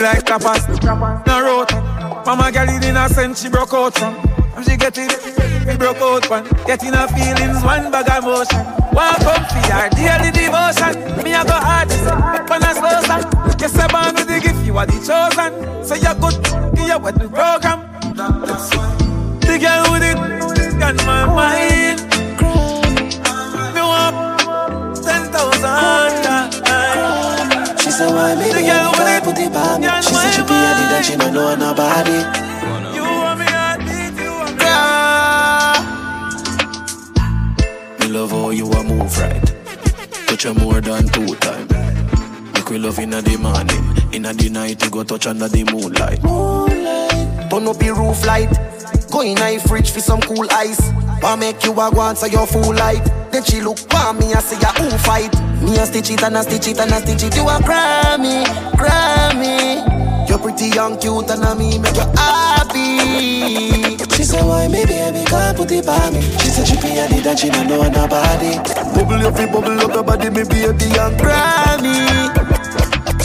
like tapas. No road. Mama girl it in a sense, she broke out from. And she get it, she broke out one. Getting her feelings, one bag of motion. Welcome to your daily devotion. Me I go hard, when I slow down. You say born with the gift, you are the chosen. So you're good, you're with the program. The girl with it on my mind. Me want 10,000. She said, why me, the girl with it, put it back. She said she be added and she don't know nobody. You want me, I need you, I'm yeah. Me love how you a move right. Touch her more than 2 times. Make we love in the morning. In the night, you go touch under the moonlight. Turn up the roof light. Go in the fridge for some cool ice. Why make you a go so your full light? Then she look for me and say, who fight? Me a stitch it and a stitch it and a stitch it. You a Grammy, Grammy. You're pretty young, cute and a me make you happy. She said, why me baby can't put it by me? She said she pay a need and she don't know nobody. Bubble up, bubble up your body, me baby and Grammy.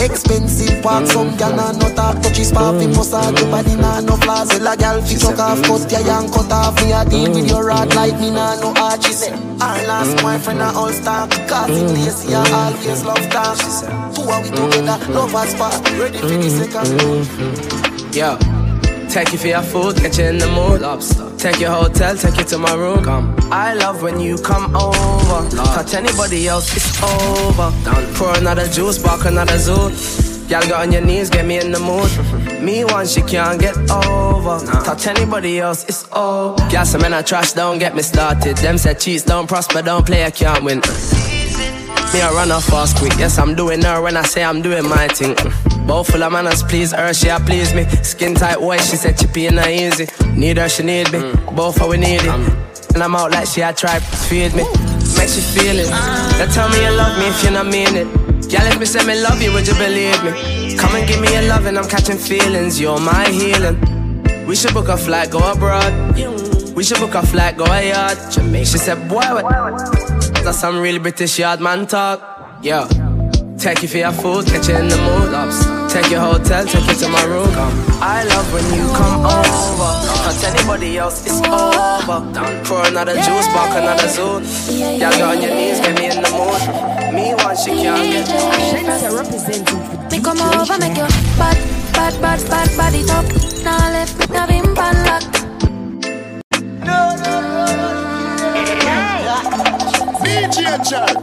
Expensive park, some gal na no talk. Touchy spark, fi must have your body na no flaws. Tell a gal fi suck off, cut your young cut off. Me a deal with your rat like me na no hard. She said, I lost my friend at all star. Cause it lazy, I always love time. She said, who are we together? Love us part. Ready for the second. Yeah. Take you for your food, get you in the mood. Lobster. Take your hotel, take you to my room. Come. I love when you come over. Touch anybody else, it's over. Down. Pour another juice, bark another zoo. Y'all got on your knees, get me in the mood. Me one, she can't get over. Touch anybody else, it's all. Y'all some men are trash, don't get me started. Them said cheats, don't prosper, don't play, I can't win. Me a run off fast quick. Yes, I'm doing her when I say I'm doing my thing. Bow full of manners, please her, she a please me. Skin tight white, she said chippy and I easy. Need her, she need me, both how we need it. And I'm out like she a tribe, feed me. Makes you feel it. They tell me you love me if you not mean it. Y'all if me say me love you, would you believe me? Come and give me your love and I'm catching feelings. You're my healing. We should book a flight, go abroad. We should book a flight, go a yard. She said, boy, what? That's some real British yard man talk. Yeah. Take you for your food, get you in the mood. Take your hotel, take you to my room. I love when you come over. Cause anybody else, it's over. Pour another juice, bark another zoo. Y'all got on your knees, get me in the mood. Me want she can't get it. Me come over, make your bad, bad, bad, bad body top. Now left me, now been pan lock. DJ Jared.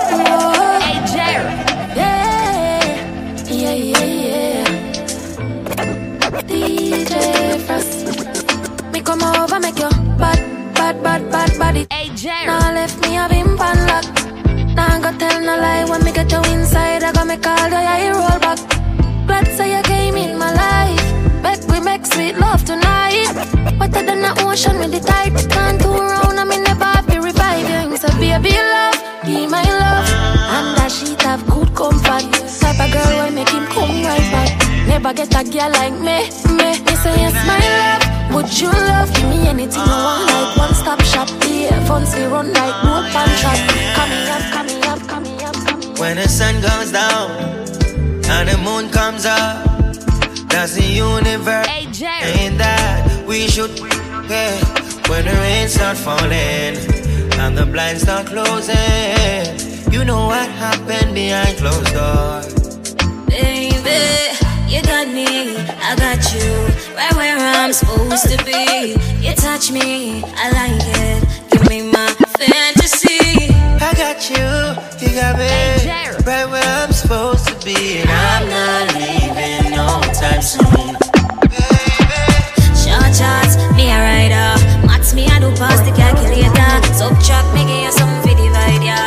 Hey, Jared. Yeah, yeah, yeah, yeah. DJ Frost. Me come over, make your bad. Bad, bad, bad body. Hey, Jerry. Now left me a been pan lock. Now I go tell no lie. When me get you inside, I go make all the eye roll back. Glad say you came in my life. Bet we make sweet love tonight. Wetter than the ocean with the tide. Can't do round, I mean never have to revive you. So baby love, be my love. And that she'd have good comfort. Type of girl I make him come right back. Never get a girl like me, me. Me say yes my love. Would you love me anything you want? Like one stop shop, be fancy run like no pan shop. Come up, come up, come up, come up. When the sun goes down and the moon comes up, that's the universe. Hey, ain't that we should yeah. When the rain start falling and the blinds start closing, you know what happened behind closed doors. Baby, you got me, I got you, right where I'm supposed to be. You touch me, I like it, give me my fantasy. I got you, you got me, right where I'm supposed to be. And I'm not leaving no time soon. Short shots, me a ride off. Max me, I do pass the calculator. Subtract, me give you something for divide, yeah.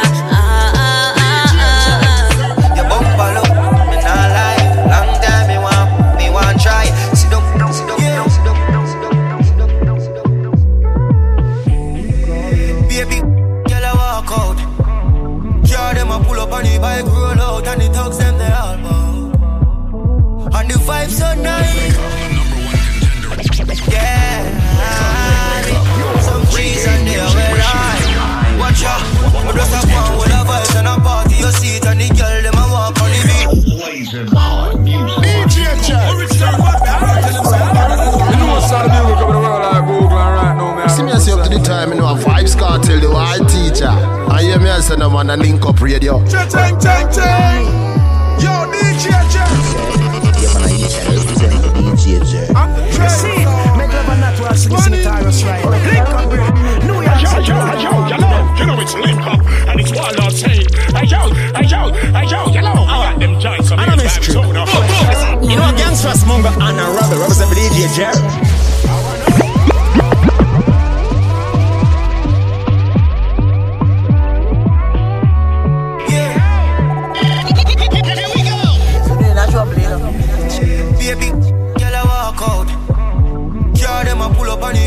long time, you know, a Vybz Kartel, the white teacher. I hear me and send them on a Link Up Radio. Chang, chang, chang. Yo, DJ J. Yeah, man, I represent the DJ J. I'm the train. Make love and natural singing to Tarrus Riley. Link Up, New York City. You know it's Link Up, and it's wild out saying, I yo, you know. I got them giants on the back, so no. You know a gangster's manga and a robber, represent the DJ J.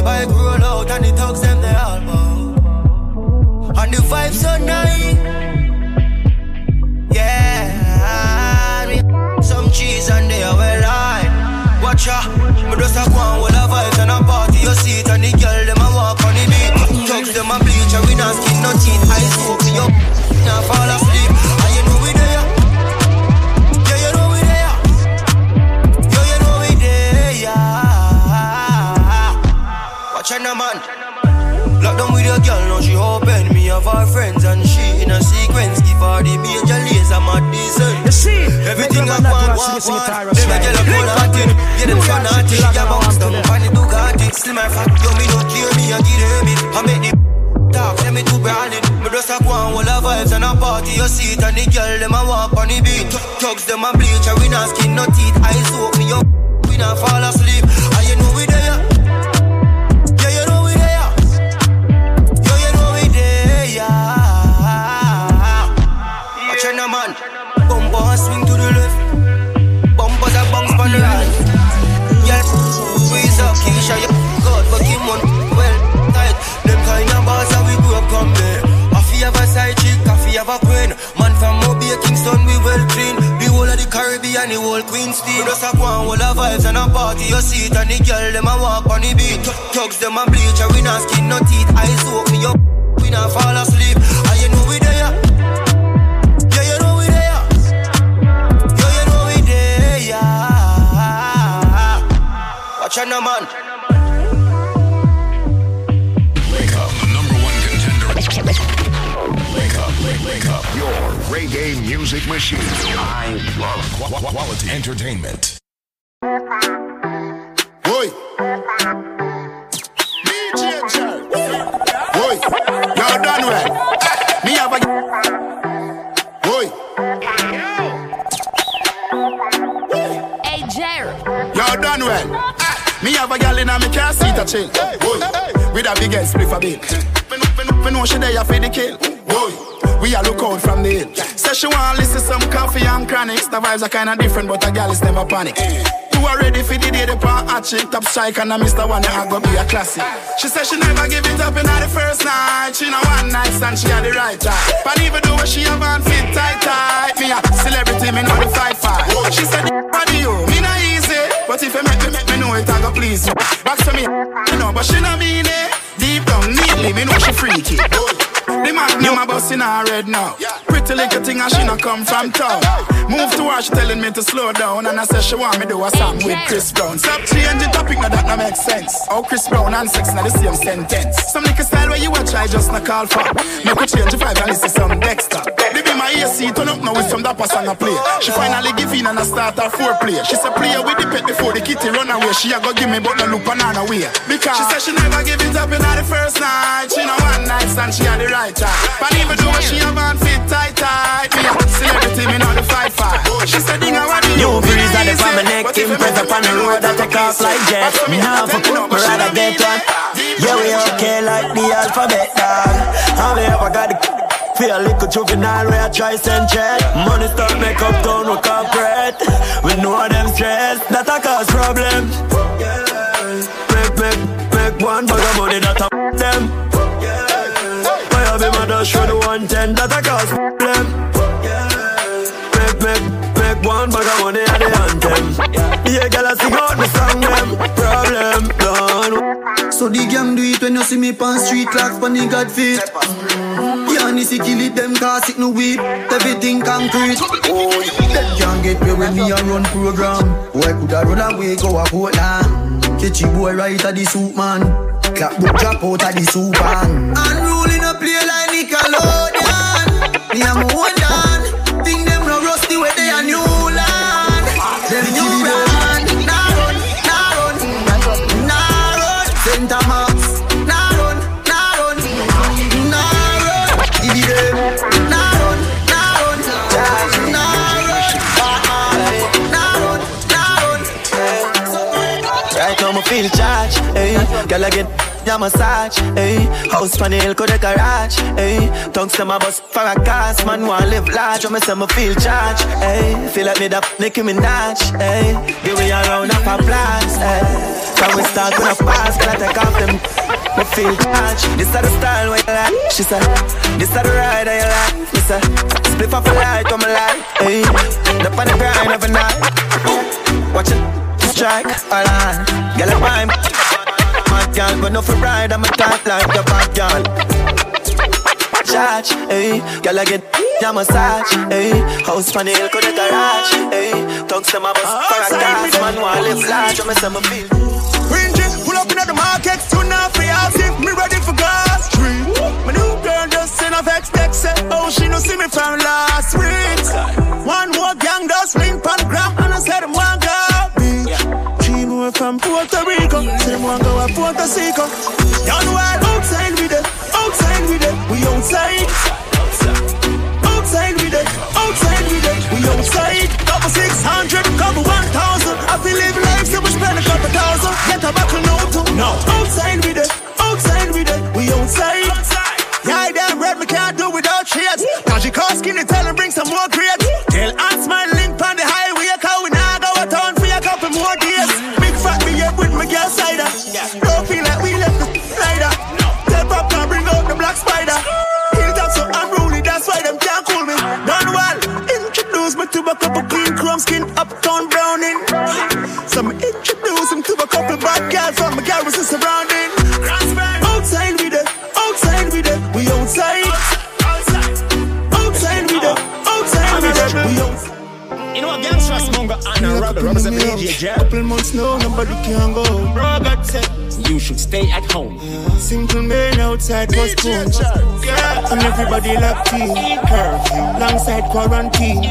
Bike roll out and the thugs them they all bow. And the vibe's so nice. Yeah, some cheese and they are well high. Watch out, me just a go on with a vibe and a party your seat. And the girl them a walk on the beat. Thugs them a bleach and we not skin no teeth. I soak me up, now fall asleep. And you know we there. Yeah, you know we there. Yeah, you know we there. China man, lock down with your girl, now she open. Me have her friends and she in a sequence. Give her the major laser, mad decent. You see, everything I want. Them a girl up on nothing, yeah them for nothing. She a bounce down, pan the Ducati. Still my fuck, yo me don't kill me, I give them it. I make the talk, let me do branding. Me just a go on all the vibes and a party. You see it and the girl them a walk on the beat. Thugs them a bleach and we not skin no teeth. I soak me up, we not fall asleep. And you know we there. Swing to the left, bumper that bounce on the right. Yes, squeeze up, Keisha, yeah, God, but him on, well, tight. Them kind of bars that we grew up come there. I feel have a side chick, I feel have a queen. Man from Mobile, Kingston, we well clean. The whole of the Caribbean, the whole Queen's team. Just a one, all the vibes and a party, your seat. And the girl, them a walk on the beat. Thugs, them a bleach, and we not skin no teeth. I soak me up, we not fall asleep. And you know we there. Watch out, man. Wake up, the number one contender. Wake up, your reggae music machine. I love quality entertainment. Boy, DJ Charles. Boy, you're done well. Me have a. Boy. Hey, Jared. You're done well. Me have a gal in a me can't see the chill. Boy, with a big ass split for bill. Me know she there for the kill. Boy, we a look out from the hill. Say she want listen some coffee and Chronixx. The vibes are kinda different, but a gal is never panic. You are ready for the day the pan hot chick. Top strike and a Mr. One I go be a classic. She said she never give it up in the first night. She no one night stand, she had the right time. But even though she have on fit tight. Me a celebrity, me know the fight. She said for you, me not easy. But if you make me know it, I go please you. Back to me, you know, but she not mean it. Deep down, neatly, me know she freaky. The magnum a bust in her head now. Pretty little thing and she not come from town. Move to her, she telling me to slow down. And I say she want me do a song with Chris Brown. Stop changing topic, now that no make sense. Oh, Chris Brown and sex, now the same sentence. Some nigga style where you watch, I just not call for. Make her change the vibe and listen some Dexter. They be my AC, turn up now with some dapper song a play. She finally give in and I start her foreplay. She say play with the pet before the kitty run away. She a go give me but no look banana way. Because she said she never give it up in the first night. She no one night stand, she had the right. But even though she have on fit tight, me a celebrity, me not the fight. She said, "Ding a one new breeze that if I'm a neck, impress upon the road that take off like jet. Me now for cook, me rather get one. Yeah, we okay like the alphabet, dog. How we ever got the feel like a juvenile where I try send check. Money stuff make up town we corporate. We know them stress that I cause problem. Make one for the money that I them." Show the 110 that I cause problem. Make one bag of money at the anthem. Yeah, girl, I sing out the song them. Problem done. So the gang do it when you see me pan street clocks pan the god feet. Yeah, and see kill it them cause it no weed. Everything concrete. Oh, that can't get me when me a run program. Boy, could I run away go a Portland. Catchy boy right at the soup man. Clock book drop out of the soup and rolling a play like Nickelodeon. Me and my one down. Think them no rusty where they are new land. Them new brand. Nah run. Center maps. Nah run. Give them. Nah run. Just nah run. Right now I feel charged. Girl, I get a massage, ayy. House from the hill to the garage, ayy. Tongues to my bus for a cast. Man wanna live large, when I say me feel charged, ayy. Feel like me da Nicki Minaj, ayy. Give me a round of applause, ayy. From we start with a pass, girl, I take off them. Me feel charged. This is the style where you like, she said. This is the ride I like, she said. Split off a light on my life, ayy. The funny grind of a night. Watch it strike, all on. Girl, I'm girl, but no for ride, I'm a type like the bad girl. Charge, ayy, girl I get a massage, ayy. House from the hill to the garage, ayy. Tongues to my bus for a cast, man wanna live large, I'm a summer feel. Ringy, pull up in the market, tune up for housing, me ready for gas. My new girl just seen a vex, said, oh she no see me from last week. One more gang does ring pangram, and I said I'm one girl. From Puerto Rico, same one go up Puerto Rico. Y'all wild outside with it, outside with it, we outside. Outside with it, outside with it, we outside. Couple 600, couple 1,000. I feel live life so much better, couple thousand. Get a buckle no too. No. Outside with it, we outside. Yeah, damn red, me can't do without shades. Now she calls skinny, tell her bring some more grades. Tell and smile, link on the highway, cause we now go a town for a couple more days. Yeah. Don't feel like we left the slider. Step up and bring out the black spider. Heels up so unruly, that's why them can't call me. Done well, introduce me to a couple clean chrome skin, uptown browning. So me introduce him to a couple bad girls from my garage and surrounding. Outside with it, we outside. Outside with it, outside with it, we outside. You know a gangster smonger and a robber represent media jail. Couple months now, nobody can go. Bro got set. You should stay at home. Single men outside was born. Yeah. And everybody locked in. Curfew. Longside quarantine.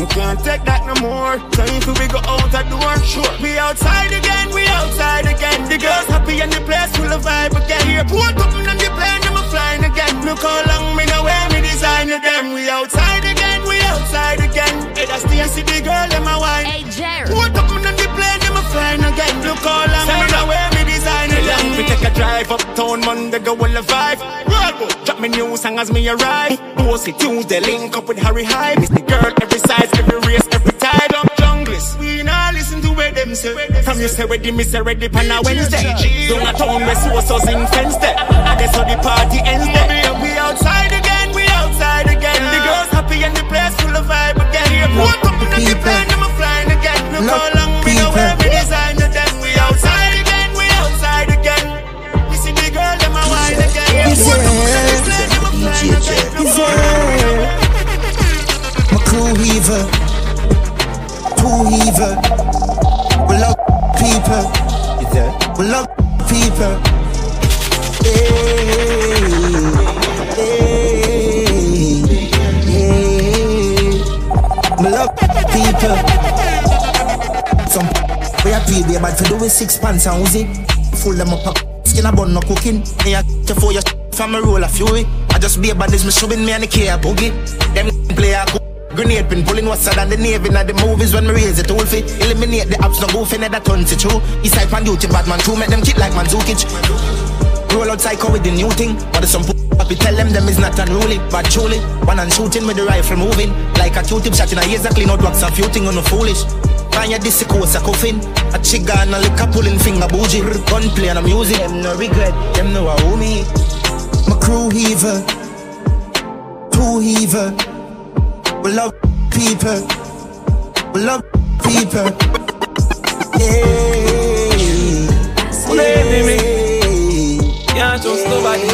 You can't take that no more. Time for we go out at the door. Sure. We outside again, we outside again. The girls happy and the place full of vibe again. Airport open and the plane, I'm flying again. Look how long me know where me design again. We outside again, we outside again. Hey, that's the city girl, them my wine. Hey, Jerry. What up on the plane, them a flying again. Look how long me know where me design again. We take a drive uptown Monday, go all the vibe. Drop me new song as me arrive. Bossy Tuesday, link up with Harry High. Miss the girl, every size, every race, every type. Don't junglist. We now listen to where them say. From you say where they miss already pan a Wednesday. Don't a town where so in fence there. I guess how the party ends there. We outside again, we outside again. The girls happy and the place full of vibe again. What up in the plane, I'm a flying again. Look how long we know where we design the death. We outside again, we outside again. We see the girl, them a wine again. What up in the plane, I'm a flying again. Look how long my crew weaver, crew weaver. We love people, we love people. Me love people. Some we are paid there, but for doing 6 pounds and who's it? Fool them up, skin a bun no cooking. Me a for your from a roll a fury. I just be a badness, me shoving me and the care boogie. Them play a grenade pin, pulling what's sad and the navy and the movies when me raise it all fit. Eliminate the abs, no goofy, that turns it true. East side pan duty, bad man true, make them kick like Manzukic. Roll out psycho with the new thing, but some we tell them is not unruly, but truly. One and shooting with the rifle moving, like a Q-tip shot in a ears, a clean out wax, a few thing on the foolish. Find your dissy coats, a coffin, a chigga and a liquor pulling finger bougie. Gun play and a music, them no regret, them no a homie. My crew heaver, two heaver. We love people, we love people. Yeah, yeah, yeah, just nobody.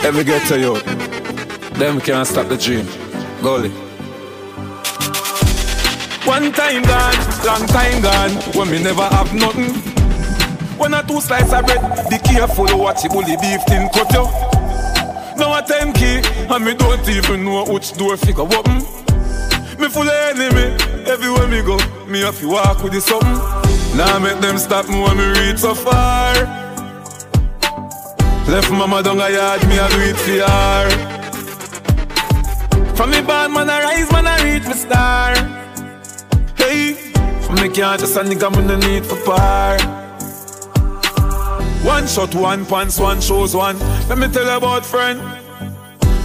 Every ghetto yo, them can't stop the dream. Goalie. One time gone, long time gone, when me never have nothing. When I two slice of bread, be careful what you bully beef tin cut you. Now I 10K, and me don't even know which door figure open. Me full of enemy, everywhere me go, me have to walk with the something. Now make them stop me when me reach so far. Left mama down a yard, me a do it for her. From me bad man I rise, man I reach me star. Hey, from me can't just a nigga, me no need for par. One shot, one pants, one shows, one. Let me tell you about friend.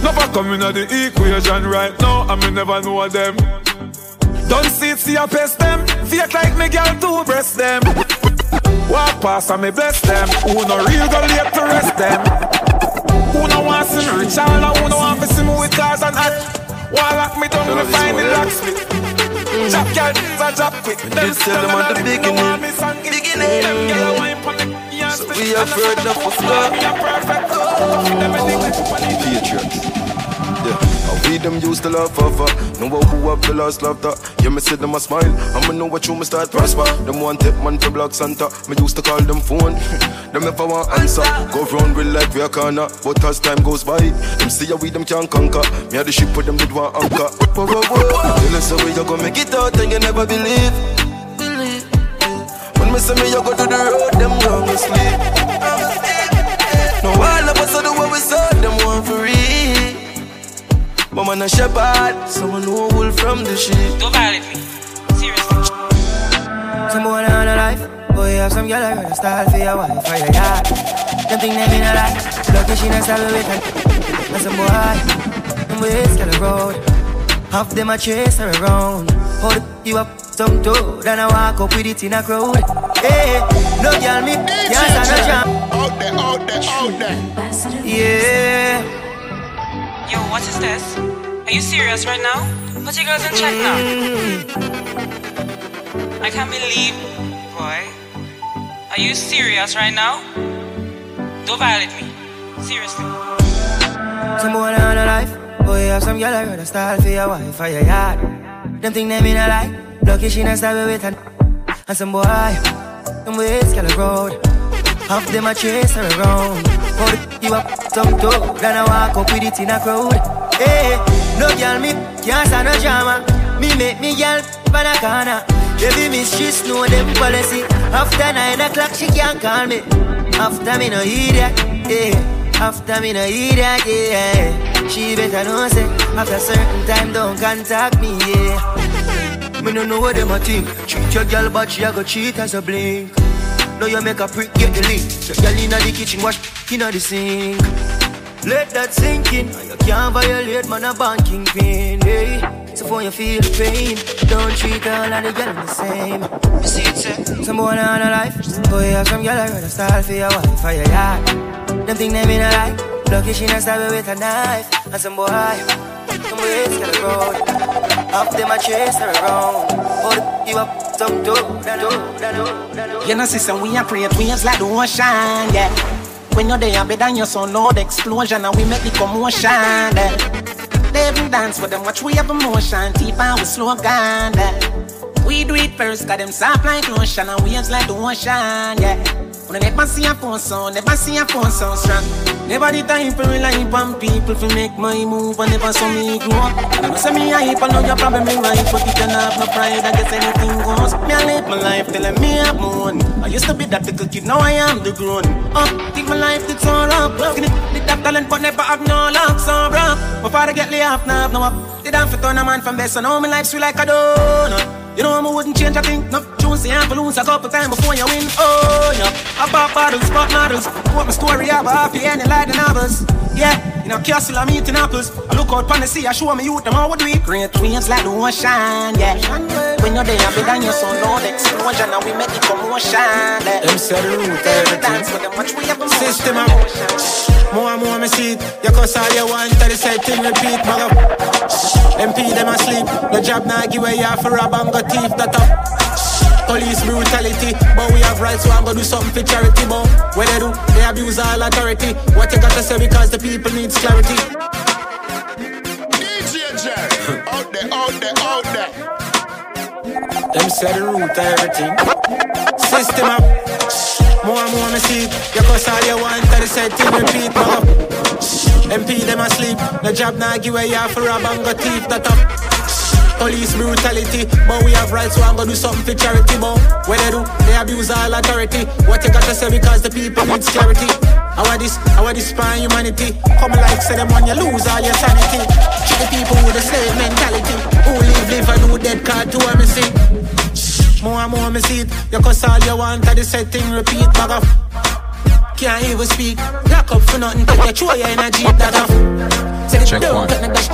Never coming out the equation right now, and me never know them. Don't see I pest them. Fake like me girl to breast them. Walk past and me bless them. Who no real girl yet to rest them. Who no want to see me rich all, and who no want to see me with cars and hat. Wall lock me down, me find me locksmith. Drop girl, I drop quick. Them still on the beginning. So we are afraid of what's love. We them used to love forever. Know who have the last laughter. Yeah, me see them a smile. I'ma know what you me start prosper. Them want tip man for Black Santa. Me used to call them phone. Them never want answer. Go round with like we a corner. But as time goes by, them see how we them can't conquer. Me had the ship with them did want anchor. Whoa, whoa, whoa. Tell us how you gon' make it out and you never believe. When me say me you go to the road, them go to sleep. Now all of us are the way we saw them want for real. But man a shepherd, someone who wool from the sheep. Don't violate me, seriously. Some wanna on a life, boy you have some girl I run a style for your wife or your yard. Them think they mean a lie, lucky she not style with her. Now some boy, them ways get a road. Half them a chase her around. Hold you up some toad and I walk up with it in a crowd. Hey, no girl me, yes I no jam. Out there. Yeah. Yo, what is this? Are you serious right now? Put your girls in check now. I can't believe, boy. Are you serious right now? Don't violate me. Seriously. Some wanna on a life. Boy, you have some girl I run a style for your wife or your yard. Them think they mean a lie. Lucky she not style with her. And some boy, them ways get a road. Half them a chase her around. Hold you up some dope, then I walk up with it in a crowd. Hey, no girl me can't stand no drama. Me make me girl by the corner. Baby miss she know them policy. After 9 o'clock she can't call me. After me no hear that, yeah. After me no hear that, yeah. She better know say after certain time don't contact me, yeah. Me no know what them a think. Treat your girl but she a go cheat as a blink. Now you make a prick, get the link. Girl inna the kitchen, wash inna the sink. Let that sink in. You can't violate, man, a banking pain, hey. So for you feel the pain, don't treat all of the girl the same. You see it, sir. Some boy on a life. Boy, have some girl I run a style for your wife for your yard. Them think they mean a lie. Lucky she not stab with a knife. And some boy, some ways get a road. Half them a chase her around. Hold you up. You know, sister, we are create waves like the ocean, yeah. When you're there, better than your son, Lord, explosion, and we make the commotion, yeah. They even dance with them, watch we have emotion, deep and we slow down, yeah. We do it first, cause them soft like ocean, and waves like the ocean, yeah. When I never see a phone sound, never see a phone sound strong. Never the time for relying on people to make my move and never saw me ignore. And you say me hype, I know your problem is right, but you can have no pride, I guess anything goes. Me I live my life telling me I'm moon. I used to be that little kid, now I am the grown. Up, take my life, it's all up. Skinny, lick that talent, but never have no luck, so bruh. My father get laid off, now I have no up. They done for turn a man from best, and now my life's sweet like a donut. You know I wouldn't change a thing, no choose and balloons a couple times before you win. Oh yeah, I bought bottles, bought models. What my story I about happy and like the novels. Yeah, in a castle I'm eating apples. I look out upon the sea, I show me youth them how we do it. Great waves like the ocean, yeah. When you're there, bigger than your son, Lord, explosion, and we make the commotion, yeah. Them say the root everything. System up. More and more me see it. You cause all you want to the same thing repeat, mother. MP them asleep. The job now give away half a rob and go thief that up. Police brutality, but we have rights, so I'm gonna do something for charity. But when they do, they abuse all authority. What you gotta say because the people needs clarity. DJ Jack, out there, out there, out there. Them said the root of everything. System up. More and more me see. You cause all you want and the said thing repeat. Mother. MP them asleep. The job now give away half a rob and go thief that up. Police brutality, but we have rights, so I'm gonna do something for charity. But when they do, they abuse all authority. What you gotta say, because the people needs clarity. I want this spine humanity. Come like say them on, you lose all your sanity. Check the people with the slave mentality. Who live and who dead, card to where me see. More and more me see it. You cause all you want at the setting, repeat, bag off. Can't even speak. Lock up for nothing, take your true energy, that off. Check one.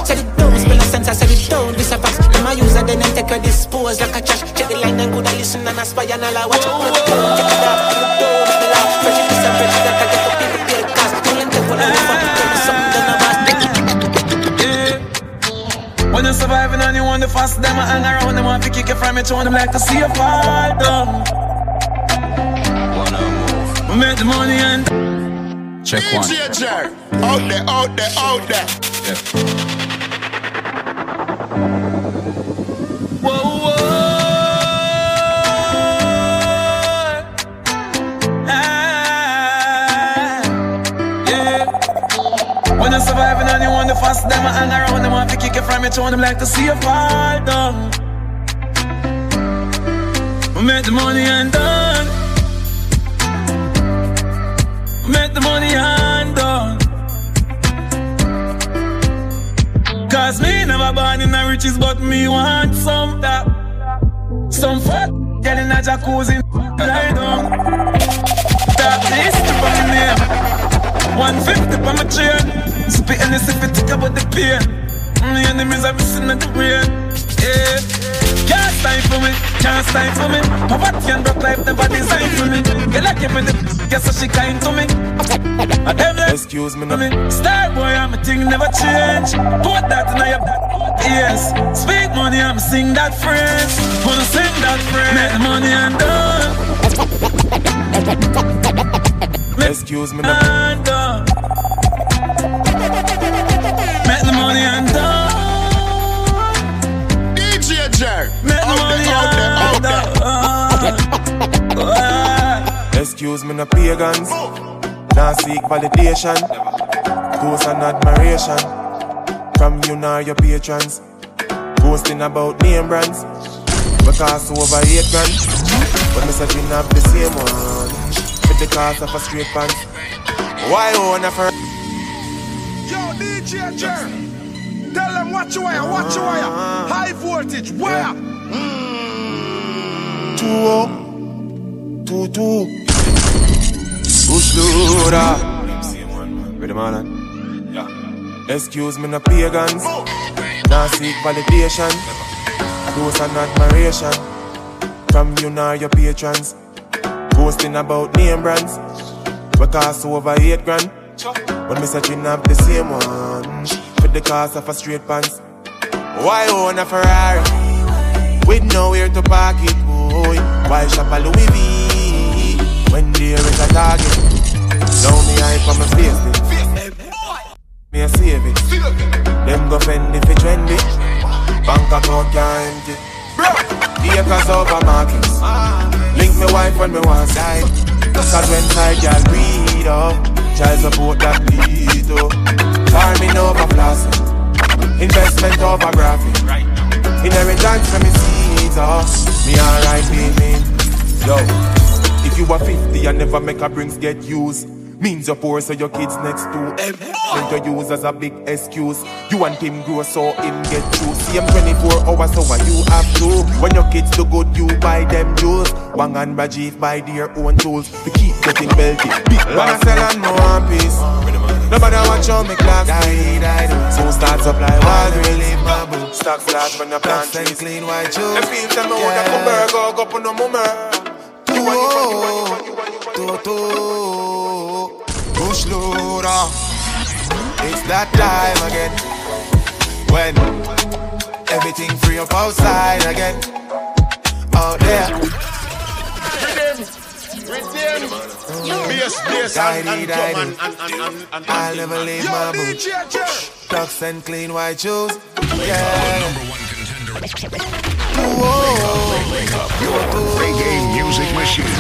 Said it don't spell a sense, I said it don't be a fax. And my user then I take a dispose like a trash. Check the line and go to listen and aspire and all I watch. Check it out, don't make me laugh. Prejudice and prejudice, I get the people pay the cost. Don't let them go to the fuck, tell me something about. When you're surviving and you want the fast, them I hang around, them want to kick you from it, you want them like to see you fall down. We make the money and... Check one. Out there. Yeah. Whoa, whoa. Ah, yeah. When you're surviving and you want the fast, them I hang around, them want to kick you from your throne, them like to see you fall down. We make the money and done. Make the money and done. Cause me never born in the riches, but me want some that. Some fuck get in a jacuzzi lie down. Tap this strip on my name. 150 for my chain. Spitting this if you think about the pain. My enemies are missing at the rain. Yeah. Can't stand for me, can't stand for me. Poverty and broke life never designed for me. Get like you with the... Guess how she kind to me. Excuse me, no. Star boy, I'm a thing never change. Put that in your yes. Speak money, I'm sing that French. Wanna sing that French. Make the money and done. Excuse me, no. And done. Make the money and done. DJ Jerry. Make the money and done. Excuse me, no pagans. Nah seek validation. Ghost and admiration from you nor your patrons. Ghosting about name brands. We cost over 8 grand. But me said we not the same one. With the cost of a straight pants. Why own a fur? Yo, DJ Jer, tell them watch your wire. High voltage, wire. Two. Excuse me, no pagans. Nah seek validation. Ghost and admiration from you nor your patrons. Ghosting about name brands. We cost over 8 grand. But me said we not the same one. With the cost of a straight pants. Why own a Ferrari with nowhere to park it, boy? Why shop a Louis V when there is a target? Now me hype on my face it. Me a save it. Them go fend if it's trendy. Bank account can't empty. Here cause overmarkets. Link me wife when me want side. Cause when side y'all breed up. Child support that bleed up. Farming over flossing. Investment over graphic. Inheritance from me seeds up. Me alright baby. Yo. If you are 50 and never make a brings get used, means you're poor so your kids next to don't you use as a big excuse. You and him grow so him get through. See him 24 hours so what you have to. When your kids do good you buy them jewels. Wang and Rajiv buy their own tools to keep getting wealthy. Big bag sell and no one piece. Nobody watch how me class die. So start up like wild really bubble. Stocks last when the plants and clean white juice. The fields and me want to come burger go up on the mummer. Push Lura. It's that time again. When everything free up outside again. Out there. Rhythm. I'll never leave my boots. Tux and clean white shoes. Yeah. Whoa. music machine.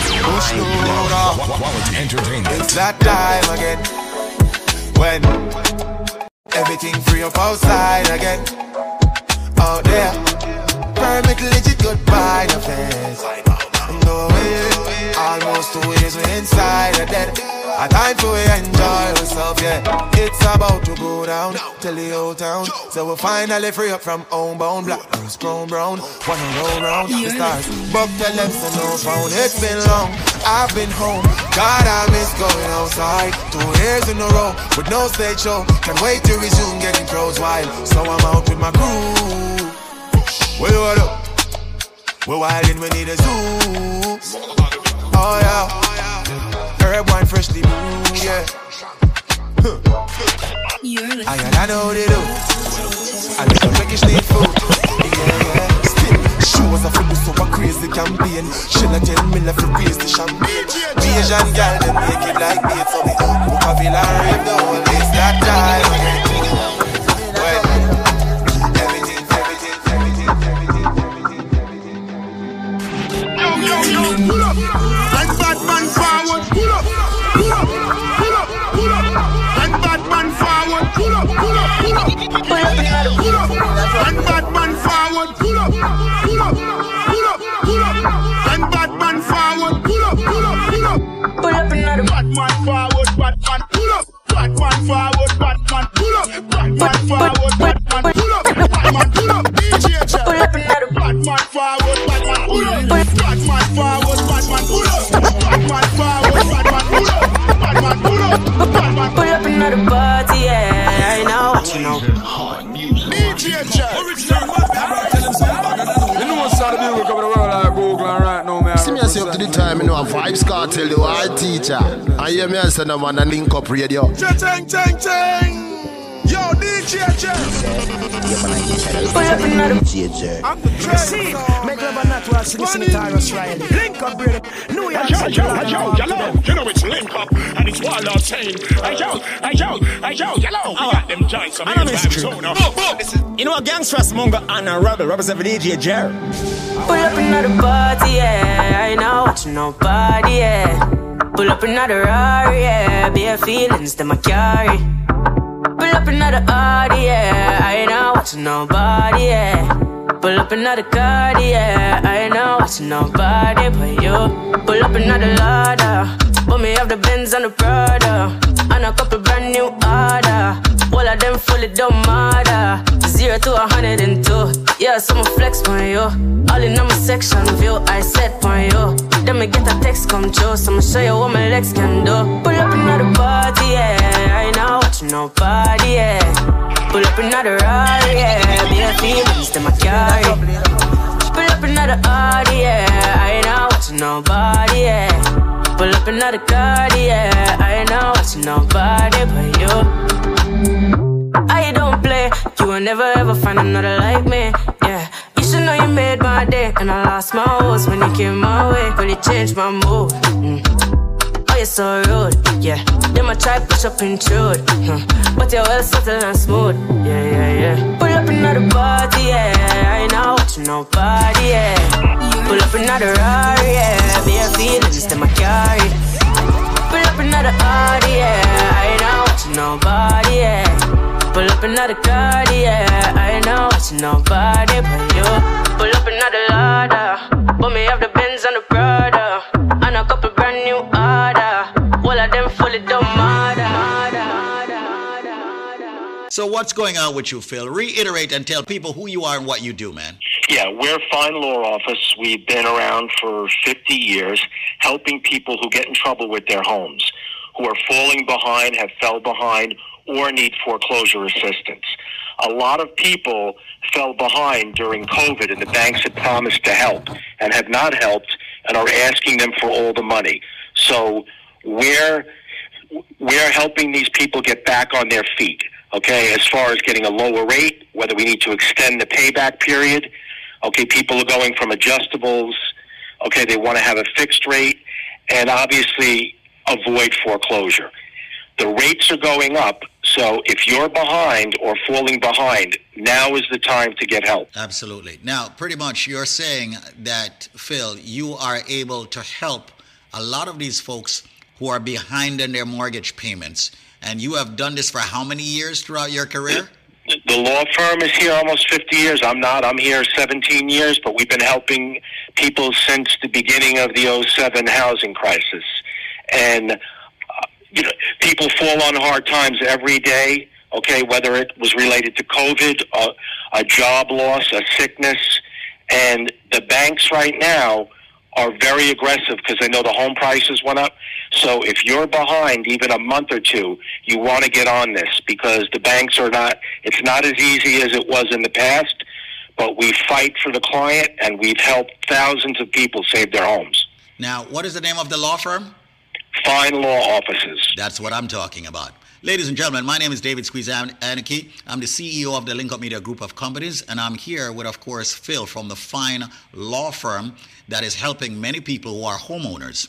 Quality entertainment. It's that time again. When everything free up outside again. Out there. Permit legit goodbye the fence. No way. Almost 2 years we're inside a den. A time to enjoy ourselves, yeah. It's about to go down till the old town. So we're finally free up from homebound. Black girls grown brown, wanna roll round the stars. Buck the left and no found. It's been long, I've been home. God, I miss going outside. 2 years in a row with no stage show. Can't wait to resume getting pros wild. So I'm out with my crew. We what up? We're wildin', we need a zoo. Oh yeah, herb wine freshly brewed, yeah. I gotta know they do. I little Turkish street food, yeah, yeah. Still, she was a fool, so a crazy campaign. She'll tell me left to raise the champagne. Asian girl, they make it like me, so me book a villa rave the whole place that time. Like Batman forward, pull up, pull up, pull up, pull up. Like Batman forward, pull up, pull up, pull up, pull up. Like Batman forward, pull up, pull up, pull up, pull up. Like Batman forward, pull up, pull up, pull up. Pull up another Batman forward, Batman pull up. Batman forward, Batman pull up. Batman forward, Batman pull up. Batman pull up. DJ pull up another Batman forward, Batman pull up. Batman forward. Batman pull up, Batman forward, Batman pull up, Batman pull up, Batman pull up another party, yeah, I know. DJ Jack, you know what's out of the world like Google right now, man. See me as up to the time, you know, I'm Vybz Kartel, the white teacher. I hear me as a man on Link Up Radio. Chang, chang, chang. Yo, DJ Jack. Pull up another DJ. I'm the see, make love and not watch this with Tarrus Riley. Link up, brother. New York City. You know it's Link Up and it's Warlord saying. Yo, yellow. I got them joints. I'm in the you know a gangstress monga and a rebel. Rebels every DJ Jack. Pull up another party, yeah. I know watch nobody, yeah. Pull up another Rari, yeah. Bare feelings that my carry. Pull up another Audi, yeah. I ain't out watching nobody, yeah. Pull up another Cardi, yeah. I ain't out watching nobody but you. Pull up another Lada. Put me off the Benz and the Prada. And a couple brand new order. All of them fully don't matter. 0 to 102. Yeah, so I'ma flex on you. All in on my section view, I set on you. Then me get a text come through, so I'ma show you what my legs can do. Pull up another party, yeah. I ain't out watching nobody, yeah. Pull up another Rari, yeah. Be a feelings to my carry. Pull up another Audi, yeah. I ain't out watching nobody, yeah. Pull up another Cardi, yeah. I ain't out watching nobody but you. I don't play. You will never ever find another like me. Yeah, you should know you made my day, and I lost my hopes when you came my way. But it changed my mood. Oh, you're so rude. Yeah, then my try push up and intrude. But you're well subtle and smooth. Yeah. Pull up another party, yeah. I ain't out watching nobody, yeah. Pull up another Rari, yeah. Be a feelings that my carry. Pull up another Audi, yeah. I ain't out watching nobody, yeah. Pull up another Cardi, yeah. I ain't out watching nobody but you. Pull up another Lada. Put me off the Benz and the Prada. And a couple brand new order. All of them fully don't matter. So what's going on with you, Phil? Reiterate and tell people who you are and what you do, man. Yeah, we're Fine Law Office. We've been around for 50 years helping people who get in trouble with their homes, who are falling behind, have fell behind, or need foreclosure assistance. A lot of people fell behind during COVID, and the banks had promised to help and have not helped and are asking them for all the money. So we're helping these people get back on their feet, okay, as far as getting a lower rate, whether we need to extend the payback period. Okay, people are going from adjustables. Okay, they want to have a fixed rate and obviously avoid foreclosure. The rates are going up, So if you're behind or falling behind, now is the time to get help. Absolutely. Now, pretty much you're saying that, Phil, you are able to help a lot of these folks who are behind in their mortgage payments. And you have done this for how many years throughout your career? The law firm is here almost 50 years. I'm not. I'm here 17 years, but we've been helping people since the beginning of the 07 housing crisis. And you know, people fall on hard times every day, okay, whether it was related to COVID, a job loss, a sickness. And the banks right now are very aggressive because they know the home prices went up. So if you're behind even a month or two, you want to get on this because the banks are not, it's not as easy as it was in the past, but we fight for the client and we've helped thousands of people save their homes. Now, what is the name of the law firm? Fine Law Offices. That's what I'm talking about. Ladies and gentlemen, my name is David Squeezanicki. I'm the CEO of the Link Up Media Group of Companies, and I'm here with, of course, Phil from the Fine Law Firm that is helping many people who are homeowners.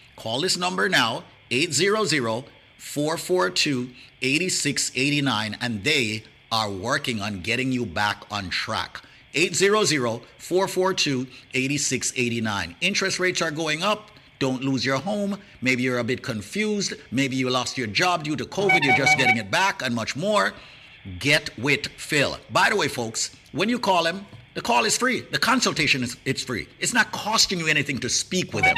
call this number now, 800-442-8689, and they are working on getting you back on track. 800-442-8689. Interest rates are going up. Don't lose your home. Maybe you're a bit confused. Maybe you lost your job due to COVID. You're just getting it back and much more. Get with Phil. By the way, folks, when you call him, the call is free. The consultation is free. It's not costing you anything to speak with him.